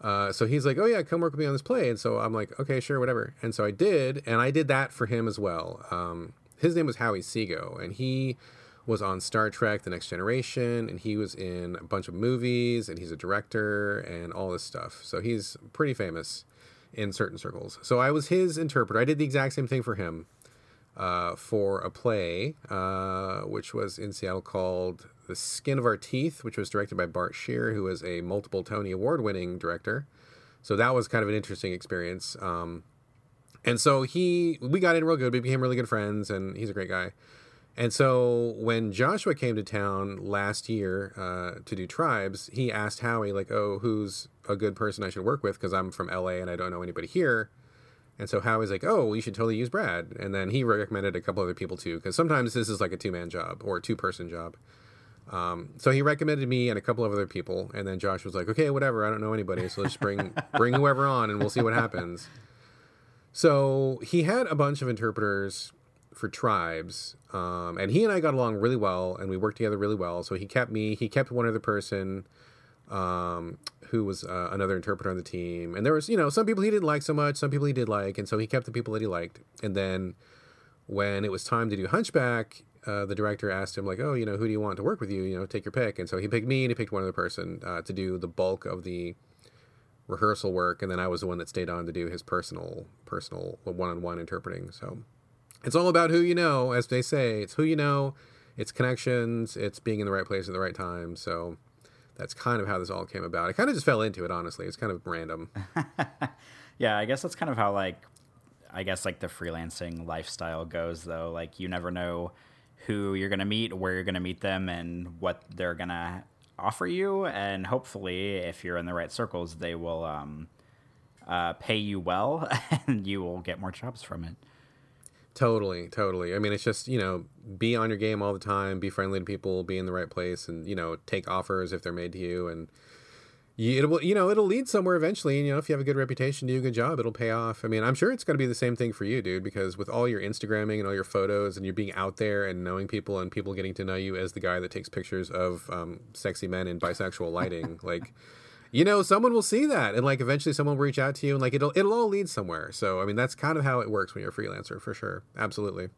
Uh, so he's like, oh, yeah, come work with me on this play. And so I'm like, okay, sure, whatever. And so I did, and I did that for him as well. Um, his name was Howie Sego, and he was on Star Trek, The Next Generation, and he was in a bunch of movies, and he's a director and all this stuff. So he's pretty famous in certain circles. So I was his interpreter. I did the exact same thing for him uh, for a play, uh, which was in Seattle called The Skin of Our Teeth, which was directed by Bart Scheer, who is a multiple Tony Award-winning director. So that was kind of an interesting experience. Um, and so he, we got in real good. We became really good friends, and he's a great guy. And so when Joshua came to town last year uh, to do Tribes, he asked Howie, like, oh, who's a good person I should work with? Because I'm from L A and I don't know anybody here. And so Howie's like, oh, you should totally use Brad. And then he recommended a couple other people, too, because sometimes this is like a two-man job or a two-person job. Um, so he recommended me and a couple of other people. And then Josh was like, okay, whatever. I don't know anybody. So let's just bring, bring whoever on and we'll see what happens. So he had a bunch of interpreters for Tribes. Um, and he and I got along really well and we worked together really well. So he kept me, he kept one other person, um, who was uh, another interpreter on the team. And there was, you know, some people he didn't like so much, some people he did like. And so he kept the people that he liked. And then when it was time to do Hunchback, Uh, the director asked him, like, oh, you know, who do you want to work with you? You know, take your pick. And so he picked me and he picked one other person uh, to do the bulk of the rehearsal work. And then I was the one that stayed on to do his personal, personal one-on-one interpreting. So it's all about who you know, as they say. It's who you know, it's connections, it's being in the right place at the right time. So that's kind of how this all came about. I kind of just fell into it, honestly. It's kind of random. Yeah, I guess that's kind of how, like, I guess, like, the freelancing lifestyle goes, though. Like, you never know who you're going to meet, where you're going to meet them, and what they're going to offer you. And hopefully, if you're in the right circles, they will um, uh, pay you well, and you will get more jobs from it. Totally, totally. I mean, it's just, you know, be on your game all the time, be friendly to people, be in the right place, and, you know, take offers if they're made to you. And you, it will, you know, it'll lead somewhere eventually. And, you know, if you have a good reputation, do a good job, it'll pay off. I mean, I'm sure it's going to be the same thing for you, dude, because with all your Instagramming and all your photos and you being out there and knowing people and people getting to know you as the guy that takes pictures of um, sexy men in bisexual lighting, like, you know, someone will see that. And, like, eventually someone will reach out to you and, like, it'll, it'll all lead somewhere. So, I mean, that's kind of how it works when you're a freelancer, for sure. Absolutely.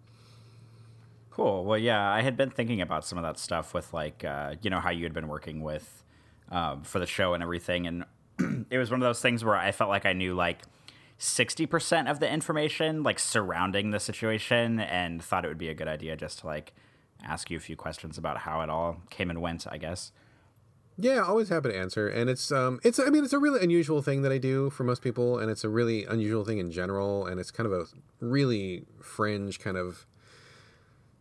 Cool. Well, yeah, I had been thinking about some of that stuff with, like, uh, you know, how you had been working with Um, for the show and everything. And it was one of those things where I felt like I knew, like, sixty percent of the information, like, surrounding the situation, and thought it would be a good idea just to, like, ask you a few questions about how it all came and went, I guess. Yeah, always happy to answer. And it's, um, it's, I mean, it's a really unusual thing that I do for most people, and it's a really unusual thing in general, and it's kind of a really fringe kind of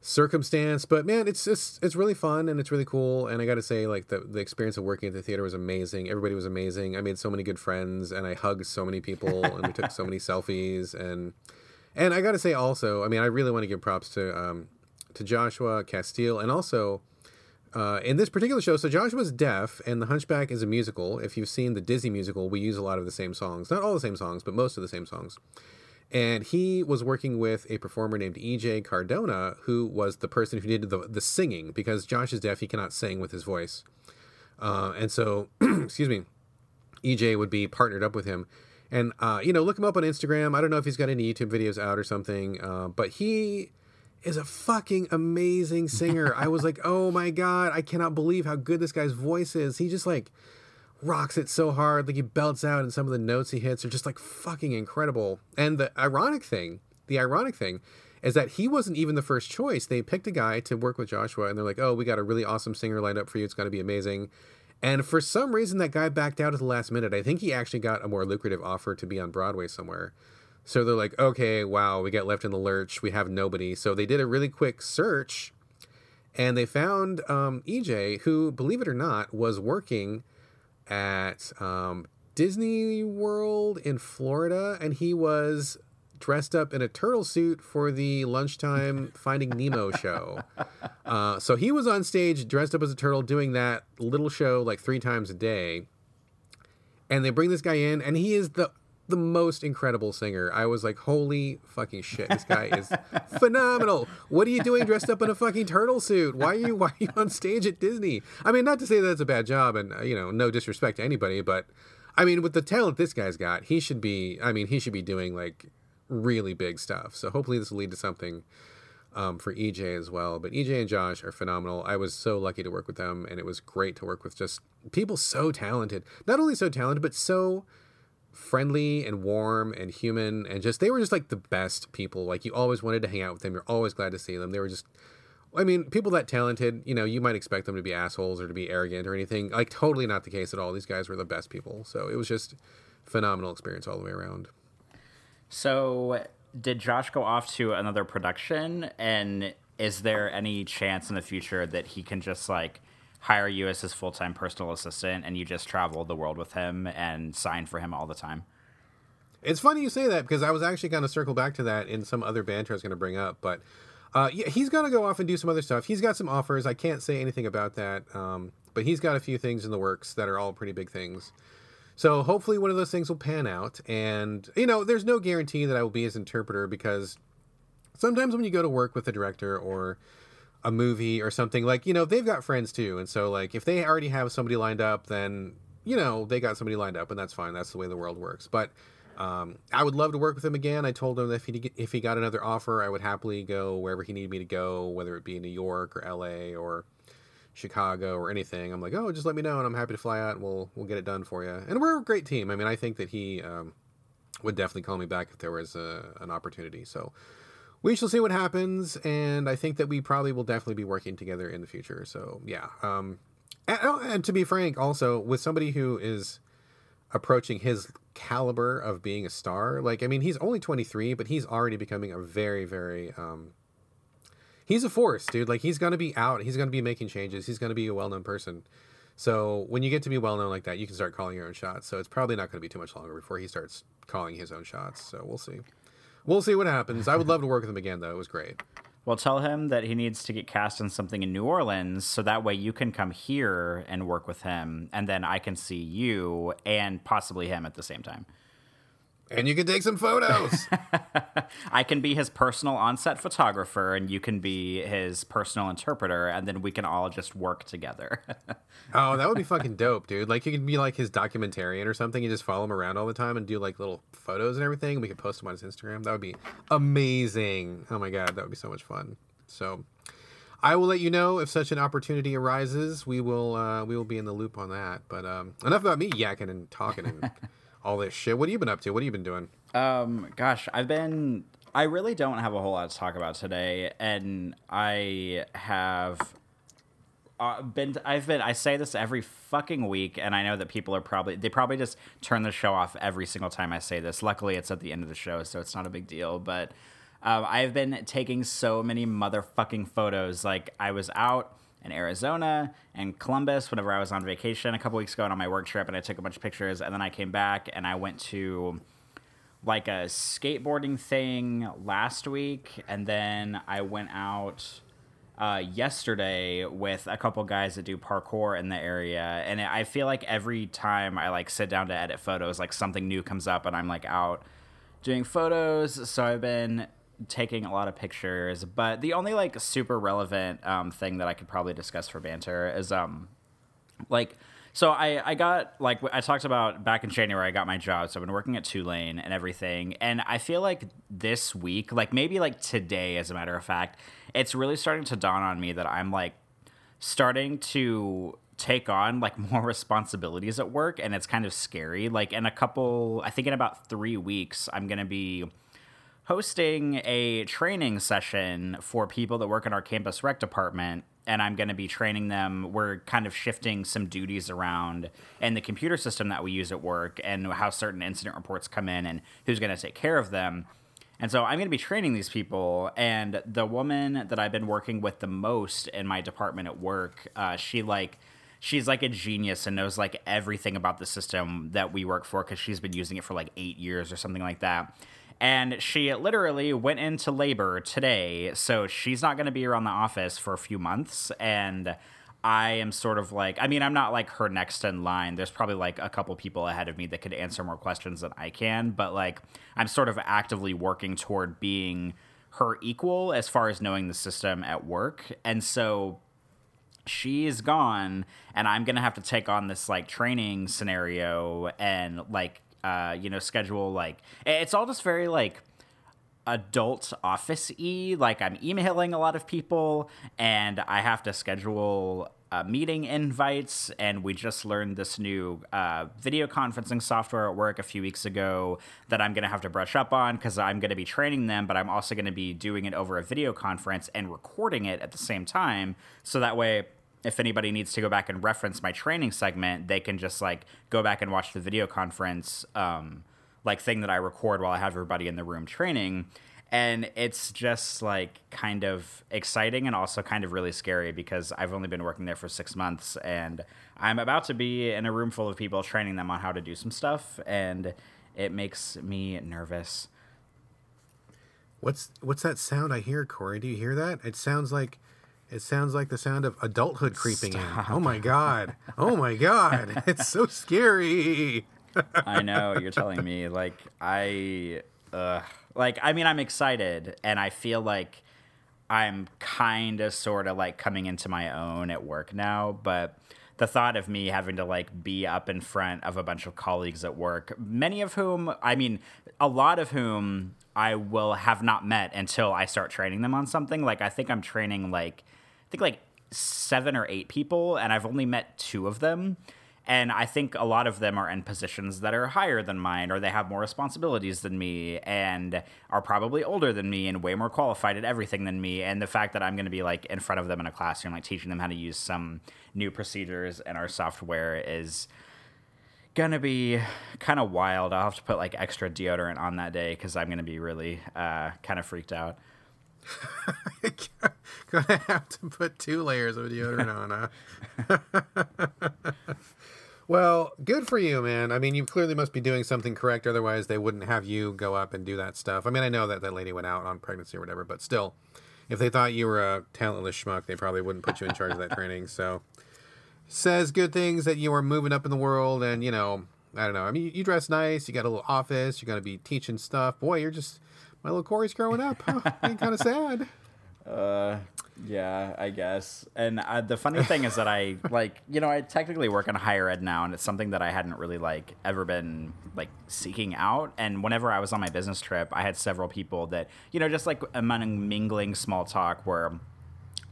circumstance, but man, it's just, it's really fun and it's really cool. And I gotta say, like, the, the experience of working at the theater was amazing. Everybody was amazing. I made so many good friends and I hugged so many people and we took so many selfies. And and I gotta say also, I mean, I really want to give props to um to Joshua Castile, and also uh in this particular show, so Joshua's deaf and The Hunchback is a musical. If you've seen the Disney musical, we use a lot of the same songs, not all the same songs, but most of the same songs. And he was working with a performer named E J Cardona, who was the person who did the, the singing, because Josh is deaf. He cannot sing with his voice. Uh, and so, excuse me, E J would be partnered up with him. And, uh, you know, look him up on Instagram. I don't know if he's got any YouTube videos out or something, uh, but he is a fucking amazing singer. I was like, oh, my God, I cannot believe how good this guy's voice is. He just, like, rocks it so hard, like, he belts out, and some of the notes he hits are just, like, fucking incredible. And the ironic thing, the ironic thing is that he wasn't even the first choice. They picked a guy to work with Joshua, and they're like, oh, we got a really awesome singer lined up for you. It's going to be amazing. And for some reason, that guy backed out at the last minute. I think he actually got a more lucrative offer to be on Broadway somewhere. So they're like, okay, wow, we got left in the lurch. We have nobody. So they did a really quick search, and they found um, E J, who, believe it or not, was working at um, Disney World in Florida, and he was dressed up in a turtle suit for the lunchtime Finding Nemo show. Uh, so he was on stage dressed up as a turtle doing that little show like three times a day. And they bring this guy in, and he is the the most incredible singer. I was like, holy fucking shit, this guy is phenomenal. What are you doing dressed up in a fucking turtle suit? Why are you why are you on stage at Disney? I mean, not to say that's a bad job, and you know, no disrespect to anybody, but I mean, with the talent this guy's got, he should be I mean, he should be doing like really big stuff. So hopefully this will lead to something um, for E J as well. But E J and Josh are phenomenal. I was so lucky to work with them, and it was great to work with just people so talented. Not only so talented, but so friendly and warm and human, and just they were just like the best people. Like, you always wanted to hang out with them. You're always glad to see them. They were just, I mean, people that talented, you know, you might expect them to be assholes or to be arrogant or anything. Like, totally not the case at all. These guys were the best people. So it was just phenomenal experience all the way around. So did Josh go off to another production, and is there any chance in the future that he can just like hire you as his full-time personal assistant and you just travel the world with him and sign for him all the time? It's funny you say that, because I was actually going to circle back to that in some other banter I was going to bring up, but uh, yeah, he's going to go off and do some other stuff. He's got some offers. I can't say anything about that, um, but he's got a few things in the works that are all pretty big things. So hopefully one of those things will pan out. And, you know, there's no guarantee that I will be his interpreter, because sometimes when you go to work with a director or a movie or something, like, you know, they've got friends too. And so like if they already have somebody lined up, then, you know, they got somebody lined up, and that's fine. That's the way the world works. But um, I would love to work with him again. I told him that if he, if he got another offer, I would happily go wherever he needed me to go, whether it be New York or L A or Chicago or anything. I'm like, oh, just let me know, and I'm happy to fly out, and we'll we'll get it done for you. And we're a great team. I mean, I think that he um, would definitely call me back if there was a, an opportunity. So we shall see what happens, and I think that we probably will definitely be working together in the future. So yeah, um, and, and to be frank, also with somebody who is approaching his caliber of being a star, like, I mean, he's only twenty-three, but he's already becoming a very, very um, he's a force, dude. Like, he's going to be out. He's going to be making changes. He's going to be a well-known person. So when you get to be well-known like that, you can start calling your own shots. So it's probably not going to be too much longer before he starts calling his own shots. So we'll see. We'll see what happens. I would love to work with him again, though. It was great. Well, tell him that he needs to get cast in something in New Orleans, so that way you can come here and work with him, and then I can see you and possibly him at the same time. And you can take some photos. I can be his personal on-set photographer, and you can be his personal interpreter, and then we can all just work together. Oh, that would be fucking dope, dude. Like, you could be like his documentarian or something. You just follow him around all the time and do like little photos and everything. We could post them on his Instagram. That would be amazing. Oh my God, that would be so much fun. So I will let you know if such an opportunity arises. We will uh, we will be in the loop on that. But um, enough about me yakking and talking and all this shit. What have you been up to? What have you been doing? Um, gosh, I've been... I really don't have a whole lot to talk about today, and I have uh, been... I've been... I say this every fucking week, and I know that people are probably... They probably just turn the show off every single time I say this. Luckily, it's at the end of the show, so it's not a big deal, but um, I've been taking so many motherfucking photos. Like, I was out in Arizona and Columbus whenever I was on vacation a couple weeks ago and on my work trip, and I took a bunch of pictures, and then I came back and I went to like a skateboarding thing last week, and then I went out uh, yesterday with a couple guys that do parkour in the area. And I feel like every time I like sit down to edit photos, like something new comes up and I'm like out doing photos. So I've been taking a lot of pictures, but the only like super relevant um thing that I could probably discuss for banter is um like so I I got like I talked about back in January I got my job, so I've been working at Tulane and everything, and I feel like this week, like maybe like today as a matter of fact, it's really starting to dawn on me that I'm like starting to take on like more responsibilities at work, and it's kind of scary. Like in a couple I think in about three weeks I'm gonna be hosting a training session for people that work in our campus rec department, and I'm going to be training them. We're kind of shifting some duties around in the computer system that we use at work and how certain incident reports come in and who's going to take care of them. And so I'm going to be training these people, and the woman that I've been working with the most in my department at work, uh, she like she's like a genius and knows like everything about the system that we work for, because she's been using it for like eight years or something like that. And she literally went into labor today, so she's not going to be around the office for a few months. And I am sort of like, I mean, I'm not like her next in line. There's probably like a couple people ahead of me that could answer more questions than I can, but like I'm sort of actively working toward being her equal as far as knowing the system at work. And so she is gone and I'm going to have to take on this like training scenario and like, uh, you know, schedule, like, it's all just very like adult office-y. Like I'm emailing a lot of people and I have to schedule uh, meeting invites. And we just learned this new uh, video conferencing software at work a few weeks ago that I'm going to have to brush up on because I'm going to be training them, but I'm also going to be doing it over a video conference and recording it at the same time. So that way, if anybody needs to go back and reference my training segment, they can just like go back and watch the video conference um, like thing that I record while I have everybody in the room training. And it's just like kind of exciting and also kind of really scary because I've only been working there for six months and I'm about to be in a room full of people training them on how to do some stuff. And it makes me nervous. What's, what's that sound I hear, Corey? Do you hear that? It sounds like, it sounds like the sound of adulthood creeping Stop. in. Oh my God. Oh my God. It's so scary. I know, you're telling me, like, I, uh, like, I mean, I'm excited, and I feel like I'm kind of sort of, like, coming into my own at work now, but the thought of me having to, like, be up in front of a bunch of colleagues at work, many of whom, I mean, a lot of whom I will have not met until I start training them on something. Like, I think I'm training, like, I think, like, seven or eight people, and I've only met two of them. And I think a lot of them are in positions that are higher than mine, or they have more responsibilities than me and are probably older than me and way more qualified at everything than me. And the fact that I'm going to be like in front of them in a classroom, like teaching them how to use some new procedures in our software is going to be kind of wild. I'll have to put like extra deodorant on that day because I'm going to be really uh, kind of freaked out. Gonna have to put two layers of deodorant on, huh? Well, good for you, man. I mean, you clearly must be doing something correct, otherwise they wouldn't have you go up and do that stuff. I mean, I know that that lady went out on pregnancy or whatever, but still, if they thought you were a talentless schmuck, they probably wouldn't put you in charge of that training. So, says good things that you are moving up in the world, and you know, I don't know. I mean, you dress nice, you got a little office, you're gonna be teaching stuff. Boy, you're just my little Corey's growing up. Huh? Kind of sad. Uh, yeah, I guess. And uh, the funny thing is that I like, you know, I technically work in higher ed now, and it's something that I hadn't really like ever been like seeking out. And whenever I was on my business trip, I had several people that, you know, just like among mingling small talk were,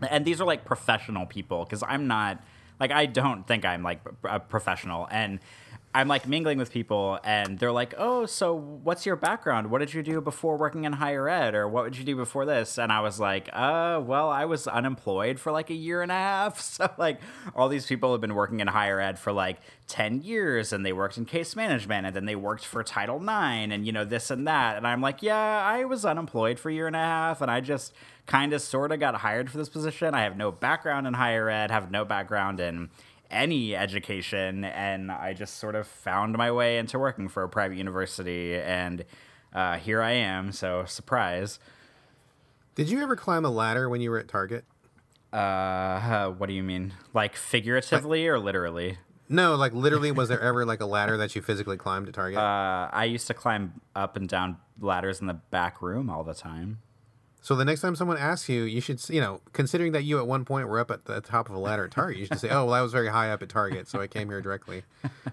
and these are like professional people because I'm not like, I don't think I'm like a professional, and I'm like mingling with people and they're like, oh, so what's your background? What did you do before working in higher ed? Or what would you do before this? And I was like, uh, well, I was unemployed for like a year and a half. So like all these people have been working in higher ed for like ten years and they worked in case management and then they worked for Title nine and, you know, this and that. And I'm like, yeah, I was unemployed for a year and a half and I just kind of sort of got hired for this position. I have no background in higher ed, have no background in any education, and I just sort of found my way into working for a private university, and uh, here I am, so surprise. Did you ever climb a ladder when you were at Target? Uh, uh what do you mean? Like figuratively, like, or literally? No, like literally, was there ever like a ladder that you physically climbed at Target? Uh, I used to climb up and down ladders in the back room all the time. So the next time someone asks you, you should, you know, considering that you at one point were up at the top of a ladder at Target, you should say, oh, well, I was very high up at Target, so I came here directly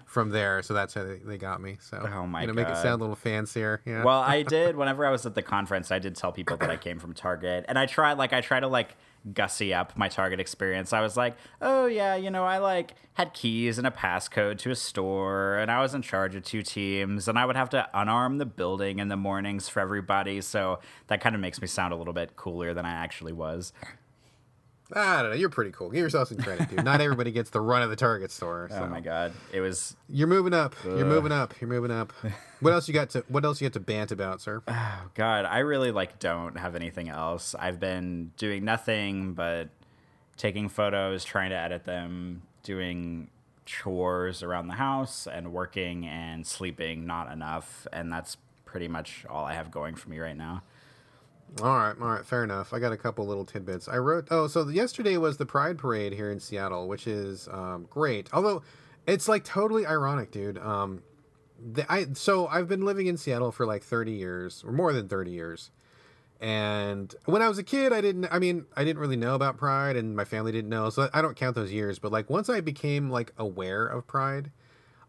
from there. So that's how they, they got me. So oh my you know, God. Make it sound a little fancier. Yeah. Well, I did. Whenever I was at the conference, I did tell people that I came from Target. And I tried, like, I tried to, like, gussy up my Target experience. I was like, oh, yeah, you know, I, like, had keys and a passcode to a store, and I was in charge of two teams, and I would have to unarm the building in the mornings for everybody, so that kind of makes me sound a little bit cooler than I actually was. I don't know. You're pretty cool. Give yourself some credit, dude. Not everybody gets the run of the Target store. So. Oh, my God. It was... You're moving up. Ugh. You're moving up. You're moving up. What else you got to... What else you got to bant about, sir? Oh, God. I really, like, don't have anything else. I've been doing nothing but taking photos, trying to edit them, doing chores around the house, and working and sleeping not enough. And that's pretty much all I have going for me right now. All right, all right, fair enough. I got a couple little tidbits. I wrote, oh, so yesterday was the Pride Parade here in Seattle, which is um, great. Although, it's like totally ironic, dude. Um, the, I So I've been living in Seattle for like thirty years, or more than thirty years. And when I was a kid, I didn't, I mean, I didn't really know about Pride, and my family didn't know. So I don't count those years. But like once I became like aware of Pride,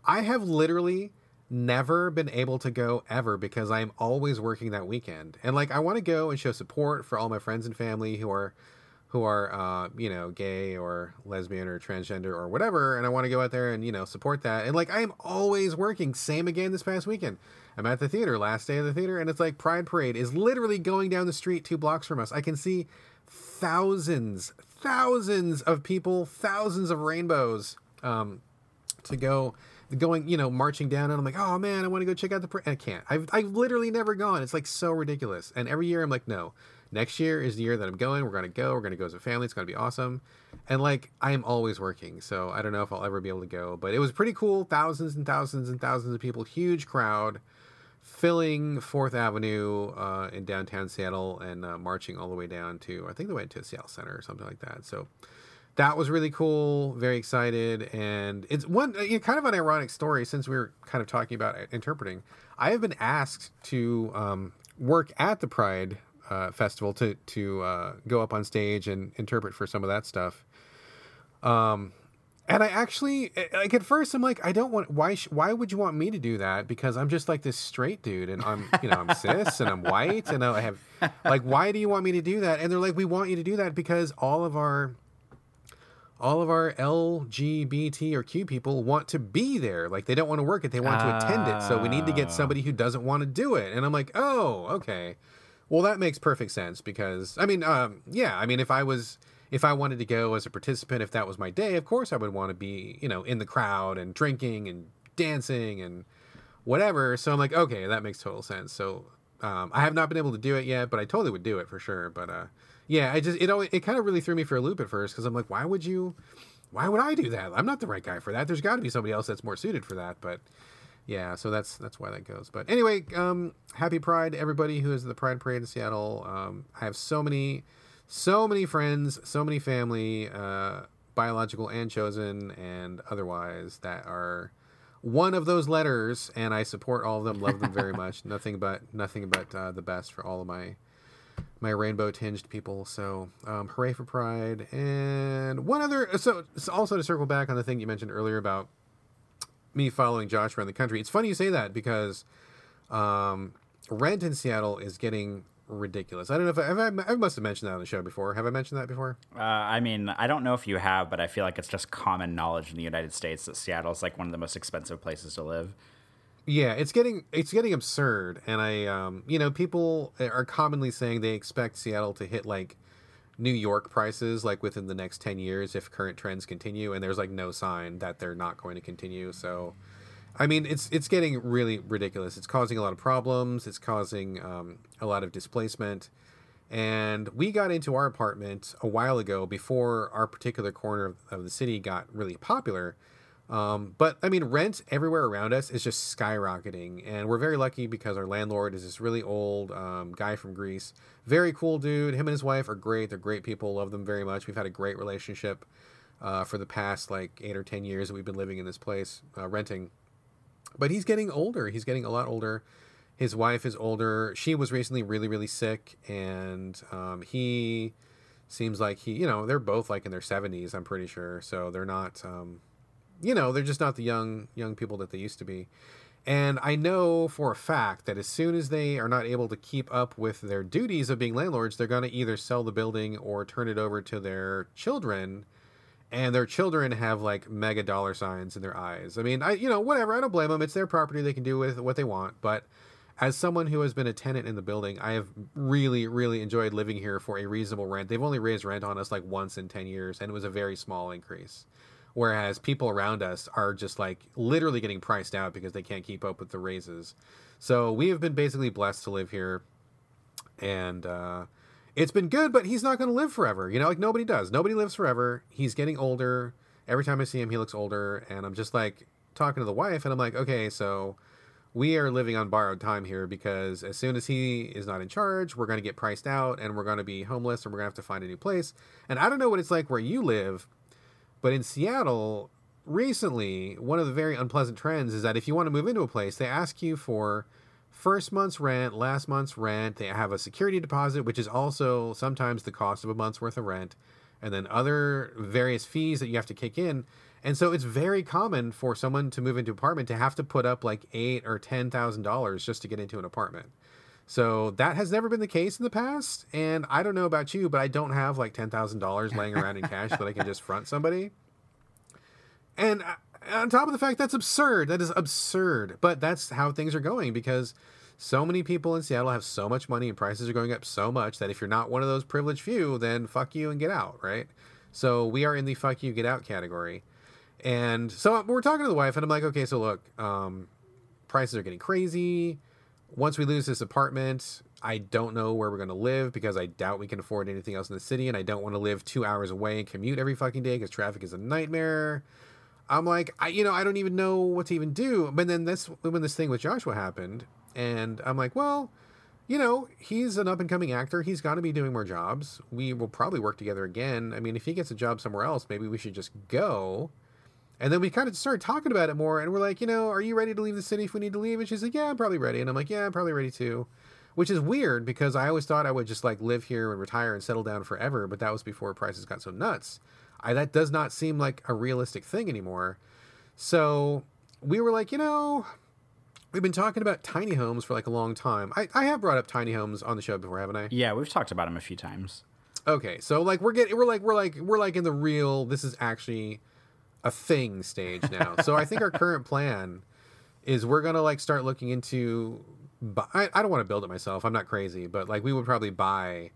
I have literally never been able to go ever because I'm always working that weekend. And like, I want to go and show support for all my friends and family who are, who are, uh, you know, gay or lesbian or transgender or whatever. And I want to go out there and, you know, support that. And like, I am always working. Same again this past weekend. I'm at the theater, last day of the theater. And it's like Pride Parade is literally going down the street two blocks from us. I can see thousands, thousands of people, thousands of rainbows, um, to go going, you know, marching down, and I'm like, oh man, I want to go check out the parade. I can't. I've, I've literally never gone. It's like so ridiculous. And every year I'm like, no, next year is the year that I'm going. We're going to go. We're going to go as a family. It's going to be awesome. And like, I am always working. So I don't know if I'll ever be able to go, but it was pretty cool. Thousands and thousands and thousands of people, huge crowd filling Fourth Avenue uh, in downtown Seattle and uh, marching all the way down to, I think they went to Seattle Center or something like that. So that was really cool. Very excited. And it's one, you know, kind of an ironic story since we were kind of talking about interpreting. I have been asked to um, work at the Pride uh, Festival to, to uh, go up on stage and interpret for some of that stuff. Um, and I actually, like at first I'm like, I don't want, why, sh- why would you want me to do that? Because I'm just like this straight dude and I'm, you know, I'm cis and I'm white and I have like, why do you want me to do that? And they're like, we want you to do that because all of our, all of our L G B T or Q people want to be there. Like they don't want to work it. They want ah. to attend it. So we need to get somebody who doesn't want to do it. And I'm like, oh, okay. Well, that makes perfect sense because I mean, um, yeah, I mean, if I was, if I wanted to go as a participant, if that was my day, of course I would want to be, you know, in the crowd and drinking and dancing and whatever. So I'm like, okay, that makes total sense. So, um, I have not been able to do it yet, but I totally would do it for sure. But, uh, yeah, I just it always, it kind of really threw me for a loop at first because I'm like, why would you, why would I do that? I'm not the right guy for that. There's got to be somebody else that's more suited for that. But yeah, so that's that's why that goes. But anyway, um, happy Pride, everybody who is at the Pride Parade in Seattle. Um, I have so many, so many friends, so many family, uh, biological and chosen and otherwise that are one of those letters, and I support all of them. Love them very much. Nothing but nothing but uh, the best for all of my. my rainbow tinged people. So, um, hooray for Pride. And one other, so, so also to circle back on the thing you mentioned earlier about me following Josh around the country. It's funny you say that because, um, rent in Seattle is getting ridiculous. I don't know if I, have I, I must've mentioned that on the show before. Have I mentioned that before? Uh, I mean, I don't know if you have, but I feel like it's just common knowledge in the United States that Seattle is like one of the most expensive places to live. Yeah, it's getting it's getting absurd, and I, um, you know, people are commonly saying they expect Seattle to hit like New York prices like within the next ten years if current trends continue, and there's like no sign that they're not going to continue. So, I mean, it's it's getting really ridiculous. It's causing a lot of problems. It's causing um, a lot of displacement, and we got into our apartment a while ago before our particular corner of, of the city got really popular. Um, but I mean, rent everywhere around us is just skyrocketing, and we're very lucky because our landlord is this really old, um, guy from Greece, very cool dude. Him and his wife are great. They're great people. Love them very much. We've had a great relationship, uh, for the past like eight or ten years that we've been living in this place, uh, renting, but he's getting older. He's getting a lot older. His wife is older. She was recently really, really sick. And, um, he seems like he, you know, they're both like in their seventies, I'm pretty sure. So they're not, um, you know, they're just not the young, young people that they used to be. And I know for a fact that as soon as they are not able to keep up with their duties of being landlords, they're going to either sell the building or turn it over to their children, and their children have like mega dollar signs in their eyes. I mean, I, you know, whatever, I don't blame them. It's their property. They can do with what they want. But as someone who has been a tenant in the building, I have really, really enjoyed living here for a reasonable rent. They've only raised rent on us like once in ten years, and it was a very small increase. Whereas people around us are just like literally getting priced out because they can't keep up with the raises. So we have been basically blessed to live here, and uh, it's been good, but he's not going to live forever. You know, like nobody does. Nobody lives forever. He's getting older. Every time I see him, he looks older. And I'm just like talking to the wife, and I'm like, okay, so we are living on borrowed time here, because as soon as he is not in charge, we're going to get priced out and we're going to be homeless and we're going to have to find a new place. And I don't know what it's like where you live, but in Seattle recently, one of the very unpleasant trends is that if you want to move into a place, they ask you for first month's rent, last month's rent. They have a security deposit, which is also sometimes the cost of a month's worth of rent, and then other various fees that you have to kick in. And so it's very common for someone to move into an apartment to have to put up like eight or ten thousand dollars just to get into an apartment. So that has never been the case in the past. And I don't know about you, but I don't have like ten thousand dollars laying around in cash that I can just front somebody. And on top of the fact, that's absurd. That is absurd. But that's how things are going, because so many people in Seattle have so much money and prices are going up so much that if you're not one of those privileged few, then fuck you and get out, right? So we are in the fuck you, get out category. And so we're talking to the wife and I'm like, okay, so look, um, prices are getting crazy. Once we lose this apartment, I don't know where we're going to live, because I doubt we can afford anything else in the city. And I don't want to live two hours away and commute every fucking day because traffic is a nightmare. I'm like, I, you know, I don't even know what to even do. But then that's when this thing with Joshua happened. And I'm like, well, you know, he's an up-and-coming actor. He's got to be doing more jobs. We will probably work together again. I mean, if he gets a job somewhere else, maybe we should just go. And then we kind of started talking about it more. And we're like, you know, are you ready to leave the city if we need to leave? And she's like, yeah, I'm probably ready. And I'm like, yeah, I'm probably ready too. Which is weird, because I always thought I would just like live here and retire and settle down forever. But that was before prices got so nuts. I, that does not seem like a realistic thing anymore. So we were like, you know... We've been talking about tiny homes for like a long time. I, I have brought up tiny homes on the show before, haven't I? Yeah, we've talked about them a few times. Okay, so like we're getting, we're like, we're like, we're like in the real, this is actually a thing stage now. So I think our current plan is we're gonna like start looking into. I, I don't want to build it myself. I'm not crazy, but like we would probably buy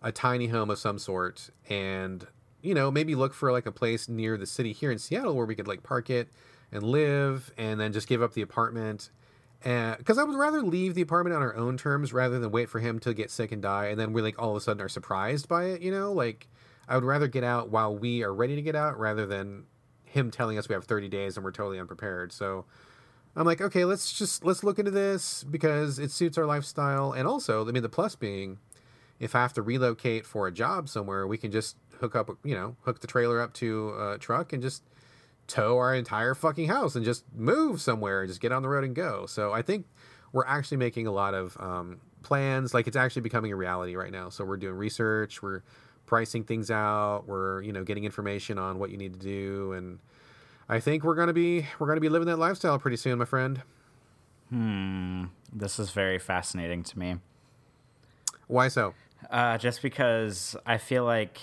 a tiny home of some sort, and you know maybe look for like a place near the city here in Seattle where we could like park it and live, and then just give up the apartment. Because uh, I would rather leave the apartment on our own terms rather than wait for him to get sick and die, and then we like all of a sudden are surprised by it, you know? Like, I would rather get out while we are ready to get out rather than him telling us we have thirty days and we're totally unprepared. So I'm like, okay, let's just, let's look into this because it suits our lifestyle. And also, I mean, the plus being, if I have to relocate for a job somewhere, we can just hook up, you know, hook the trailer up to a truck and just tow our entire fucking house and just move somewhere and just get on the road and go. So I think we're actually making a lot of um, plans. Like, it's actually becoming a reality right now. So we're doing research, we're pricing things out, we're, you know, getting information on what you need to do. And I think we're going to be, we're going to be living that lifestyle pretty soon, my friend. Hmm. This is very fascinating to me. Why so? Uh, just because I feel like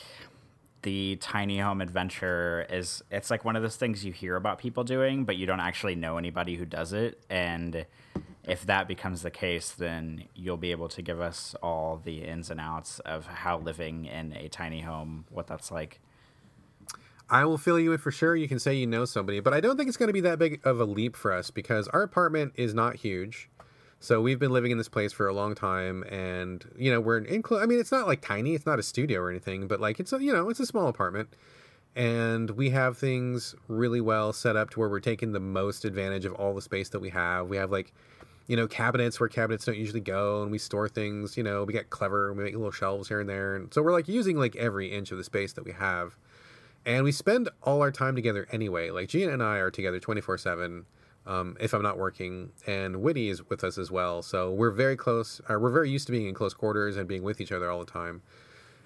the tiny home adventure is, it's like one of those things you hear about people doing, but you don't actually know anybody who does it. And if that becomes the case, then you'll be able to give us all the ins and outs of how living in a tiny home, what that's like. I will fill you in for sure. You can say you know somebody, but I don't think it's going to be that big of a leap for us because our apartment is not huge. So we've been living in this place for a long time, and, you know, we're in, I mean, it's not like tiny, it's not a studio or anything, but like, it's a, you know, it's a small apartment, and we have things really well set up to where we're taking the most advantage of all the space that we have. We have like, you know, cabinets where cabinets don't usually go, and we store things, you know, we get clever and we make little shelves here and there. And so we're like using like every inch of the space that we have, and we spend all our time together anyway. Like Gina and I are together twenty-four seven. Um, if I'm not working, and Whitty is with us as well. So we're very close. Uh, we're very used to being in close quarters and being with each other all the time.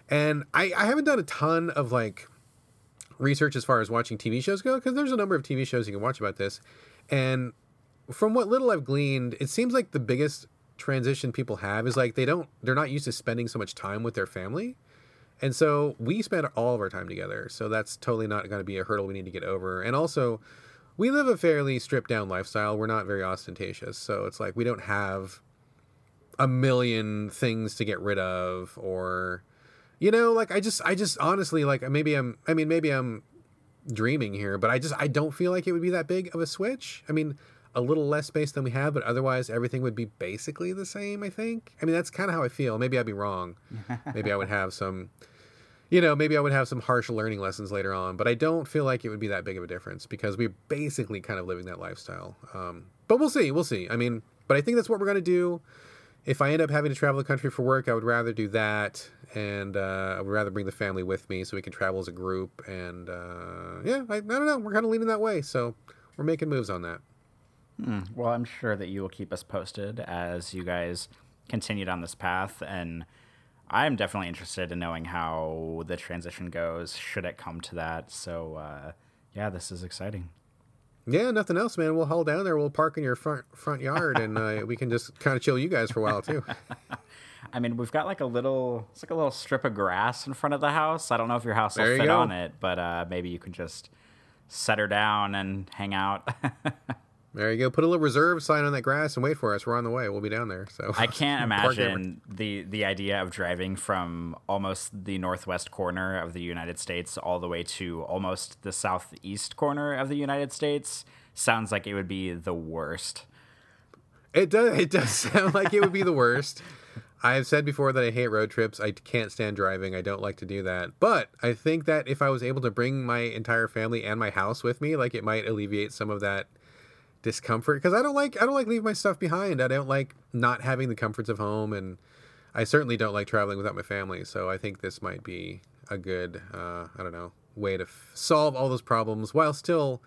And I, I haven't done a ton of like research as far as watching T V shows go, because there's a number of T V shows you can watch about this. And from what little I've gleaned, it seems like the biggest transition people have is like, they don't, they're not used to spending so much time with their family. And so we spend all of our time together. So that's totally not going to be a hurdle we need to get over. And also, we live a fairly stripped down lifestyle. We're not very ostentatious. So it's like we don't have a million things to get rid of, or, you know, like I just, I just honestly, like maybe I'm, I mean, maybe I'm dreaming here, but I just, I don't feel like it would be that big of a switch. I mean, a little less space than we have, but otherwise everything would be basically the same, I think. I mean, that's kind of how I feel. Maybe I'd be wrong. Maybe I would have some... You know, maybe I would have some harsh learning lessons later on, but I don't feel like it would be that big of a difference because we're basically kind of living that lifestyle. Um, But we'll see. We'll see. I mean, but I think that's what we're going to do. If I end up having to travel the country for work, I would rather do that. And uh, I would rather bring the family with me so we can travel as a group. And uh, yeah, I, I don't know. We're kind of leaning that way. So we're making moves on that. Hmm. Well, I'm sure that you will keep us posted as you guys continue down this path. And I'm definitely interested in knowing how the transition goes, should it come to that. So uh, yeah, this is exciting. Yeah, nothing else, man. We'll haul down there. We'll park in your front front yard, and uh, we can just kind of chill you guys for a while too. I mean, we've got like a little, it's like a little strip of grass in front of the house. I don't know if your house will fit on it, but uh, maybe you can just set her down and hang out. There you go. Put a little reserve sign on that grass and wait for us. We're on the way. We'll be down there. So I can't imagine the, the idea of driving from almost the northwest corner of the United States all the way to almost the southeast corner of the United States. Sounds like it would be the worst. It does. It does sound like it would be the worst. I have said before that I hate road trips. I can't stand driving. I don't like to do that. But I think that if I was able to bring my entire family and my house with me, like, it might alleviate some of that discomfort, because I don't like I don't like leaving my stuff behind. I don't like not having the comforts of home, and I certainly don't like traveling without my family. So I think this might be a good uh, I don't know way to f- solve all those problems while still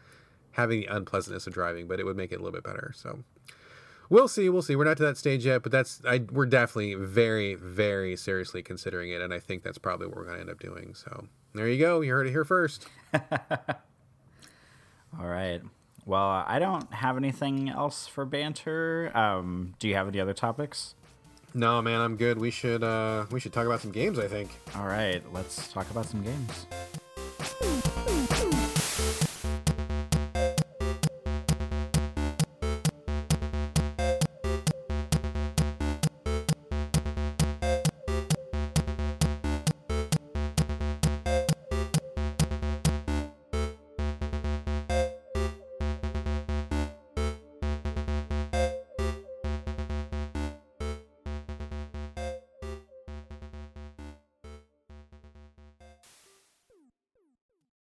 having the unpleasantness of driving, but it would make it a little bit better. So we'll see, we'll see. We're not to that stage yet, but that's I we're definitely very, very seriously considering it, and I think that's probably what we're going to end up doing. So there you go, you heard it here first. All right. Well, I don't have anything else for banter. Um, do you have any other topics? No, man, I'm good. We should uh, we should talk about some games, I think. All right, let's talk about some games.